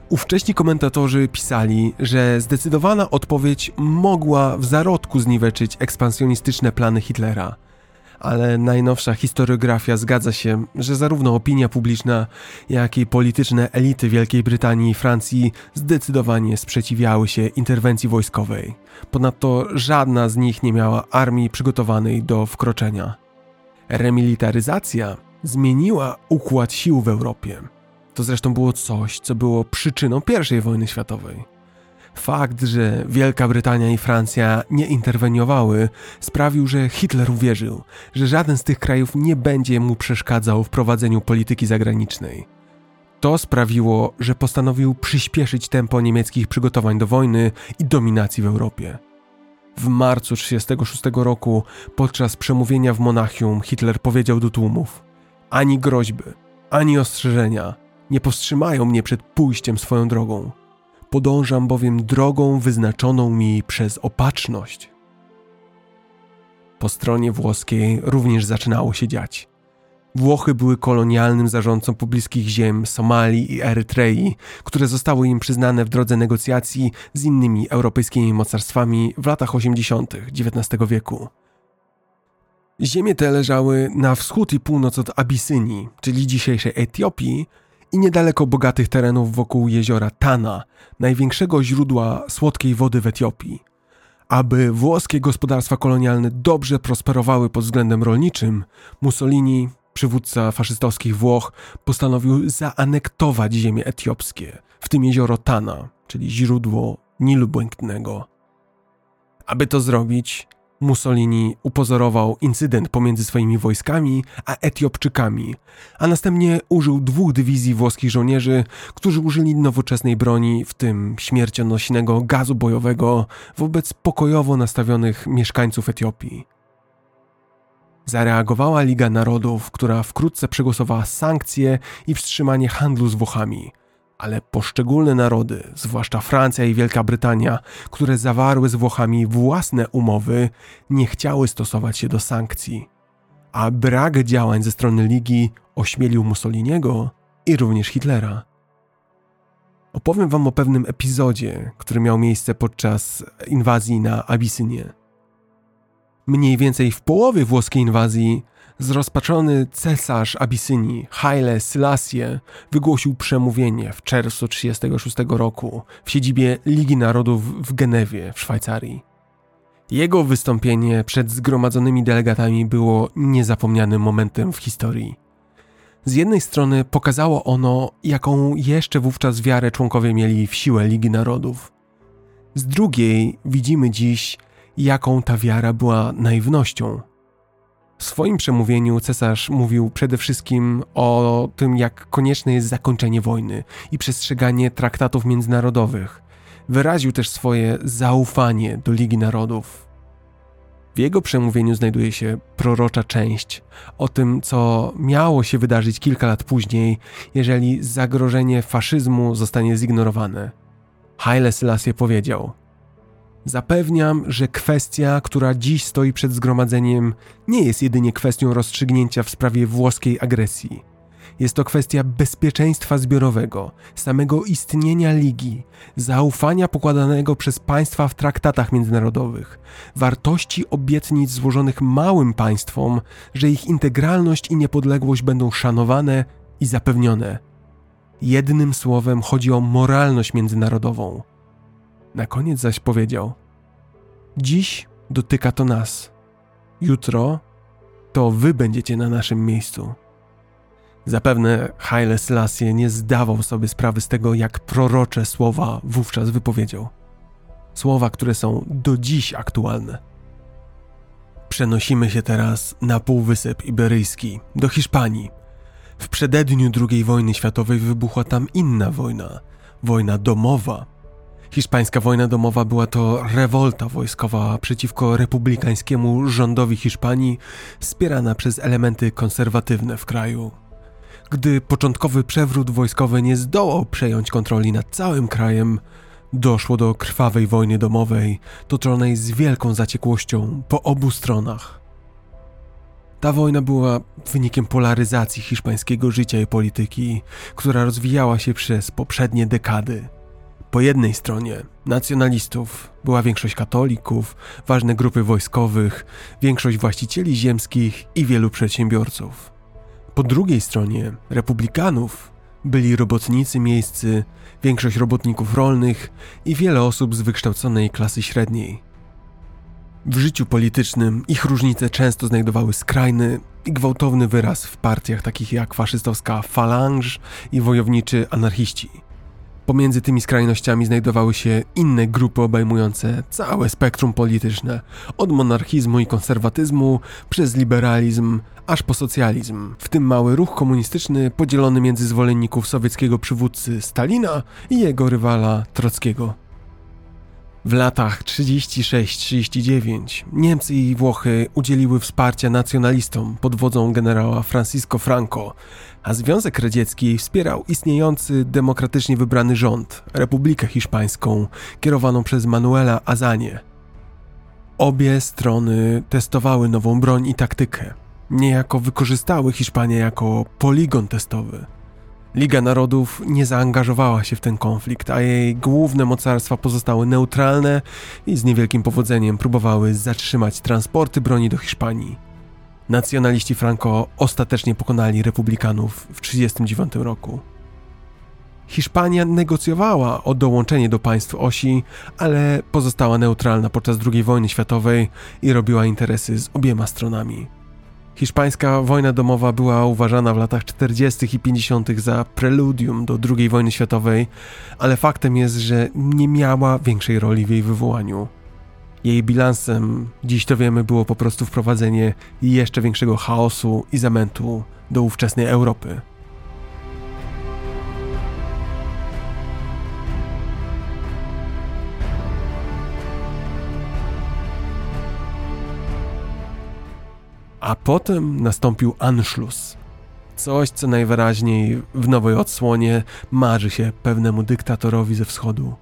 Ówcześni komentatorzy pisali, że zdecydowana odpowiedź mogła w zarodku zniweczyć ekspansjonistyczne plany Hitlera. Ale najnowsza historiografia zgadza się, że zarówno opinia publiczna, jak i polityczne elity Wielkiej Brytanii i Francji zdecydowanie sprzeciwiały się interwencji wojskowej. Ponadto żadna z nich nie miała armii przygotowanej do wkroczenia. Remilitaryzacja zmieniła układ sił w Europie. To zresztą było coś, co było przyczyną I wojny światowej. Fakt, że Wielka Brytania i Francja nie interweniowały, sprawił, że Hitler uwierzył, że żaden z tych krajów nie będzie mu przeszkadzał w prowadzeniu polityki zagranicznej. To sprawiło, że postanowił przyspieszyć tempo niemieckich przygotowań do wojny i dominacji w Europie. W marcu 1936 roku podczas przemówienia w Monachium Hitler powiedział do tłumów: ani groźby, ani ostrzeżenia nie powstrzymają mnie przed pójściem swoją drogą. Podążam bowiem drogą wyznaczoną mi przez opatrzność. Po stronie włoskiej również zaczynało się dziać. Włochy były kolonialnym zarządcą pobliskich ziem Somalii i Erytrei, które zostały im przyznane w drodze negocjacji z innymi europejskimi mocarstwami w latach 80. XIX wieku. Ziemie te leżały na wschód i północ od Abisynii, czyli dzisiejszej Etiopii, i niedaleko bogatych terenów wokół jeziora Tana, największego źródła słodkiej wody w Etiopii. Aby włoskie gospodarstwa kolonialne dobrze prosperowały pod względem rolniczym, Mussolini, przywódca faszystowskich Włoch, postanowił zaanektować ziemie etiopskie, w tym jezioro Tana, czyli źródło Nilu Błękitnego. Aby to zrobić, Mussolini upozorował incydent pomiędzy swoimi wojskami a Etiopczykami, a następnie użył 2 dywizji włoskich żołnierzy, którzy użyli nowoczesnej broni, w tym śmiercionośnego gazu bojowego, wobec pokojowo nastawionych mieszkańców Etiopii. Zareagowała Liga Narodów, która wkrótce przegłosowała sankcje i wstrzymanie handlu z Włochami. Ale poszczególne narody, zwłaszcza Francja i Wielka Brytania, które zawarły z Włochami własne umowy, nie chciały stosować się do sankcji. A brak działań ze strony Ligi ośmielił Mussoliniego i również Hitlera. Opowiem Wam o pewnym epizodzie, który miał miejsce podczas inwazji na Abisynię. Mniej więcej w połowie włoskiej inwazji zrozpaczony cesarz Abisynii, Haile Selassie, wygłosił przemówienie w czerwcu 1936 roku w siedzibie Ligi Narodów w Genewie w Szwajcarii. Jego wystąpienie przed zgromadzonymi delegatami było niezapomnianym momentem w historii. Z jednej strony pokazało ono, jaką jeszcze wówczas wiarę członkowie mieli w siłę Ligi Narodów. Z drugiej widzimy dziś, jaką ta wiara była naiwnością. W swoim przemówieniu cesarz mówił przede wszystkim o tym, jak konieczne jest zakończenie wojny i przestrzeganie traktatów międzynarodowych, wyraził też swoje zaufanie do Ligi Narodów. W jego przemówieniu znajduje się prorocza część o tym, co miało się wydarzyć kilka lat później, jeżeli zagrożenie faszyzmu zostanie zignorowane. Haile Selassie powiedział: zapewniam, że kwestia, która dziś stoi przed zgromadzeniem, nie jest jedynie kwestią rozstrzygnięcia w sprawie włoskiej agresji. Jest to kwestia bezpieczeństwa zbiorowego, samego istnienia Ligi, zaufania pokładanego przez państwa w traktatach międzynarodowych, wartości obietnic złożonych małym państwom, że ich integralność i niepodległość będą szanowane i zapewnione. Jednym słowem chodzi o moralność międzynarodową. Na koniec zaś powiedział: dziś dotyka to nas. Jutro to wy będziecie na naszym miejscu. Zapewne Haile Selassie nie zdawał sobie sprawy z tego, jak prorocze słowa wówczas wypowiedział. Słowa, które są do dziś aktualne. Przenosimy się teraz na Półwysep Iberyjski, do Hiszpanii. W przededniu II wojny światowej wybuchła tam inna wojna, wojna domowa. Hiszpańska wojna domowa była to rewolta wojskowa przeciwko republikańskiemu rządowi Hiszpanii, wspierana przez elementy konserwatywne w kraju. Gdy początkowy przewrót wojskowy nie zdołał przejąć kontroli nad całym krajem, doszło do krwawej wojny domowej, toczonej z wielką zaciekłością po obu stronach. Ta wojna była wynikiem polaryzacji hiszpańskiego życia i polityki, która rozwijała się przez poprzednie dekady. Po jednej stronie nacjonalistów była większość katolików, ważne grupy wojskowych, większość właścicieli ziemskich i wielu przedsiębiorców. Po drugiej stronie republikanów byli robotnicy miejscy, większość robotników rolnych i wiele osób z wykształconej klasy średniej. W życiu politycznym ich różnice często znajdowały skrajny i gwałtowny wyraz w partiach takich jak faszystowska Falanż i wojowniczy anarchiści. Pomiędzy tymi skrajnościami znajdowały się inne grupy obejmujące całe spektrum polityczne, od monarchizmu i konserwatyzmu, przez liberalizm, aż po socjalizm, w tym mały ruch komunistyczny podzielony między zwolenników sowieckiego przywódcy Stalina i jego rywala Trockiego. W latach 36-39 Niemcy i Włochy udzieliły wsparcia nacjonalistom pod wodzą generała Francisco Franco, a Związek Radziecki wspierał istniejący demokratycznie wybrany rząd, Republikę Hiszpańską, kierowaną przez Manuela Azanię. Obie strony testowały nową broń i taktykę. Niejako wykorzystały Hiszpanię jako poligon testowy. Liga Narodów nie zaangażowała się w ten konflikt, a jej główne mocarstwa pozostały neutralne i z niewielkim powodzeniem próbowały zatrzymać transporty broni do Hiszpanii. Nacjonaliści Franco ostatecznie pokonali republikanów w 1939 roku. Hiszpania negocjowała o dołączenie do państw osi, ale pozostała neutralna podczas II wojny światowej i robiła interesy z obiema stronami. Hiszpańska wojna domowa była uważana w latach 40. i 50. za preludium do II wojny światowej, ale faktem jest, że nie miała większej roli w jej wywołaniu. Jej bilansem, dziś to wiemy, było po prostu wprowadzenie jeszcze większego chaosu i zamętu do ówczesnej Europy. A potem nastąpił Anschluss. Coś, co najwyraźniej w nowej odsłonie marzy się pewnemu dyktatorowi ze wschodu.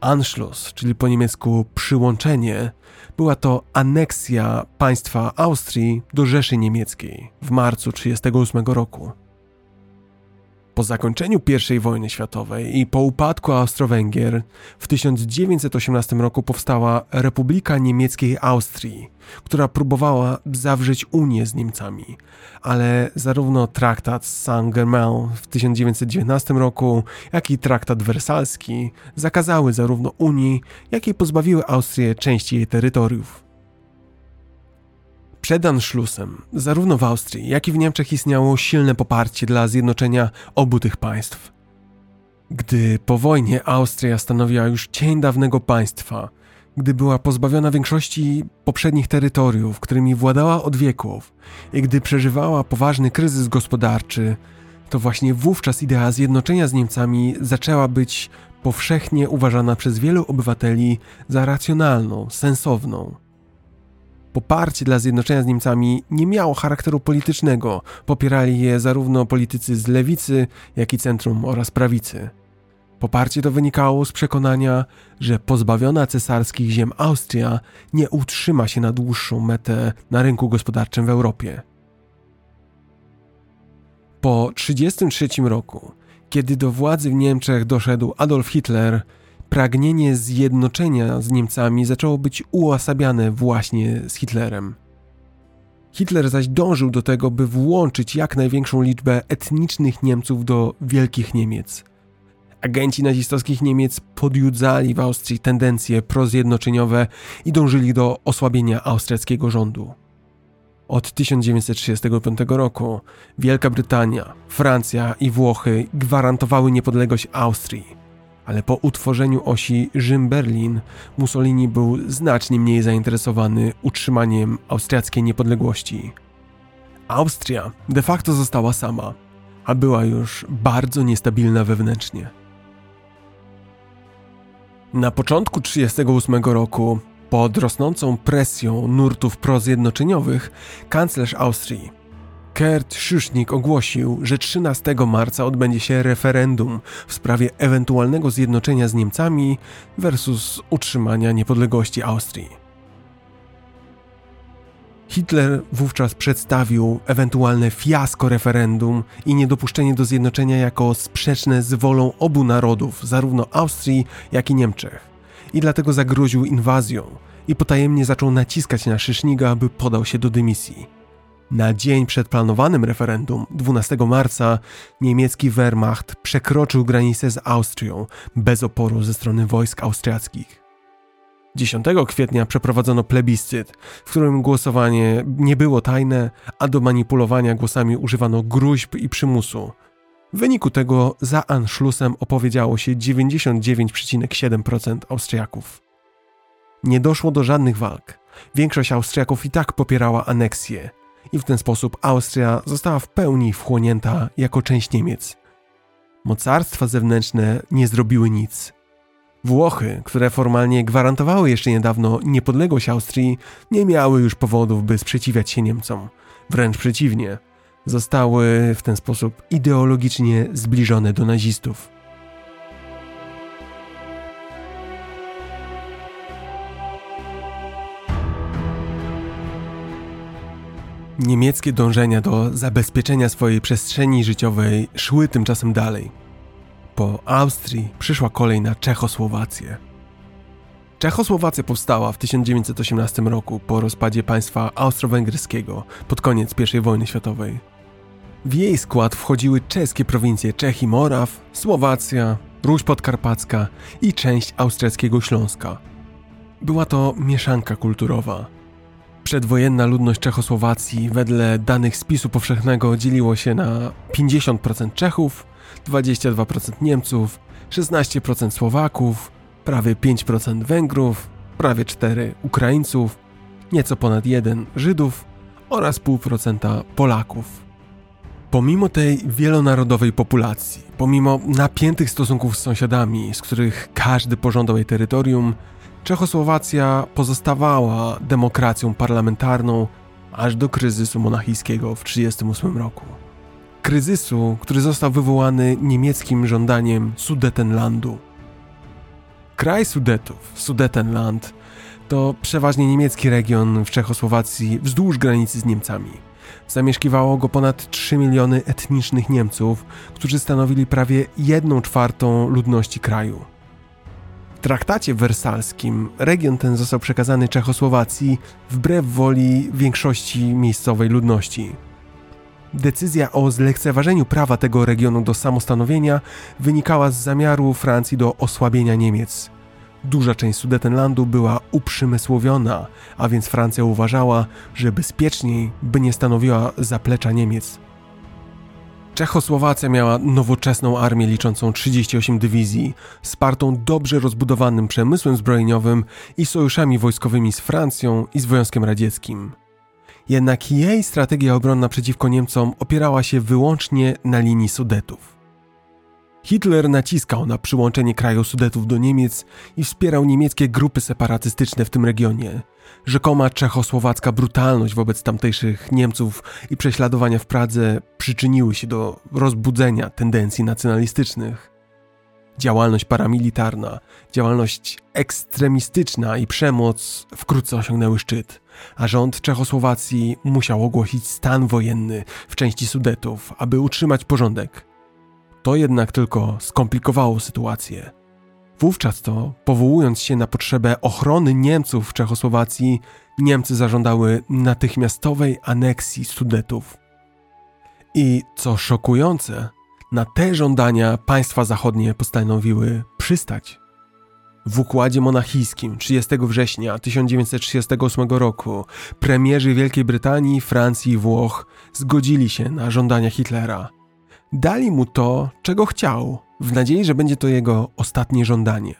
Anschluss, czyli po niemiecku przyłączenie, była to aneksja państwa Austrii do Rzeszy Niemieckiej w marcu 1938 roku. Po zakończeniu I wojny światowej i po upadku Austro-Węgier w 1918 roku powstała Republika Niemieckiej Austrii, która próbowała zawrzeć unię z Niemcami, ale zarówno traktat Saint-Germain w 1919 roku, jak i traktat wersalski zakazały zarówno Unii, jak i pozbawiły Austrię części jej terytoriów. Przed Anschlussem zarówno w Austrii, jak i w Niemczech istniało silne poparcie dla zjednoczenia obu tych państw. Gdy po wojnie Austria stanowiła już cień dawnego państwa, gdy była pozbawiona większości poprzednich terytoriów, którymi władała od wieków i gdy przeżywała poważny kryzys gospodarczy, to właśnie wówczas idea zjednoczenia z Niemcami zaczęła być powszechnie uważana przez wielu obywateli za racjonalną, sensowną. Poparcie dla zjednoczenia z Niemcami nie miało charakteru politycznego, popierali je zarówno politycy z lewicy, jak i centrum oraz prawicy. Poparcie to wynikało z przekonania, że pozbawiona cesarskich ziem Austria nie utrzyma się na dłuższą metę na rynku gospodarczym w Europie. Po 1933 roku, kiedy do władzy w Niemczech doszedł Adolf Hitler, pragnienie zjednoczenia z Niemcami zaczęło być uosabiane właśnie z Hitlerem. Hitler zaś dążył do tego, by włączyć jak największą liczbę etnicznych Niemców do Wielkich Niemiec. Agenci nazistowskich Niemiec podjudzali w Austrii tendencje prozjednoczeniowe i dążyli do osłabienia austriackiego rządu. Od 1935 roku Wielka Brytania, Francja i Włochy gwarantowały niepodległość Austrii, ale po utworzeniu osi Rzym-Berlin Mussolini był znacznie mniej zainteresowany utrzymaniem austriackiej niepodległości. Austria de facto została sama, a była już bardzo niestabilna wewnętrznie. Na początku 1938 roku, pod rosnącą presją nurtów prozjednoczeniowych, kanclerz Austrii Kurt Schuschnigg ogłosił, że 13 marca odbędzie się referendum w sprawie ewentualnego zjednoczenia z Niemcami versus utrzymania niepodległości Austrii. Hitler wówczas przedstawił ewentualne fiasko referendum i niedopuszczenie do zjednoczenia jako sprzeczne z wolą obu narodów, zarówno Austrii, jak i Niemczech. I dlatego zagroził inwazją i potajemnie zaczął naciskać na Schuschnigga, aby podał się do dymisji. Na dzień przed planowanym referendum, 12 marca, niemiecki Wehrmacht przekroczył granicę z Austrią bez oporu ze strony wojsk austriackich. 10 kwietnia przeprowadzono plebiscyt, w którym głosowanie nie było tajne, a do manipulowania głosami używano gróźb i przymusu. W wyniku tego za Anschlussem opowiedziało się 99,7% Austriaków. Nie doszło do żadnych walk. Większość Austriaków i tak popierała aneksję. I w ten sposób Austria została w pełni wchłonięta jako część Niemiec. Mocarstwa zewnętrzne nie zrobiły nic. Włochy, które formalnie gwarantowały jeszcze niedawno niepodległość Austrii, nie miały już powodów, by sprzeciwiać się Niemcom. Wręcz przeciwnie, zostały w ten sposób ideologicznie zbliżone do nazistów. Niemieckie dążenia do zabezpieczenia swojej przestrzeni życiowej szły tymczasem dalej. Po Austrii przyszła kolej na Czechosłowację. Czechosłowacja powstała w 1918 roku po rozpadzie państwa austro-węgierskiego pod koniec I wojny światowej. W jej skład wchodziły czeskie prowincje Czech i Moraw, Słowacja, Ruś Podkarpacka i część austriackiego Śląska. Była to mieszanka kulturowa. Przedwojenna ludność Czechosłowacji wedle danych spisu powszechnego dzieliło się na 50% Czechów, 22% Niemców, 16% Słowaków, prawie 5% Węgrów, prawie 4% Ukraińców, nieco ponad 1% Żydów oraz 0,5% Polaków. Pomimo tej wielonarodowej populacji, pomimo napiętych stosunków z sąsiadami, z których każdy pożądał jej terytorium, Czechosłowacja pozostawała demokracją parlamentarną aż do kryzysu monachijskiego w 1938 roku. Kryzysu, który został wywołany niemieckim żądaniem Sudetenlandu. Kraj Sudetów, Sudetenland, to przeważnie niemiecki region w Czechosłowacji wzdłuż granicy z Niemcami. Zamieszkiwało go ponad 3 miliony etnicznych Niemców, którzy stanowili prawie 1/4 ludności kraju. W traktacie wersalskim region ten został przekazany Czechosłowacji wbrew woli większości miejscowej ludności. Decyzja o zlekceważeniu prawa tego regionu do samostanowienia wynikała z zamiaru Francji do osłabienia Niemiec. Duża część Sudetenlandu była uprzemysłowiona, a więc Francja uważała, że bezpieczniej, by nie stanowiła zaplecza Niemiec. Czechosłowacja miała nowoczesną armię liczącą 38 dywizji, wspartą dobrze rozbudowanym przemysłem zbrojeniowym i sojuszami wojskowymi z Francją i z Związkiem Radzieckim. Jednak jej strategia obronna przeciwko Niemcom opierała się wyłącznie na linii Sudetów. Hitler naciskał na przyłączenie kraju Sudetów do Niemiec i wspierał niemieckie grupy separatystyczne w tym regionie. Rzekoma czechosłowacka brutalność wobec tamtejszych Niemców i prześladowania w Pradze przyczyniły się do rozbudzenia tendencji nacjonalistycznych. Działalność paramilitarna, działalność ekstremistyczna i przemoc wkrótce osiągnęły szczyt, a rząd Czechosłowacji musiał ogłosić stan wojenny w części Sudetów, aby utrzymać porządek. To jednak tylko skomplikowało sytuację. Wówczas to, powołując się na potrzebę ochrony Niemców w Czechosłowacji, Niemcy zażądały natychmiastowej aneksji Sudetów. I co szokujące, na te żądania państwa zachodnie postanowiły przystać. W układzie monachijskim 30 września 1938 roku premierzy Wielkiej Brytanii, Francji i Włoch zgodzili się na żądania Hitlera. Dali mu to, czego chciał, w nadziei, że będzie to jego ostatnie żądanie.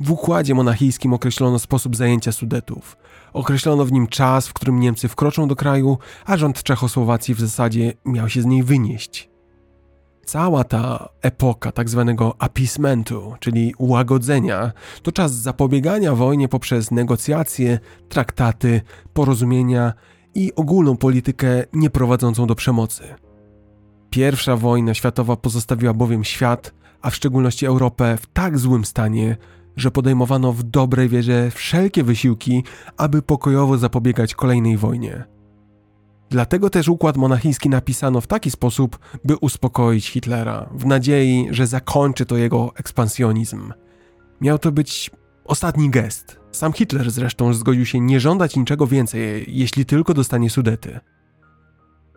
W układzie monachijskim określono sposób zajęcia Sudetów. Określono w nim czas, w którym Niemcy wkroczą do kraju, a rząd Czechosłowacji w zasadzie miał się z niej wynieść. Cała ta epoka tzw. appeasementu, czyli łagodzenia, to czas zapobiegania wojnie poprzez negocjacje, traktaty, porozumienia i ogólną politykę nieprowadzącą do przemocy. Pierwsza wojna światowa pozostawiła bowiem świat, a w szczególności Europę, w tak złym stanie, że podejmowano w dobrej wierze wszelkie wysiłki, aby pokojowo zapobiegać kolejnej wojnie. Dlatego też układ monachijski napisano w taki sposób, by uspokoić Hitlera, w nadziei, że zakończy to jego ekspansjonizm. Miał to być ostatni gest. Sam Hitler zresztą zgodził się nie żądać niczego więcej, jeśli tylko dostanie Sudety.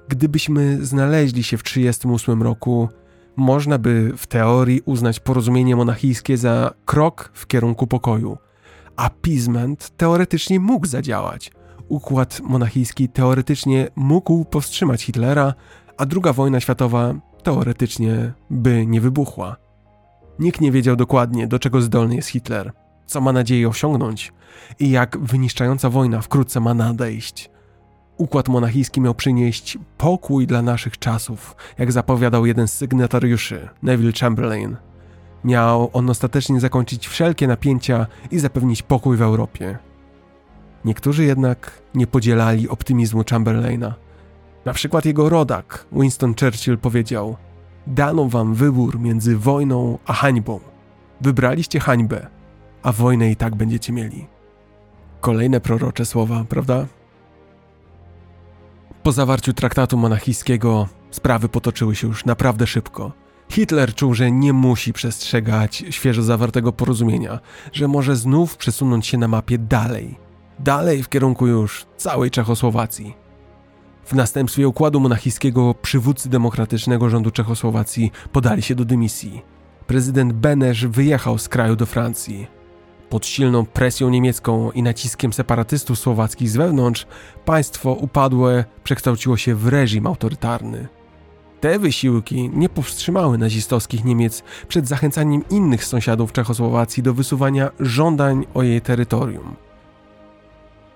Gdybyśmy znaleźli się w 1938 roku, można by w teorii uznać porozumienie monachijskie za krok w kierunku pokoju. Appeasement teoretycznie mógł zadziałać. Układ monachijski teoretycznie mógł powstrzymać Hitlera, a II wojna światowa teoretycznie by nie wybuchła. Nikt nie wiedział dokładnie, do czego zdolny jest Hitler, co ma nadzieję osiągnąć i jak wyniszczająca wojna wkrótce ma nadejść. Układ monachijski miał przynieść pokój dla naszych czasów, jak zapowiadał jeden z sygnatariuszy, Neville Chamberlain. Miał on ostatecznie zakończyć wszelkie napięcia i zapewnić pokój w Europie. Niektórzy jednak nie podzielali optymizmu Chamberlaina. Na przykład jego rodak, Winston Churchill, powiedział: dano wam wybór między wojną a hańbą. Wybraliście hańbę, a wojnę i tak będziecie mieli. Kolejne prorocze słowa, prawda? Po zawarciu traktatu monachijskiego sprawy potoczyły się już naprawdę szybko. Hitler czuł, że nie musi przestrzegać świeżo zawartego porozumienia, że może znów przesunąć się na mapie dalej w kierunku już całej Czechosłowacji. W następstwie układu monachijskiego przywódcy demokratycznego rządu Czechosłowacji podali się do dymisji. Prezydent Beneš wyjechał z kraju do Francji. Pod silną presją niemiecką i naciskiem separatystów słowackich z wewnątrz, państwo upadłe przekształciło się w reżim autorytarny. Te wysiłki nie powstrzymały nazistowskich Niemiec przed zachęcaniem innych sąsiadów Czechosłowacji do wysuwania żądań o jej terytorium.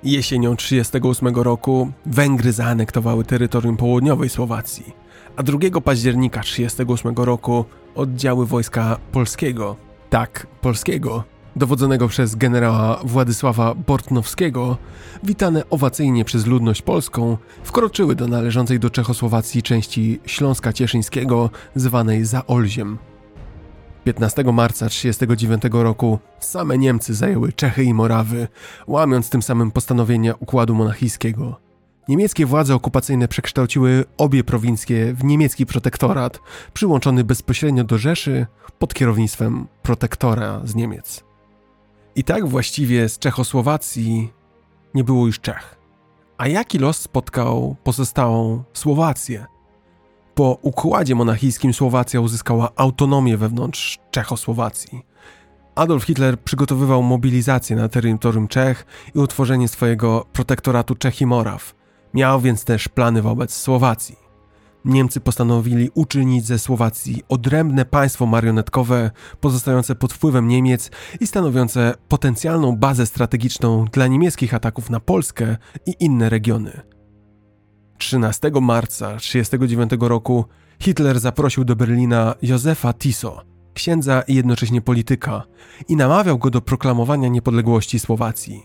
Jesienią 1938 roku Węgry zaanektowały terytorium południowej Słowacji, a 2 października 1938 roku oddziały wojska polskiego, tak polskiego, dowodzonego przez generała Władysława Bortnowskiego, witane owacyjnie przez ludność polską, wkroczyły do należącej do Czechosłowacji części Śląska Cieszyńskiego, zwanej Zaolziem. 15 marca 1939 roku same Niemcy zajęły Czechy i Morawy, łamiąc tym samym postanowienia układu monachijskiego. Niemieckie władze okupacyjne przekształciły obie prowincje w niemiecki protektorat, przyłączony bezpośrednio do Rzeszy pod kierownictwem protektora z Niemiec. I tak właściwie z Czechosłowacji nie było już Czech. A jaki los spotkał pozostałą Słowację? Po układzie monachijskim Słowacja uzyskała autonomię wewnątrz Czechosłowacji. Adolf Hitler przygotowywał mobilizację na terytorium Czech i utworzenie swojego protektoratu Czech i Moraw. Miał więc też plany wobec Słowacji. Niemcy postanowili uczynić ze Słowacji odrębne państwo marionetkowe pozostające pod wpływem Niemiec i stanowiące potencjalną bazę strategiczną dla niemieckich ataków na Polskę i inne regiony. 13 marca 1939 roku Hitler zaprosił do Berlina Józefa Tiso, księdza i jednocześnie polityka, i namawiał go do proklamowania niepodległości Słowacji.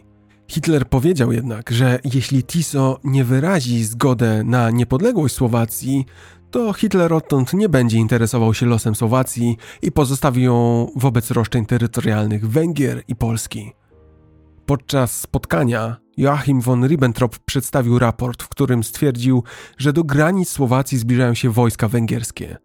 Hitler powiedział jednak, że jeśli Tiso nie wyrazi zgodę na niepodległość Słowacji, to Hitler odtąd nie będzie interesował się losem Słowacji i pozostawił ją wobec roszczeń terytorialnych Węgier i Polski. Podczas spotkania Joachim von Ribbentrop przedstawił raport, w którym stwierdził, że do granic Słowacji zbliżają się wojska węgierskie.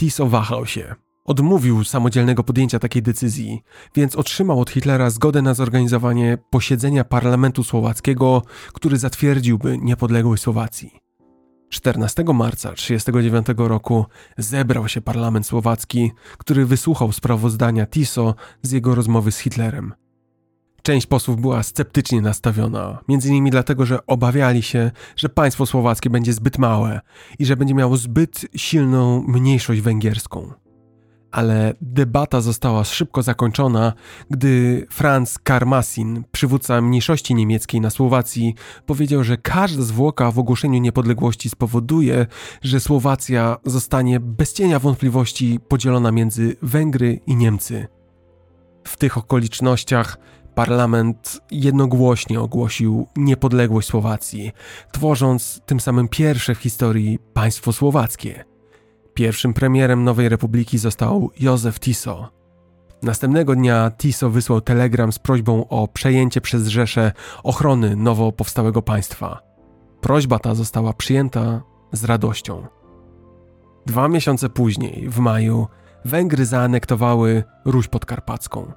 Tiso wahał się. Odmówił samodzielnego podjęcia takiej decyzji, więc otrzymał od Hitlera zgodę na zorganizowanie posiedzenia parlamentu słowackiego, który zatwierdziłby niepodległość Słowacji. 14 marca 1939 roku zebrał się parlament słowacki, który wysłuchał sprawozdania Tiso z jego rozmowy z Hitlerem. Część posłów była sceptycznie nastawiona, m.in. dlatego, że obawiali się, że państwo słowackie będzie zbyt małe i że będzie miało zbyt silną mniejszość węgierską. Ale debata została szybko zakończona, gdy Franz Karmasin, przywódca mniejszości niemieckiej na Słowacji, powiedział, że każda zwłoka w ogłoszeniu niepodległości spowoduje, że Słowacja zostanie bez cienia wątpliwości podzielona między Węgry i Niemcy. W tych okolicznościach parlament jednogłośnie ogłosił niepodległość Słowacji, tworząc tym samym pierwsze w historii państwo słowackie. Pierwszym premierem nowej republiki został Józef Tiso. Następnego dnia Tiso wysłał telegram z prośbą o przejęcie przez Rzeszę ochrony nowo powstałego państwa. Prośba ta została przyjęta z radością. 2 miesiące później, w maju, Węgry zaanektowały Ruś Podkarpacką.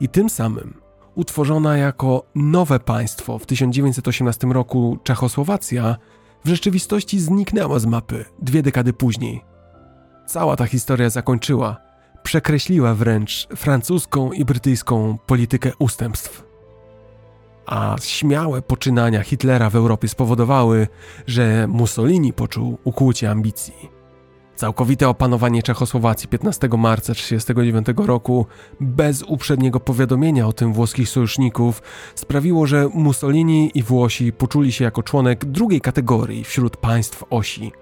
I tym samym utworzona jako nowe państwo w 1918 roku Czechosłowacja w rzeczywistości zniknęła z mapy 2 dekady później. Cała ta historia przekreśliła wręcz francuską i brytyjską politykę ustępstw. A śmiałe poczynania Hitlera w Europie spowodowały, że Mussolini poczuł ukłucie ambicji. Całkowite opanowanie Czechosłowacji 15 marca 1939 roku bez uprzedniego powiadomienia o tym włoskich sojuszników sprawiło, że Mussolini i Włosi poczuli się jako członek drugiej kategorii wśród państw osi.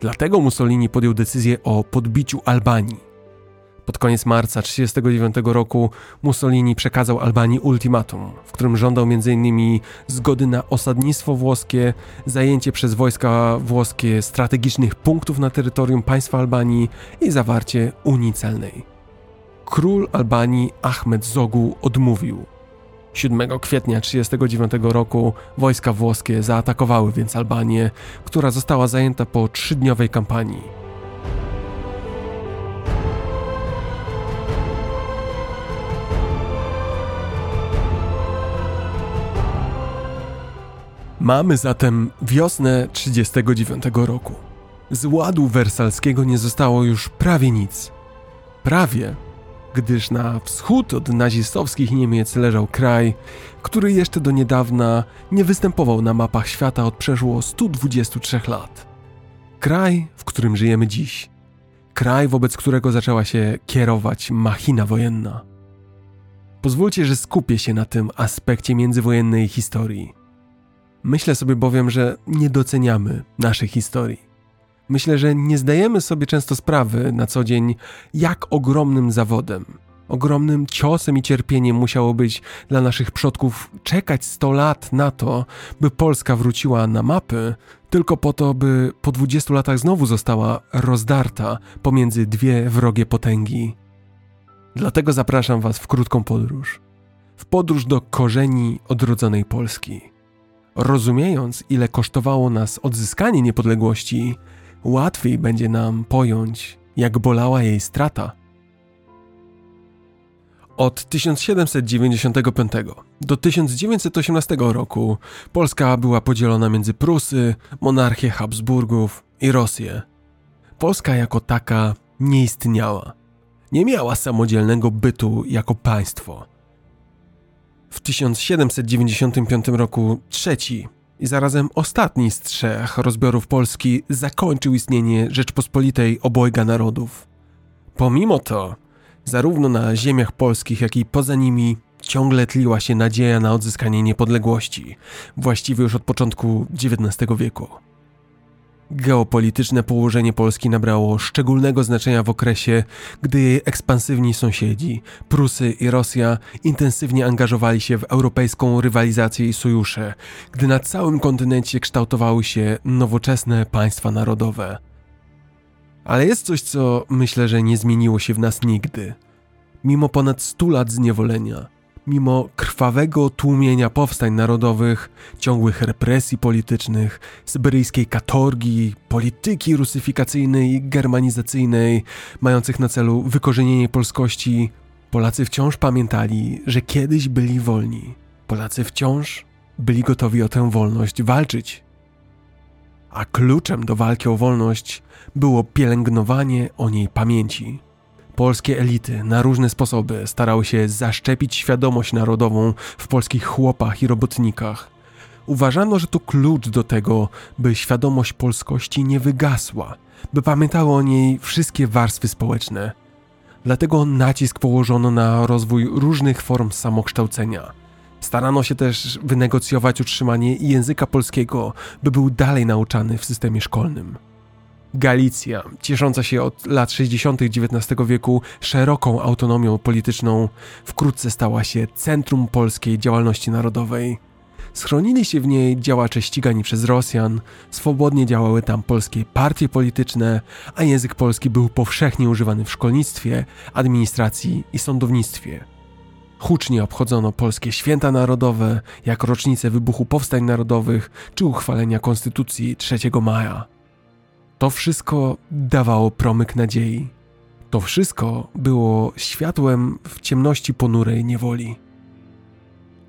Dlatego Mussolini podjął decyzję o podbiciu Albanii. Pod koniec marca 1939 roku Mussolini przekazał Albanii ultimatum, w którym żądał m.in. zgody na osadnictwo włoskie, zajęcie przez wojska włoskie strategicznych punktów na terytorium państwa Albanii i zawarcie unii celnej. Król Albanii Ahmed Zogu odmówił. 7 kwietnia 1939 roku wojska włoskie zaatakowały więc Albanię, która została zajęta po 3-dniowej kampanii. Mamy zatem wiosnę 1939 roku. Z ładu wersalskiego nie zostało już prawie nic. Prawie, gdyż na wschód od nazistowskich Niemiec leżał kraj, który jeszcze do niedawna nie występował na mapach świata od przeszło 123 lat. Kraj, w którym żyjemy dziś. Kraj, wobec którego zaczęła się kierować machina wojenna. Pozwólcie, że skupię się na tym aspekcie międzywojennej historii. Myślę sobie bowiem, że nie doceniamy naszej historii. Myślę, że nie zdajemy sobie często sprawy na co dzień, jak ogromnym zawodem, ogromnym ciosem i cierpieniem musiało być dla naszych przodków czekać 100 lat na to, by Polska wróciła na mapy, tylko po to, by po 20 latach znowu została rozdarta pomiędzy dwie wrogie potęgi. Dlatego zapraszam Was w krótką podróż. W podróż do korzeni odrodzonej Polski. Rozumiejąc, ile kosztowało nas odzyskanie niepodległości, łatwiej będzie nam pojąć, jak bolała jej strata. Od 1795 do 1918 roku Polska była podzielona między Prusy, monarchię Habsburgów i Rosję. Polska jako taka nie istniała. Nie miała samodzielnego bytu jako państwo. W 1795 roku trzeci i zarazem ostatni z 3 rozbiorów Polski zakończył istnienie Rzeczpospolitej Obojga Narodów. Pomimo to, zarówno na ziemiach polskich, jak i poza nimi ciągle tliła się nadzieja na odzyskanie niepodległości, właściwie już od początku XIX wieku. Geopolityczne położenie Polski nabrało szczególnego znaczenia w okresie, gdy jej ekspansywni sąsiedzi, Prusy i Rosja, intensywnie angażowali się w europejską rywalizację i sojusze, gdy na całym kontynencie kształtowały się nowoczesne państwa narodowe. Ale jest coś, co myślę, że nie zmieniło się w nas nigdy. Mimo ponad 100 lat zniewolenia, mimo krwawego tłumienia powstań narodowych, ciągłych represji politycznych, syberyjskiej katorgi, polityki rusyfikacyjnej i germanizacyjnej, mających na celu wykorzenienie polskości, Polacy wciąż pamiętali, że kiedyś byli wolni. Polacy wciąż byli gotowi o tę wolność walczyć. A kluczem do walki o wolność było pielęgnowanie o niej pamięci. Polskie elity na różne sposoby starały się zaszczepić świadomość narodową w polskich chłopach i robotnikach. Uważano, że to klucz do tego, by świadomość polskości nie wygasła, by pamiętały o niej wszystkie warstwy społeczne. Dlatego nacisk położono na rozwój różnych form samokształcenia. Starano się też wynegocjować utrzymanie języka polskiego, by był dalej nauczany w systemie szkolnym. Galicja, ciesząca się od lat 60. XIX wieku szeroką autonomią polityczną, wkrótce stała się centrum polskiej działalności narodowej. Schronili się w niej działacze ścigani przez Rosjan, swobodnie działały tam polskie partie polityczne, a język polski był powszechnie używany w szkolnictwie, administracji i sądownictwie. Hucznie obchodzono polskie święta narodowe, jak rocznice wybuchu powstań narodowych czy uchwalenia Konstytucji 3 maja. To wszystko dawało promyk nadziei. To wszystko było światłem w ciemności ponurej niewoli.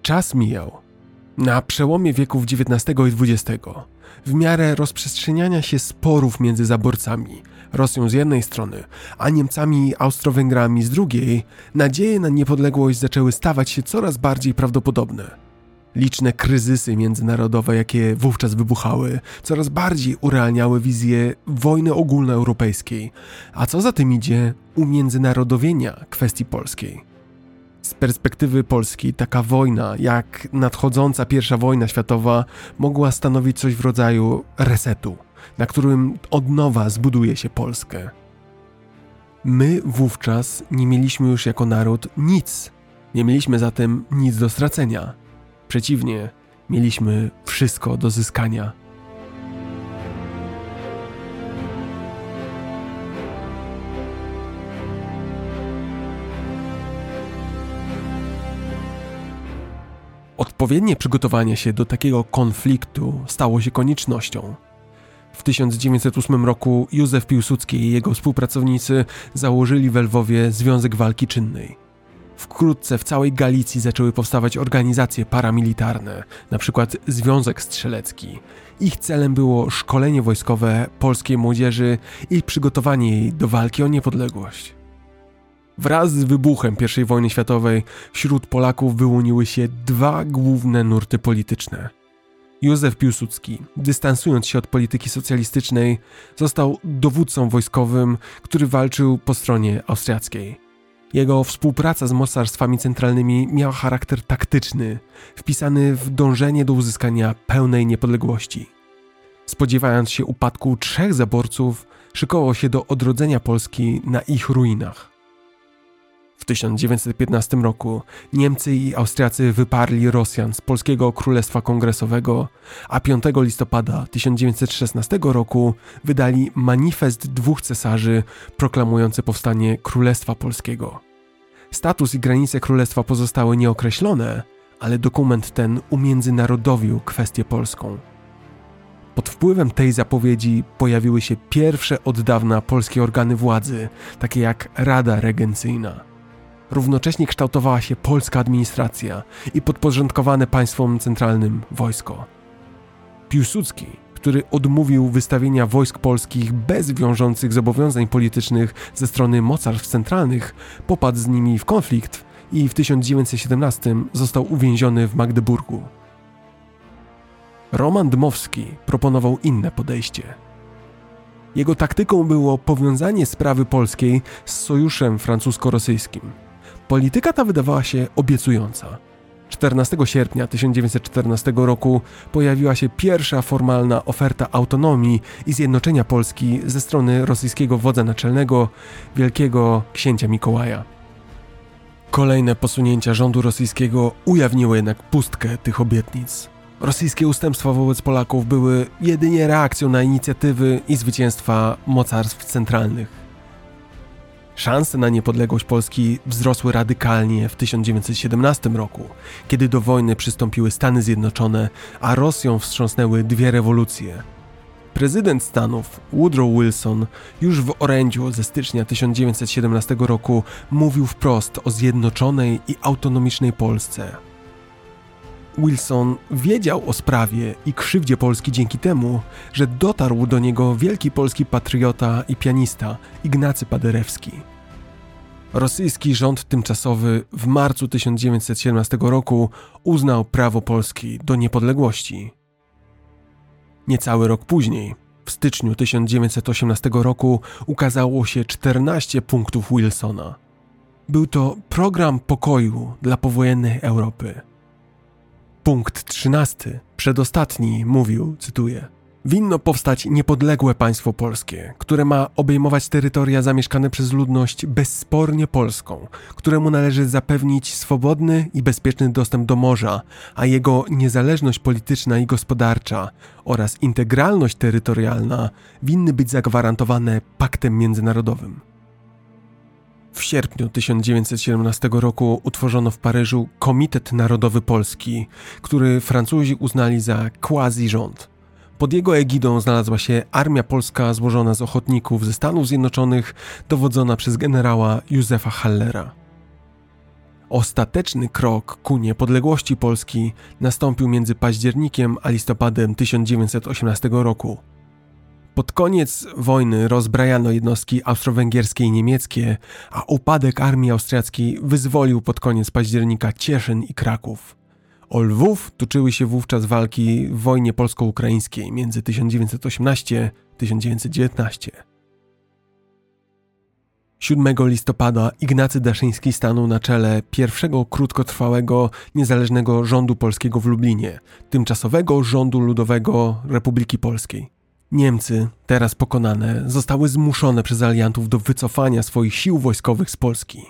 Czas mijał. Na przełomie wieków XIX i XX, w miarę rozprzestrzeniania się sporów między zaborcami, Rosją z jednej strony, a Niemcami i Austro-Węgrami z drugiej, nadzieje na niepodległość zaczęły stawać się coraz bardziej prawdopodobne. Liczne kryzysy międzynarodowe, jakie wówczas wybuchały, coraz bardziej urealniały wizję wojny ogólnoeuropejskiej, a co za tym idzie, umiędzynarodowienia kwestii polskiej. Z perspektywy Polski taka wojna, jak nadchodząca I wojna światowa, mogła stanowić coś w rodzaju resetu, na którym od nowa zbuduje się Polskę. My wówczas nie mieliśmy już jako naród nic, nie mieliśmy zatem nic do stracenia. Przeciwnie, mieliśmy wszystko do zyskania. Odpowiednie przygotowanie się do takiego konfliktu stało się koniecznością. W 1908 roku Józef Piłsudski i jego współpracownicy założyli we Lwowie Związek Walki Czynnej. Wkrótce w całej Galicji zaczęły powstawać organizacje paramilitarne, np. Związek Strzelecki. Ich celem było szkolenie wojskowe polskiej młodzieży i przygotowanie jej do walki o niepodległość. Wraz z wybuchem I wojny światowej wśród Polaków wyłoniły się dwa główne nurty polityczne. Józef Piłsudski, dystansując się od polityki socjalistycznej, został dowódcą wojskowym, który walczył po stronie austriackiej. Jego współpraca z mocarstwami centralnymi miała charakter taktyczny, wpisany w dążenie do uzyskania pełnej niepodległości. Spodziewając się upadku 3 zaborców, szykował się do odrodzenia Polski na ich ruinach. W 1915 roku Niemcy i Austriacy wyparli Rosjan z Polskiego Królestwa Kongresowego, a 5 listopada 1916 roku wydali manifest 2 cesarzy proklamujący powstanie Królestwa Polskiego. Status i granice królestwa pozostały nieokreślone, ale dokument ten umiędzynarodowił kwestię polską. Pod wpływem tej zapowiedzi pojawiły się pierwsze od dawna polskie organy władzy, takie jak Rada Regencyjna. Równocześnie kształtowała się polska administracja i podporządkowane państwom centralnym wojsko. Piłsudski, który odmówił wystawienia wojsk polskich bez wiążących zobowiązań politycznych ze strony mocarstw centralnych, popadł z nimi w konflikt i w 1917 został uwięziony w Magdeburgu. Roman Dmowski proponował inne podejście. Jego taktyką było powiązanie sprawy polskiej z sojuszem francusko-rosyjskim. Polityka ta wydawała się obiecująca. 14 sierpnia 1914 roku pojawiła się pierwsza formalna oferta autonomii i zjednoczenia Polski ze strony rosyjskiego wodza naczelnego, wielkiego księcia Mikołaja. Kolejne posunięcia rządu rosyjskiego ujawniły jednak pustkę tych obietnic. Rosyjskie ustępstwa wobec Polaków były jedynie reakcją na inicjatywy i zwycięstwa mocarstw centralnych. Szanse na niepodległość Polski wzrosły radykalnie w 1917 roku, kiedy do wojny przystąpiły Stany Zjednoczone, a Rosją wstrząsnęły dwie rewolucje. Prezydent Stanów, Woodrow Wilson, już w orędziu ze stycznia 1917 roku mówił wprost o zjednoczonej i autonomicznej Polsce. Wilson wiedział o sprawie i krzywdzie Polski dzięki temu, że dotarł do niego wielki polski patriota i pianista Ignacy Paderewski. Rosyjski rząd tymczasowy w marcu 1917 roku uznał prawo Polski do niepodległości. Niecały rok później, w styczniu 1918 roku, ukazało się 14 punktów Wilsona. Był to program pokoju dla powojennej Europy. Punkt 13, przedostatni, mówił, cytuję: winno powstać niepodległe państwo polskie, które ma obejmować terytoria zamieszkane przez ludność bezspornie polską, któremu należy zapewnić swobodny i bezpieczny dostęp do morza, a jego niezależność polityczna i gospodarcza oraz integralność terytorialna winny być zagwarantowane paktem międzynarodowym. W sierpniu 1917 roku utworzono w Paryżu Komitet Narodowy Polski, który Francuzi uznali za quasi-rząd. Pod jego egidą znalazła się Armia Polska złożona z ochotników ze Stanów Zjednoczonych, dowodzona przez generała Józefa Hallera. Ostateczny krok ku niepodległości Polski nastąpił między październikiem a listopadem 1918 roku. Pod koniec wojny rozbrajano jednostki austro-węgierskie i niemieckie, a upadek armii austriackiej wyzwolił pod koniec października Cieszyn i Kraków. O Lwów toczyły się wówczas walki w wojnie polsko-ukraińskiej między 1918-1919. 7 listopada Ignacy Daszyński stanął na czele pierwszego krótkotrwałego, niezależnego rządu polskiego w Lublinie, tymczasowego rządu ludowego Republiki Polskiej. Niemcy, teraz pokonane, zostały zmuszone przez aliantów do wycofania swoich sił wojskowych z Polski.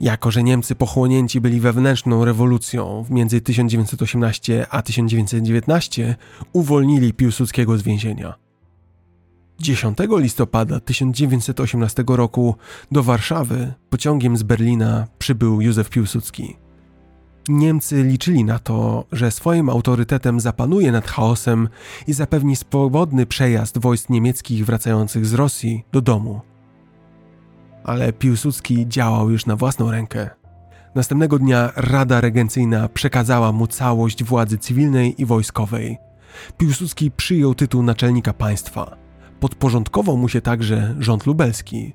Jako że Niemcy pochłonięci byli wewnętrzną rewolucją między 1918 a 1919, uwolnili Piłsudskiego z więzienia. 10 listopada 1918 roku do Warszawy pociągiem z Berlina przybył Józef Piłsudski. Niemcy liczyli na to, że swoim autorytetem zapanuje nad chaosem i zapewni swobodny przejazd wojsk niemieckich wracających z Rosji do domu. Ale Piłsudski działał już na własną rękę. Następnego dnia Rada Regencyjna przekazała mu całość władzy cywilnej i wojskowej. Piłsudski przyjął tytuł naczelnika państwa. Podporządkował mu się także rząd lubelski.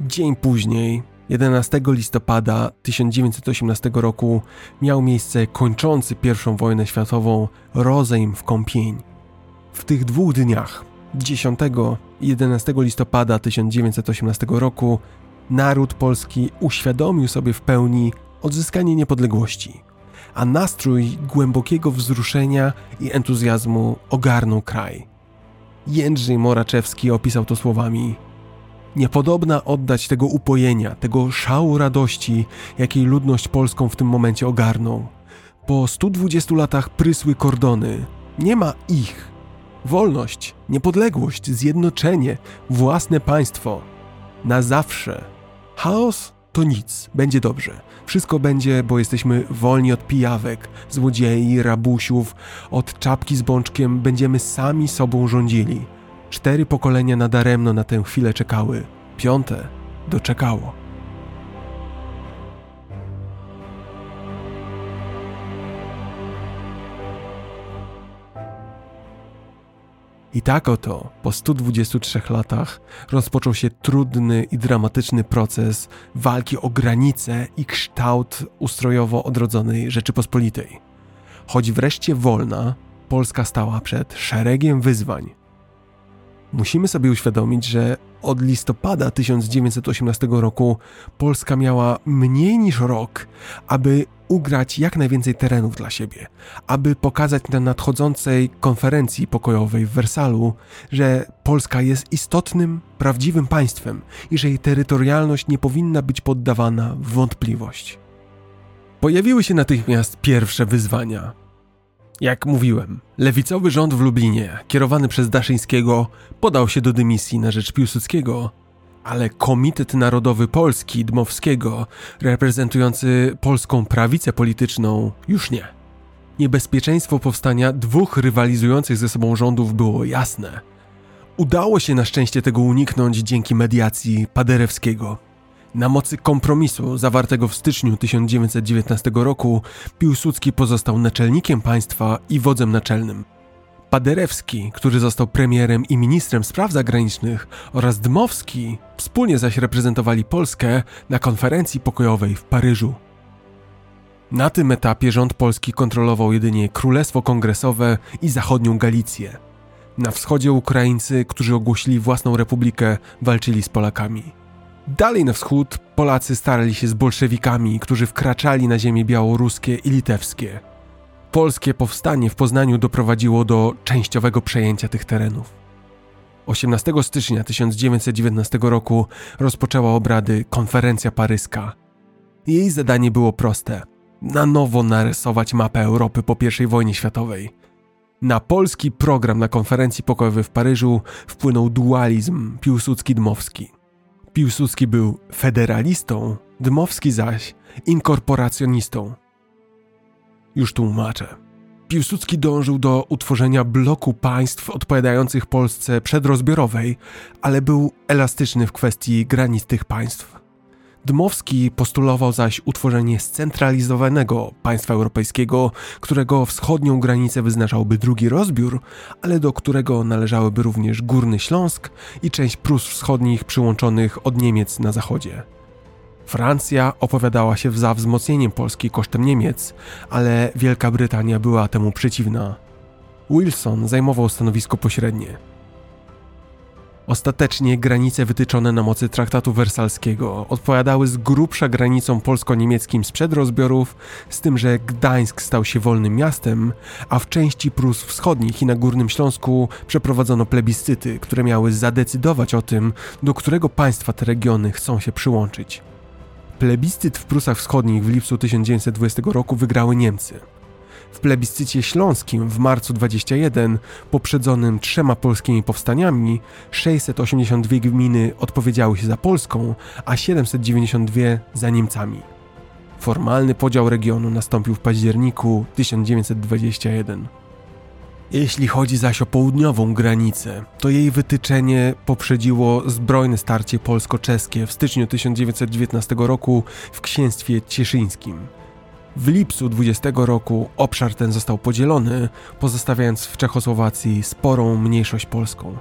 Dzień później, 11 listopada 1918 roku, miał miejsce kończący I wojnę światową rozejm w Kąpień. W tych dwóch dniach, 10 i 11 listopada 1918 roku, naród polski uświadomił sobie w pełni odzyskanie niepodległości, a nastrój głębokiego wzruszenia i entuzjazmu ogarnął kraj. Jędrzej Moraczewski opisał to słowami: niepodobna oddać tego upojenia, tego szału radości, jakiej ludność polską w tym momencie ogarnął. Po 120 latach prysły kordony. Nie ma ich. Wolność, niepodległość, zjednoczenie, własne państwo. Na zawsze. Chaos to nic, będzie dobrze. Wszystko będzie, bo jesteśmy wolni od pijawek, złodziei, rabusiów, od czapki z bączkiem, będziemy sami sobą rządzili. 4 pokolenia nadaremno na tę chwilę czekały. 5. doczekało. I tak oto, po 123 latach, rozpoczął się trudny i dramatyczny proces walki o granice i kształt ustrojowo odrodzonej Rzeczypospolitej. Choć wreszcie wolna, Polska stała przed szeregiem wyzwań. Musimy sobie uświadomić, że od listopada 1918 roku Polska miała mniej niż rok, aby ugrać jak najwięcej terenów dla siebie, aby pokazać na nadchodzącej konferencji pokojowej w Wersalu, że Polska jest istotnym, prawdziwym państwem i że jej terytorialność nie powinna być poddawana w wątpliwość. Pojawiły się natychmiast pierwsze wyzwania. Jak mówiłem, lewicowy rząd w Lublinie, kierowany przez Daszyńskiego, podał się do dymisji na rzecz Piłsudskiego, ale Komitet Narodowy Polski Dmowskiego, reprezentujący polską prawicę polityczną, już nie. Niebezpieczeństwo powstania dwóch rywalizujących ze sobą rządów było jasne. Udało się na szczęście tego uniknąć dzięki mediacji Paderewskiego. Na mocy kompromisu zawartego w styczniu 1919 roku Piłsudski pozostał naczelnikiem państwa i wodzem naczelnym. Paderewski, który został premierem i ministrem spraw zagranicznych, oraz Dmowski wspólnie zaś reprezentowali Polskę na konferencji pokojowej w Paryżu. Na tym etapie rząd polski kontrolował jedynie Królestwo Kongresowe i zachodnią Galicję. Na wschodzie Ukraińcy, którzy ogłosili własną republikę, walczyli z Polakami. Dalej na wschód Polacy starali się z bolszewikami, którzy wkraczali na ziemie białoruskie i litewskie. Polskie powstanie w Poznaniu doprowadziło do częściowego przejęcia tych terenów. 18 stycznia 1919 roku rozpoczęła obrady konferencja paryska. Jej zadanie było proste – na nowo narysować mapę Europy po I wojnie światowej. Na polski program na konferencji pokojowej w Paryżu wpłynął dualizm Piłsudski-Dmowski. Piłsudski był federalistą, Dmowski zaś inkorporacjonistą. Już tłumaczę. Piłsudski dążył do utworzenia bloku państw odpowiadających Polsce przedrozbiorowej, ale był elastyczny w kwestii granic tych państw. Dmowski postulował zaś utworzenie scentralizowanego państwa europejskiego, którego wschodnią granicę wyznaczałby drugi rozbiór, ale do którego należałyby również Górny Śląsk i część Prus Wschodnich przyłączonych od Niemiec na zachodzie. Francja opowiadała się za wzmocnieniem Polski kosztem Niemiec, ale Wielka Brytania była temu przeciwna. Wilson zajmował stanowisko pośrednie. Ostatecznie granice wytyczone na mocy traktatu wersalskiego odpowiadały z grubsza granicom polsko-niemieckim sprzed rozbiorów, z tym, że Gdańsk stał się wolnym miastem, a w części Prus Wschodnich i na Górnym Śląsku przeprowadzono plebiscyty, które miały zadecydować o tym, do którego państwa te regiony chcą się przyłączyć. Plebiscyt w Prusach Wschodnich w lipcu 1920 roku wygrały Niemcy. W plebiscycie śląskim w marcu 21, poprzedzonym 3 polskimi powstaniami, 682 gminy odpowiedziały się za Polską, a 792 za Niemcami. Formalny podział regionu nastąpił w październiku 1921. Jeśli chodzi zaś o południową granicę, to jej wytyczenie poprzedziło zbrojne starcie polsko-czeskie w styczniu 1919 roku w Księstwie Cieszyńskim. W lipcu 20 roku obszar ten został podzielony, pozostawiając w Czechosłowacji sporą mniejszość polską.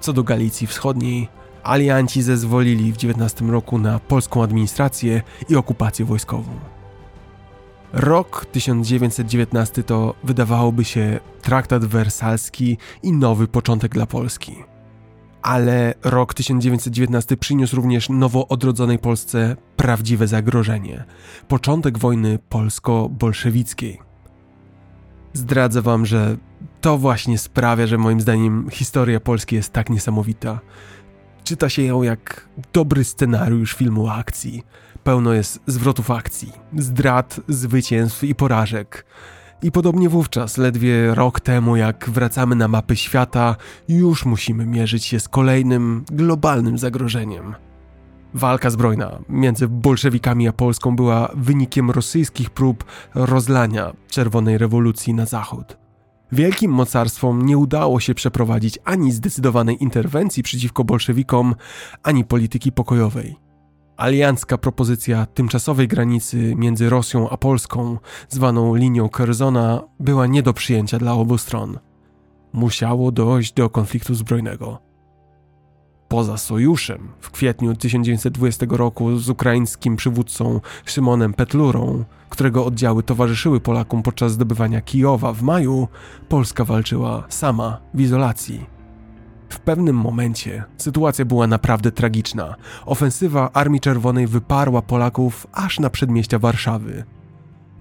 Co do Galicji Wschodniej, alianci zezwolili w 19 roku na polską administrację i okupację wojskową. Rok 1919 to, wydawałoby się, traktat wersalski i nowy początek dla Polski. Ale rok 1919 przyniósł również nowo odrodzonej Polsce prawdziwe zagrożenie. Początek wojny polsko-bolszewickiej. Zdradzę wam, że to właśnie sprawia, że moim zdaniem historia Polski jest tak niesamowita. Czyta się ją jak dobry scenariusz filmu akcji. Pełno jest zwrotów akcji, zdrad, zwycięstw i porażek. I podobnie wówczas, ledwie rok temu, jak wracamy na mapy świata, już musimy mierzyć się z kolejnym globalnym zagrożeniem. Walka zbrojna między bolszewikami a Polską była wynikiem rosyjskich prób rozlania Czerwonej Rewolucji na zachód. Wielkim mocarstwom nie udało się przeprowadzić ani zdecydowanej interwencji przeciwko bolszewikom, ani polityki pokojowej. Aliancka propozycja tymczasowej granicy między Rosją a Polską, zwaną linią Curzona, była nie do przyjęcia dla obu stron. Musiało dojść do konfliktu zbrojnego. Poza sojuszem w kwietniu 1920 roku z ukraińskim przywódcą Szymonem Petlurą, którego oddziały towarzyszyły Polakom podczas zdobywania Kijowa w maju, Polska walczyła sama w izolacji. W pewnym momencie sytuacja była naprawdę tragiczna. Ofensywa Armii Czerwonej wyparła Polaków aż na przedmieścia Warszawy.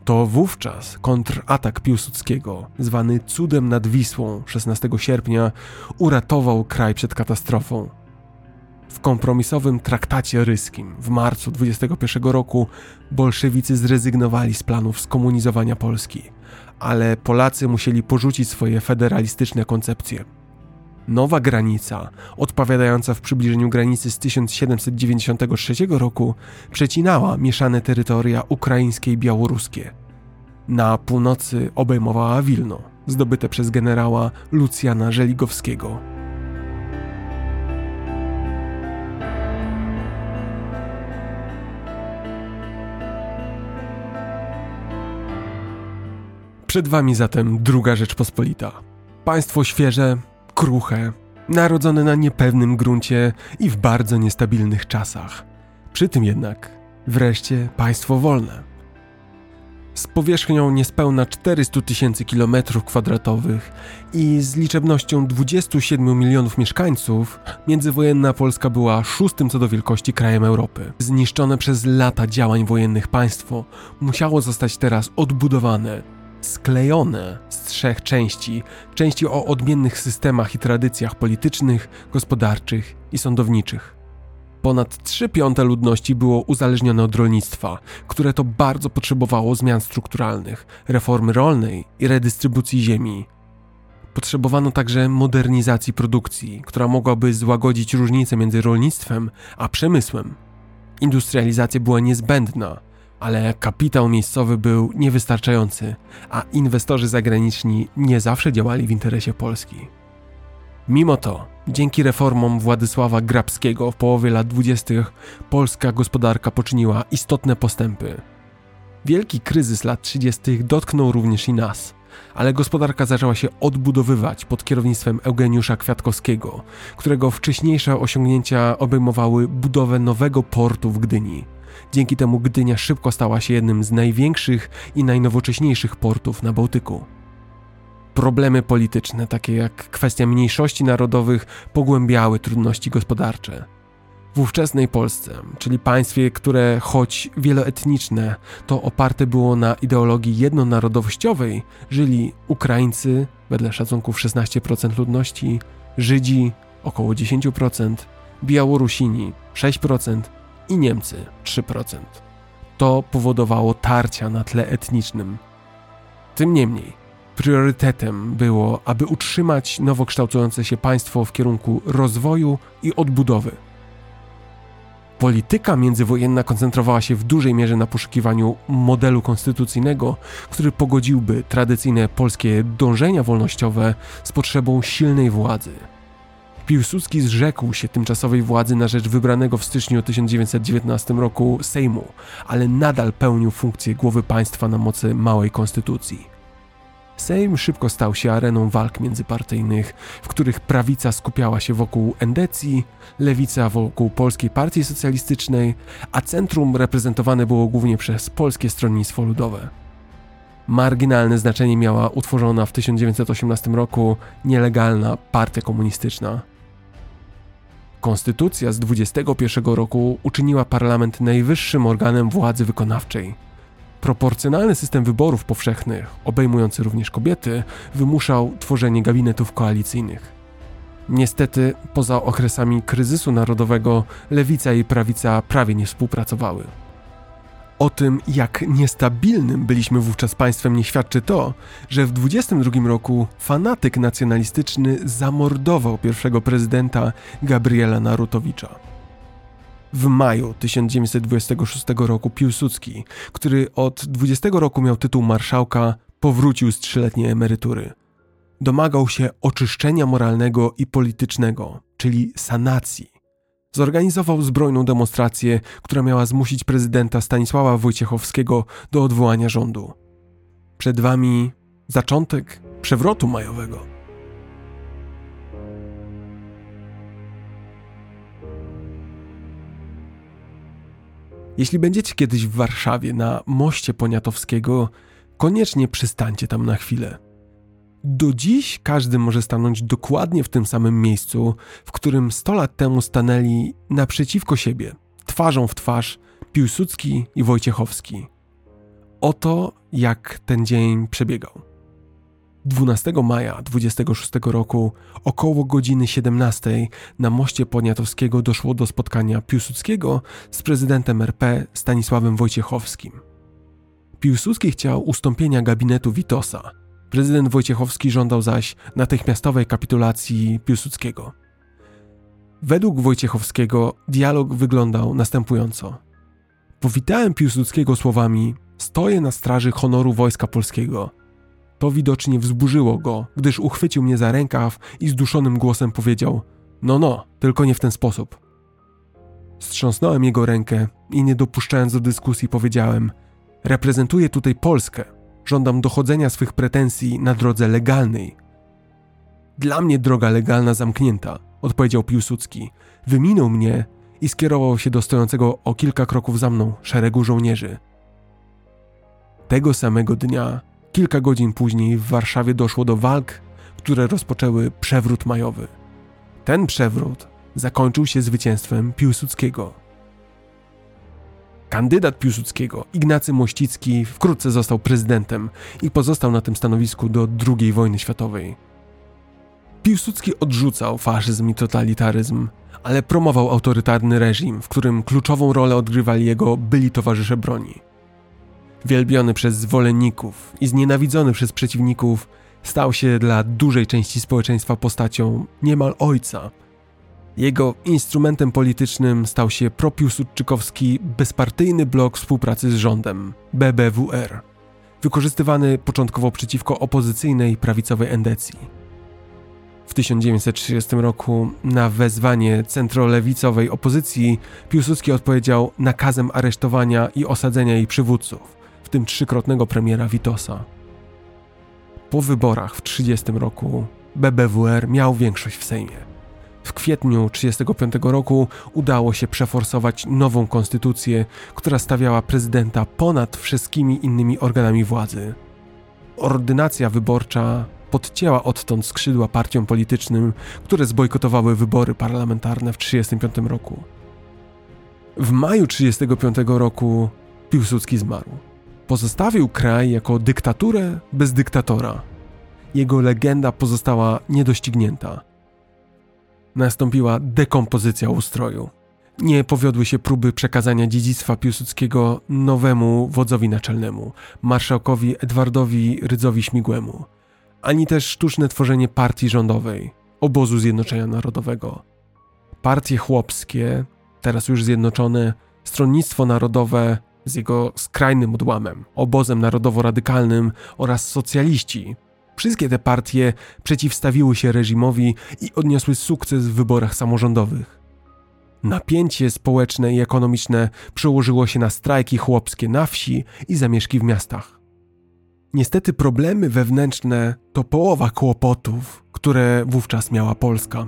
To wówczas kontratak Piłsudskiego, zwany Cudem nad Wisłą 16 sierpnia, uratował kraj przed katastrofą. W kompromisowym traktacie ryskim w marcu 21 roku bolszewicy zrezygnowali z planów skomunizowania Polski, ale Polacy musieli porzucić swoje federalistyczne koncepcje. Nowa granica, odpowiadająca w przybliżeniu granicy z 1796 roku, przecinała mieszane terytoria ukraińskie i białoruskie. Na północy obejmowała Wilno, zdobyte przez generała Lucjana Żeligowskiego. Przed wami zatem II Rzeczpospolita. Państwo świeże, kruche, narodzone na niepewnym gruncie i w bardzo niestabilnych czasach. Przy tym jednak wreszcie państwo wolne. Z powierzchnią niespełna 400 000 km² i z liczebnością 27 milionów mieszkańców, międzywojenna Polska była 6. co do wielkości krajem Europy. Zniszczone przez lata działań wojennych państwo musiało zostać teraz odbudowane, sklejone z 3 części, części o odmiennych systemach i tradycjach politycznych, gospodarczych i sądowniczych. Ponad 3/5 ludności było uzależnione od rolnictwa, które to bardzo potrzebowało zmian strukturalnych, reformy rolnej i redystrybucji ziemi. Potrzebowano także modernizacji produkcji, która mogłaby złagodzić różnice między rolnictwem a przemysłem. Industrializacja była niezbędna, ale kapitał miejscowy był niewystarczający, a inwestorzy zagraniczni nie zawsze działali w interesie Polski. Mimo to, dzięki reformom Władysława Grabskiego w połowie lat 20. polska gospodarka poczyniła istotne postępy. Wielki kryzys lat 30. dotknął również i nas, ale gospodarka zaczęła się odbudowywać pod kierownictwem Eugeniusza Kwiatkowskiego, którego wcześniejsze osiągnięcia obejmowały budowę nowego portu w Gdyni. Dzięki temu Gdynia szybko stała się jednym z największych i najnowocześniejszych portów na Bałtyku. Problemy polityczne, takie jak kwestia mniejszości narodowych, pogłębiały trudności gospodarcze. W ówczesnej Polsce, czyli państwie, które choć wieloetniczne, to oparte było na ideologii jednonarodowościowej, żyli Ukraińcy, wedle szacunków 16% ludności, Żydzi, około 10%, Białorusini, 6%, i Niemcy 3%. To powodowało tarcia na tle etnicznym. Tym niemniej priorytetem było, aby utrzymać nowo kształtujące się państwo w kierunku rozwoju i odbudowy. Polityka międzywojenna koncentrowała się w dużej mierze na poszukiwaniu modelu konstytucyjnego, który pogodziłby tradycyjne polskie dążenia wolnościowe z potrzebą silnej władzy. Piłsudski zrzekł się tymczasowej władzy na rzecz wybranego w styczniu 1919 roku Sejmu, ale nadal pełnił funkcję głowy państwa na mocy małej konstytucji. Sejm szybko stał się areną walk międzypartyjnych, w których prawica skupiała się wokół endecji, lewica wokół Polskiej Partii Socjalistycznej, a centrum reprezentowane było głównie przez Polskie Stronnictwo Ludowe. Marginalne znaczenie miała utworzona w 1918 roku nielegalna partia komunistyczna. Konstytucja z 1921 roku uczyniła parlament najwyższym organem władzy wykonawczej. Proporcjonalny system wyborów powszechnych, obejmujący również kobiety, wymuszał tworzenie gabinetów koalicyjnych. Niestety, poza okresami kryzysu narodowego, lewica i prawica prawie nie współpracowały. O tym, jak niestabilnym byliśmy wówczas państwem, nie świadczy to, że w 1922 roku fanatyk nacjonalistyczny zamordował pierwszego prezydenta Gabriela Narutowicza. W maju 1926 roku Piłsudski, który od 20 roku miał tytuł marszałka, powrócił z 3-letniej emerytury. Domagał się oczyszczenia moralnego i politycznego, czyli sanacji. Zorganizował zbrojną demonstrację, która miała zmusić prezydenta Stanisława Wojciechowskiego do odwołania rządu. Przed wami zaczątek przewrotu majowego. Jeśli będziecie kiedyś w Warszawie na moście Poniatowskiego, koniecznie przystańcie tam na chwilę. Do dziś każdy może stanąć dokładnie w tym samym miejscu, w którym 100 lat temu stanęli naprzeciwko siebie, twarzą w twarz, Piłsudski i Wojciechowski. Oto jak ten dzień przebiegał. 12 maja 26 roku około godziny 17 na moście Poniatowskiego doszło do spotkania Piłsudskiego z prezydentem RP Stanisławem Wojciechowskim. Piłsudski chciał ustąpienia gabinetu Witosa. Prezydent Wojciechowski żądał zaś natychmiastowej kapitulacji Piłsudskiego. Według Wojciechowskiego dialog wyglądał następująco. Powitałem Piłsudskiego słowami: stoję na straży honoru Wojska Polskiego. To widocznie wzburzyło go, gdyż uchwycił mnie za rękaw i zduszonym głosem powiedział: no, tylko nie w ten sposób. Strząsnąłem jego rękę i nie dopuszczając do dyskusji powiedziałem: reprezentuję tutaj Polskę. Żądam dochodzenia swych pretensji na drodze legalnej. Dla mnie droga legalna zamknięta, odpowiedział Piłsudski. Wyminął mnie i skierował się do stojącego o kilka kroków za mną szeregu żołnierzy. Tego samego dnia, kilka godzin później w Warszawie doszło do walk, które rozpoczęły przewrót majowy. Ten przewrót zakończył się zwycięstwem Piłsudskiego. Kandydat Piłsudskiego, Ignacy Mościcki, wkrótce został prezydentem i pozostał na tym stanowisku do II wojny światowej. Piłsudski odrzucał faszyzm i totalitaryzm, ale promował autorytarny reżim, w którym kluczową rolę odgrywali jego byli towarzysze broni. Wielbiony przez zwolenników i znienawidzony przez przeciwników, stał się dla dużej części społeczeństwa postacią niemal ojca. Jego instrumentem politycznym stał się propiłsudczykowski bezpartyjny blok współpracy z rządem, BBWR, wykorzystywany początkowo przeciwko opozycyjnej prawicowej endecji. W 1930 roku na wezwanie centrolewicowej opozycji Piłsudski odpowiedział nakazem aresztowania i osadzenia jej przywódców, w tym trzykrotnego premiera Witosa. Po wyborach w 1930 roku BBWR miał większość w Sejmie. W kwietniu 1935 roku udało się przeforsować nową konstytucję, która stawiała prezydenta ponad wszystkimi innymi organami władzy. Ordynacja wyborcza podcięła odtąd skrzydła partiom politycznym, które zbojkotowały wybory parlamentarne w 1935 roku. W maju 1935 roku Piłsudski zmarł. Pozostawił kraj jako dyktaturę bez dyktatora. Jego legenda pozostała niedoścignięta. Nastąpiła dekompozycja ustroju. Nie powiodły się próby przekazania dziedzictwa Piłsudskiego nowemu wodzowi naczelnemu, marszałkowi Edwardowi Rydzowi-Śmigłemu, ani też sztuczne tworzenie partii rządowej, obozu Zjednoczenia Narodowego. Partie chłopskie, teraz już zjednoczone, Stronnictwo Narodowe z jego skrajnym odłamem, obozem narodowo-radykalnym oraz socjaliści. Wszystkie te partie przeciwstawiły się reżimowi i odniosły sukces w wyborach samorządowych. Napięcie społeczne i ekonomiczne przełożyło się na strajki chłopskie na wsi i zamieszki w miastach. Niestety problemy wewnętrzne to połowa kłopotów, które wówczas miała Polska.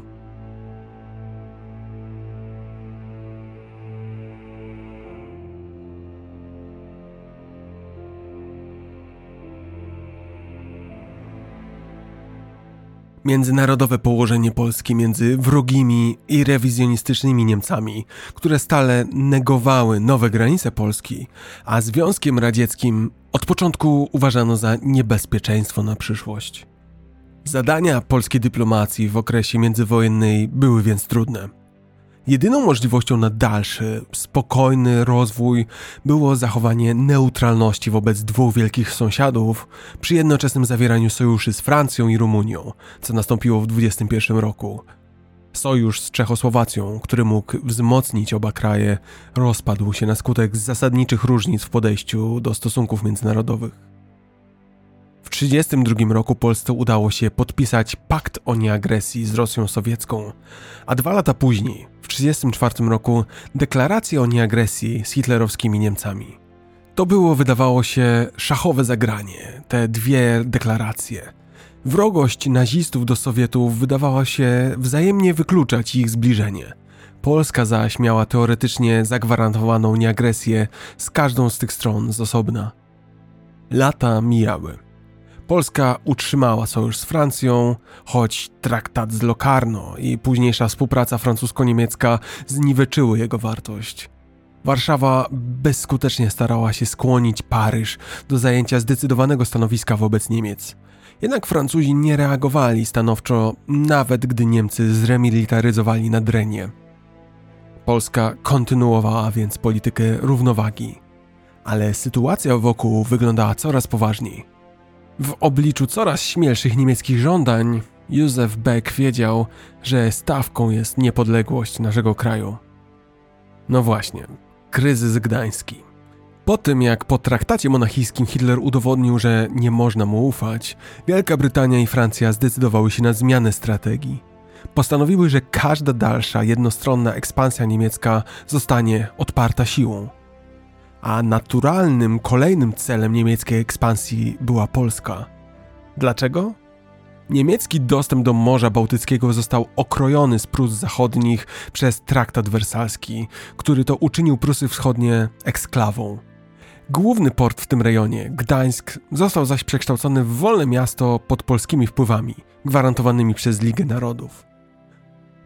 Międzynarodowe położenie Polski między wrogimi i rewizjonistycznymi Niemcami, które stale negowały nowe granice Polski, a Związkiem Radzieckim od początku uważano za niebezpieczeństwo na przyszłość. Zadania polskiej dyplomacji w okresie międzywojennej były więc trudne. Jedyną możliwością na dalszy, spokojny rozwój było zachowanie neutralności wobec dwóch wielkich sąsiadów przy jednoczesnym zawieraniu sojuszy z Francją i Rumunią, co nastąpiło w 1921 roku. Sojusz z Czechosłowacją, który mógł wzmocnić oba kraje, rozpadł się na skutek zasadniczych różnic w podejściu do stosunków międzynarodowych. W 1932 roku Polsce udało się podpisać pakt o nieagresji z Rosją sowiecką, a 2 lata później, w 1934 roku, deklarację o nieagresji z hitlerowskimi Niemcami. To było, wydawało się, szachowe zagranie, te dwie deklaracje. Wrogość nazistów do Sowietów wydawała się wzajemnie wykluczać ich zbliżenie. Polska zaś miała teoretycznie zagwarantowaną nieagresję z każdą z tych stron z osobna. Lata mijały. Polska utrzymała sojusz z Francją, choć traktat z Locarno i późniejsza współpraca francusko-niemiecka zniweczyły jego wartość. Warszawa bezskutecznie starała się skłonić Paryż do zajęcia zdecydowanego stanowiska wobec Niemiec. Jednak Francuzi nie reagowali stanowczo, nawet gdy Niemcy zremilitaryzowali Nadrenię. Polska kontynuowała więc politykę równowagi. Ale sytuacja wokół wyglądała coraz poważniej. W obliczu coraz śmielszych niemieckich żądań Józef Beck wiedział, że stawką jest niepodległość naszego kraju. No właśnie, kryzys gdański. Po tym jak po traktacie monachijskim Hitler udowodnił, że nie można mu ufać, Wielka Brytania i Francja zdecydowały się na zmianę strategii. Postanowiły, że każda dalsza jednostronna ekspansja niemiecka zostanie odparta siłą. A naturalnym kolejnym celem niemieckiej ekspansji była Polska. Dlaczego? Niemiecki dostęp do Morza Bałtyckiego został okrojony z Prus Zachodnich przez traktat wersalski, który to uczynił Prusy Wschodnie eksklawą. Główny port w tym rejonie, Gdańsk, został zaś przekształcony w wolne miasto pod polskimi wpływami, gwarantowanymi przez Ligę Narodów.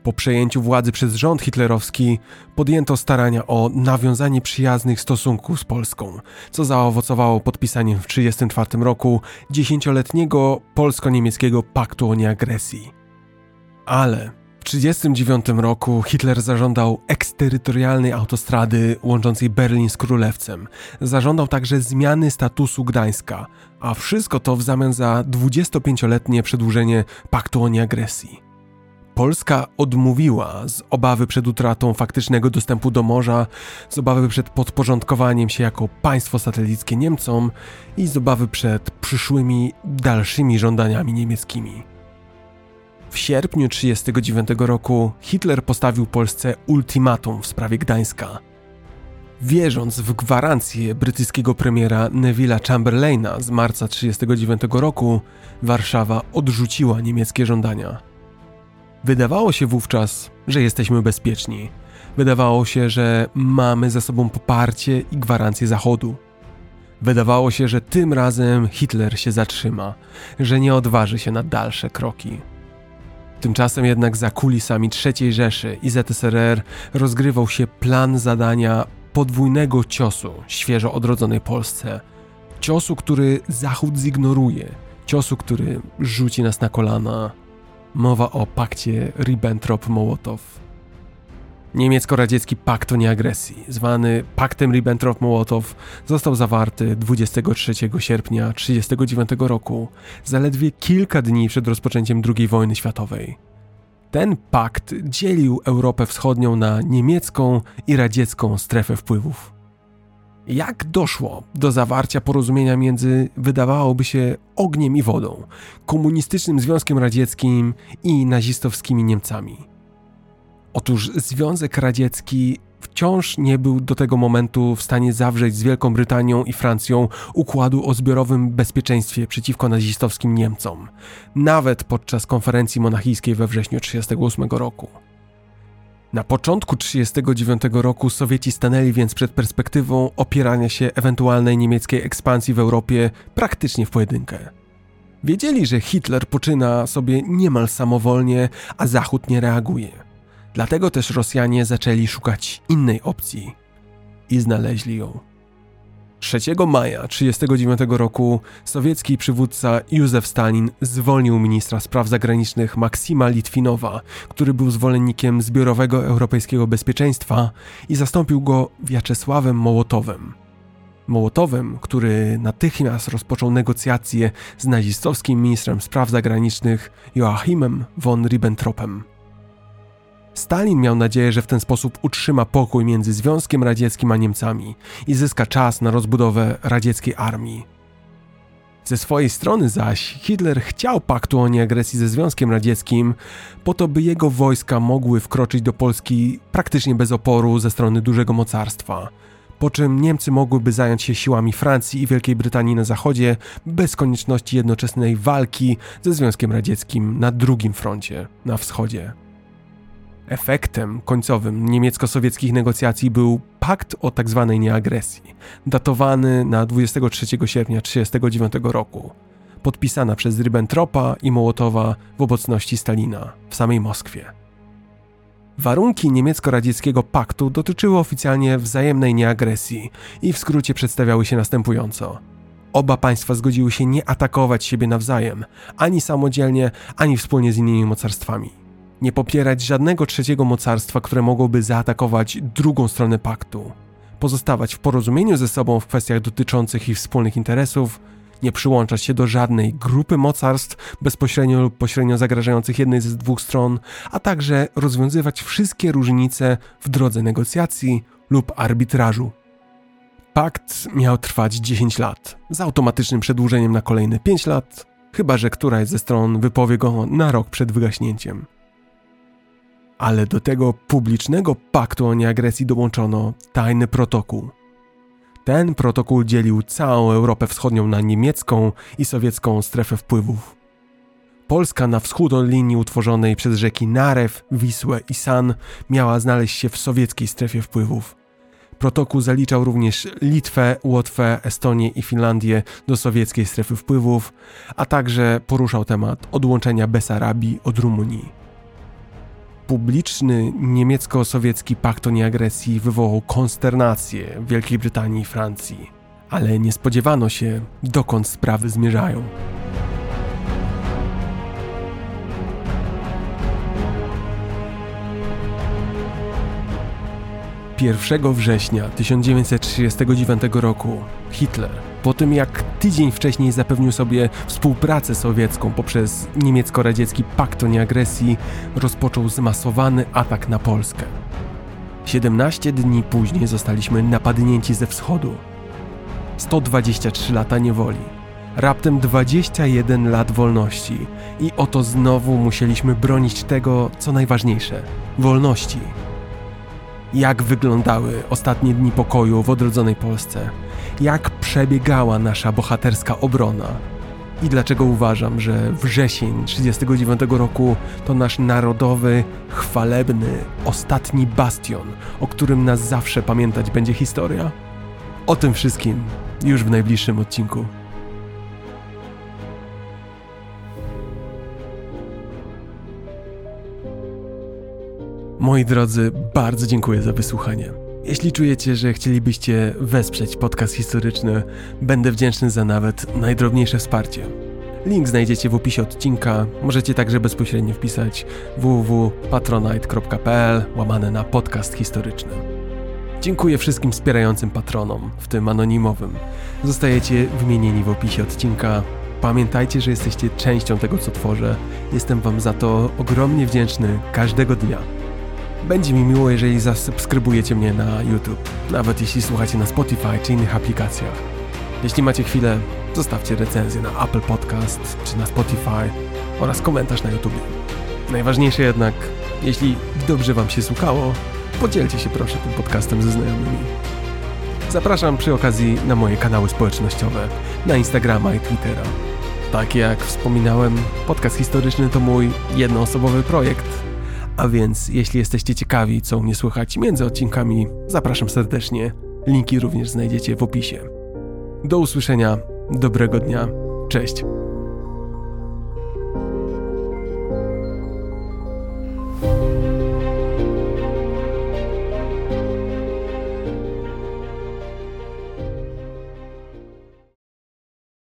Po przejęciu władzy przez rząd hitlerowski podjęto starania o nawiązanie przyjaznych stosunków z Polską, co zaowocowało podpisaniem w 1934 roku 10-letniego polsko-niemieckiego paktu o nieagresji. Ale w 1939 roku Hitler zażądał eksterytorialnej autostrady łączącej Berlin z Królewcem. Zażądał także zmiany statusu Gdańska, a wszystko to w zamian za 25-letnie przedłużenie paktu o nieagresji. Polska odmówiła z obawy przed utratą faktycznego dostępu do morza, z obawy przed podporządkowaniem się jako państwo satelickie Niemcom i z obawy przed przyszłymi, dalszymi żądaniami niemieckimi. W sierpniu 1939 roku Hitler postawił Polsce ultimatum w sprawie Gdańska. Wierząc w gwarancję brytyjskiego premiera Neville'a Chamberlaina z marca 1939 roku, Warszawa odrzuciła niemieckie żądania. Wydawało się wówczas, że jesteśmy bezpieczni. Wydawało się, że mamy za sobą poparcie i gwarancję Zachodu. Wydawało się, że tym razem Hitler się zatrzyma, że nie odważy się na dalsze kroki. Tymczasem jednak za kulisami III Rzeszy i ZSRR rozgrywał się plan zadania podwójnego ciosu świeżo odrodzonej Polsce. Ciosu, który Zachód zignoruje. Ciosu, który rzuci nas na kolana. Mowa o pakcie Ribbentrop-Mołotow. Niemiecko-radziecki pakt o nieagresji, zwany paktem Ribbentrop-Mołotow, został zawarty 23 sierpnia 1939 roku, zaledwie kilka dni przed rozpoczęciem II wojny światowej. Ten pakt dzielił Europę Wschodnią na niemiecką i radziecką strefę wpływów. Jak doszło do zawarcia porozumienia między, wydawałoby się, ogniem i wodą, komunistycznym Związkiem Radzieckim i nazistowskimi Niemcami? Otóż Związek Radziecki wciąż nie był do tego momentu w stanie zawrzeć z Wielką Brytanią i Francją układu o zbiorowym bezpieczeństwie przeciwko nazistowskim Niemcom, nawet podczas konferencji monachijskiej we wrześniu 1938 roku. Na początku 1939 roku Sowieci stanęli więc przed perspektywą opierania się ewentualnej niemieckiej ekspansji w Europie praktycznie w pojedynkę. Wiedzieli, że Hitler poczyna sobie niemal samowolnie, a Zachód nie reaguje. Dlatego też Rosjanie zaczęli szukać innej opcji. I znaleźli ją. 3 maja 1939 roku sowiecki przywódca Józef Stalin zwolnił ministra spraw zagranicznych Maksima Litwinowa, który był zwolennikiem zbiorowego europejskiego bezpieczeństwa, i zastąpił go Wiaczesławem Mołotowem. Mołotowem, który natychmiast rozpoczął negocjacje z nazistowskim ministrem spraw zagranicznych Joachimem von Ribbentropem. Stalin miał nadzieję, że w ten sposób utrzyma pokój między Związkiem Radzieckim a Niemcami i zyska czas na rozbudowę radzieckiej armii. Ze swojej strony zaś Hitler chciał paktu o nieagresji ze Związkiem Radzieckim po to, by jego wojska mogły wkroczyć do Polski praktycznie bez oporu ze strony dużego mocarstwa, po czym Niemcy mogłyby zająć się siłami Francji i Wielkiej Brytanii na zachodzie bez konieczności jednoczesnej walki ze Związkiem Radzieckim na drugim froncie, na wschodzie. Efektem końcowym niemiecko-sowieckich negocjacji był pakt o tzw. nieagresji, datowany na 23 sierpnia 1939 roku. podpisana przez Ribbentropa i Mołotowa w obecności Stalina w samej Moskwie. Warunki niemiecko-radzieckiego paktu dotyczyły oficjalnie wzajemnej nieagresji i w skrócie przedstawiały się następująco. Oba państwa zgodziły się nie atakować siebie nawzajem, ani samodzielnie, ani wspólnie z innymi mocarstwami. Nie popierać żadnego trzeciego mocarstwa, które mogłoby zaatakować drugą stronę paktu. Pozostawać w porozumieniu ze sobą w kwestiach dotyczących ich wspólnych interesów, nie przyłączać się do żadnej grupy mocarstw bezpośrednio lub pośrednio zagrażających jednej ze dwóch stron, a także rozwiązywać wszystkie różnice w drodze negocjacji lub arbitrażu. Pakt miał trwać 10 lat, z automatycznym przedłużeniem na kolejne 5 lat, chyba że któraś ze stron wypowie go na rok przed wygaśnięciem. Ale do tego publicznego paktu o nieagresji dołączono tajny protokół. Ten protokół dzielił całą Europę Wschodnią na niemiecką i sowiecką strefę wpływów. Polska na wschód od linii utworzonej przez rzeki Narew, Wisłę i San miała znaleźć się w sowieckiej strefie wpływów. Protokół zaliczał również Litwę, Łotwę, Estonię i Finlandię do sowieckiej strefy wpływów, a także poruszał temat odłączenia Besarabii od Rumunii. Publiczny niemiecko-sowiecki pakt o nieagresji wywołał konsternację w Wielkiej Brytanii i Francji, ale nie spodziewano się, dokąd sprawy zmierzają.1 września 1939 roku Hitler, po tym jak tydzień wcześniej zapewnił sobie współpracę sowiecką poprzez niemiecko-radziecki pakt o nieagresji, rozpoczął zmasowany atak na Polskę. 17 dni później zostaliśmy napadnięci ze wschodu. 123 lata niewoli, raptem 21 lat wolności i oto znowu musieliśmy bronić tego, co najważniejsze – wolności. Jak wyglądały ostatnie dni pokoju w odrodzonej Polsce? Jak przebiegała nasza bohaterska obrona? I dlaczego uważam, że wrzesień 1939 roku to nasz narodowy, chwalebny, ostatni bastion, o którym nas zawsze pamiętać będzie historia? O tym wszystkim już w najbliższym odcinku. Moi drodzy, bardzo dziękuję za wysłuchanie. Jeśli czujecie, że chcielibyście wesprzeć podcast historyczny, będę wdzięczny za nawet najdrobniejsze wsparcie. Link znajdziecie w opisie odcinka, możecie także bezpośrednio wpisać www.patronite.pl/podcast historyczny. Dziękuję wszystkim wspierającym patronom, w tym anonimowym. Zostajecie wymienieni w opisie odcinka. Pamiętajcie, że jesteście częścią tego, co tworzę. Jestem wam za to ogromnie wdzięczny każdego dnia. Będzie mi miło, jeżeli zasubskrybujecie mnie na YouTube, nawet jeśli słuchacie na Spotify czy innych aplikacjach. Jeśli macie chwilę, zostawcie recenzję na Apple Podcast czy na Spotify oraz komentarz na YouTube. Najważniejsze jednak, jeśli dobrze wam się słuchało, podzielcie się proszę tym podcastem ze znajomymi. Zapraszam przy okazji na moje kanały społecznościowe, na Instagrama i Twittera. Tak jak wspominałem, podcast historyczny to mój jednoosobowy projekt. A więc jeśli jesteście ciekawi, co u mnie słychać między odcinkami, zapraszam serdecznie. Linki również znajdziecie w opisie. Do usłyszenia, dobrego dnia, cześć.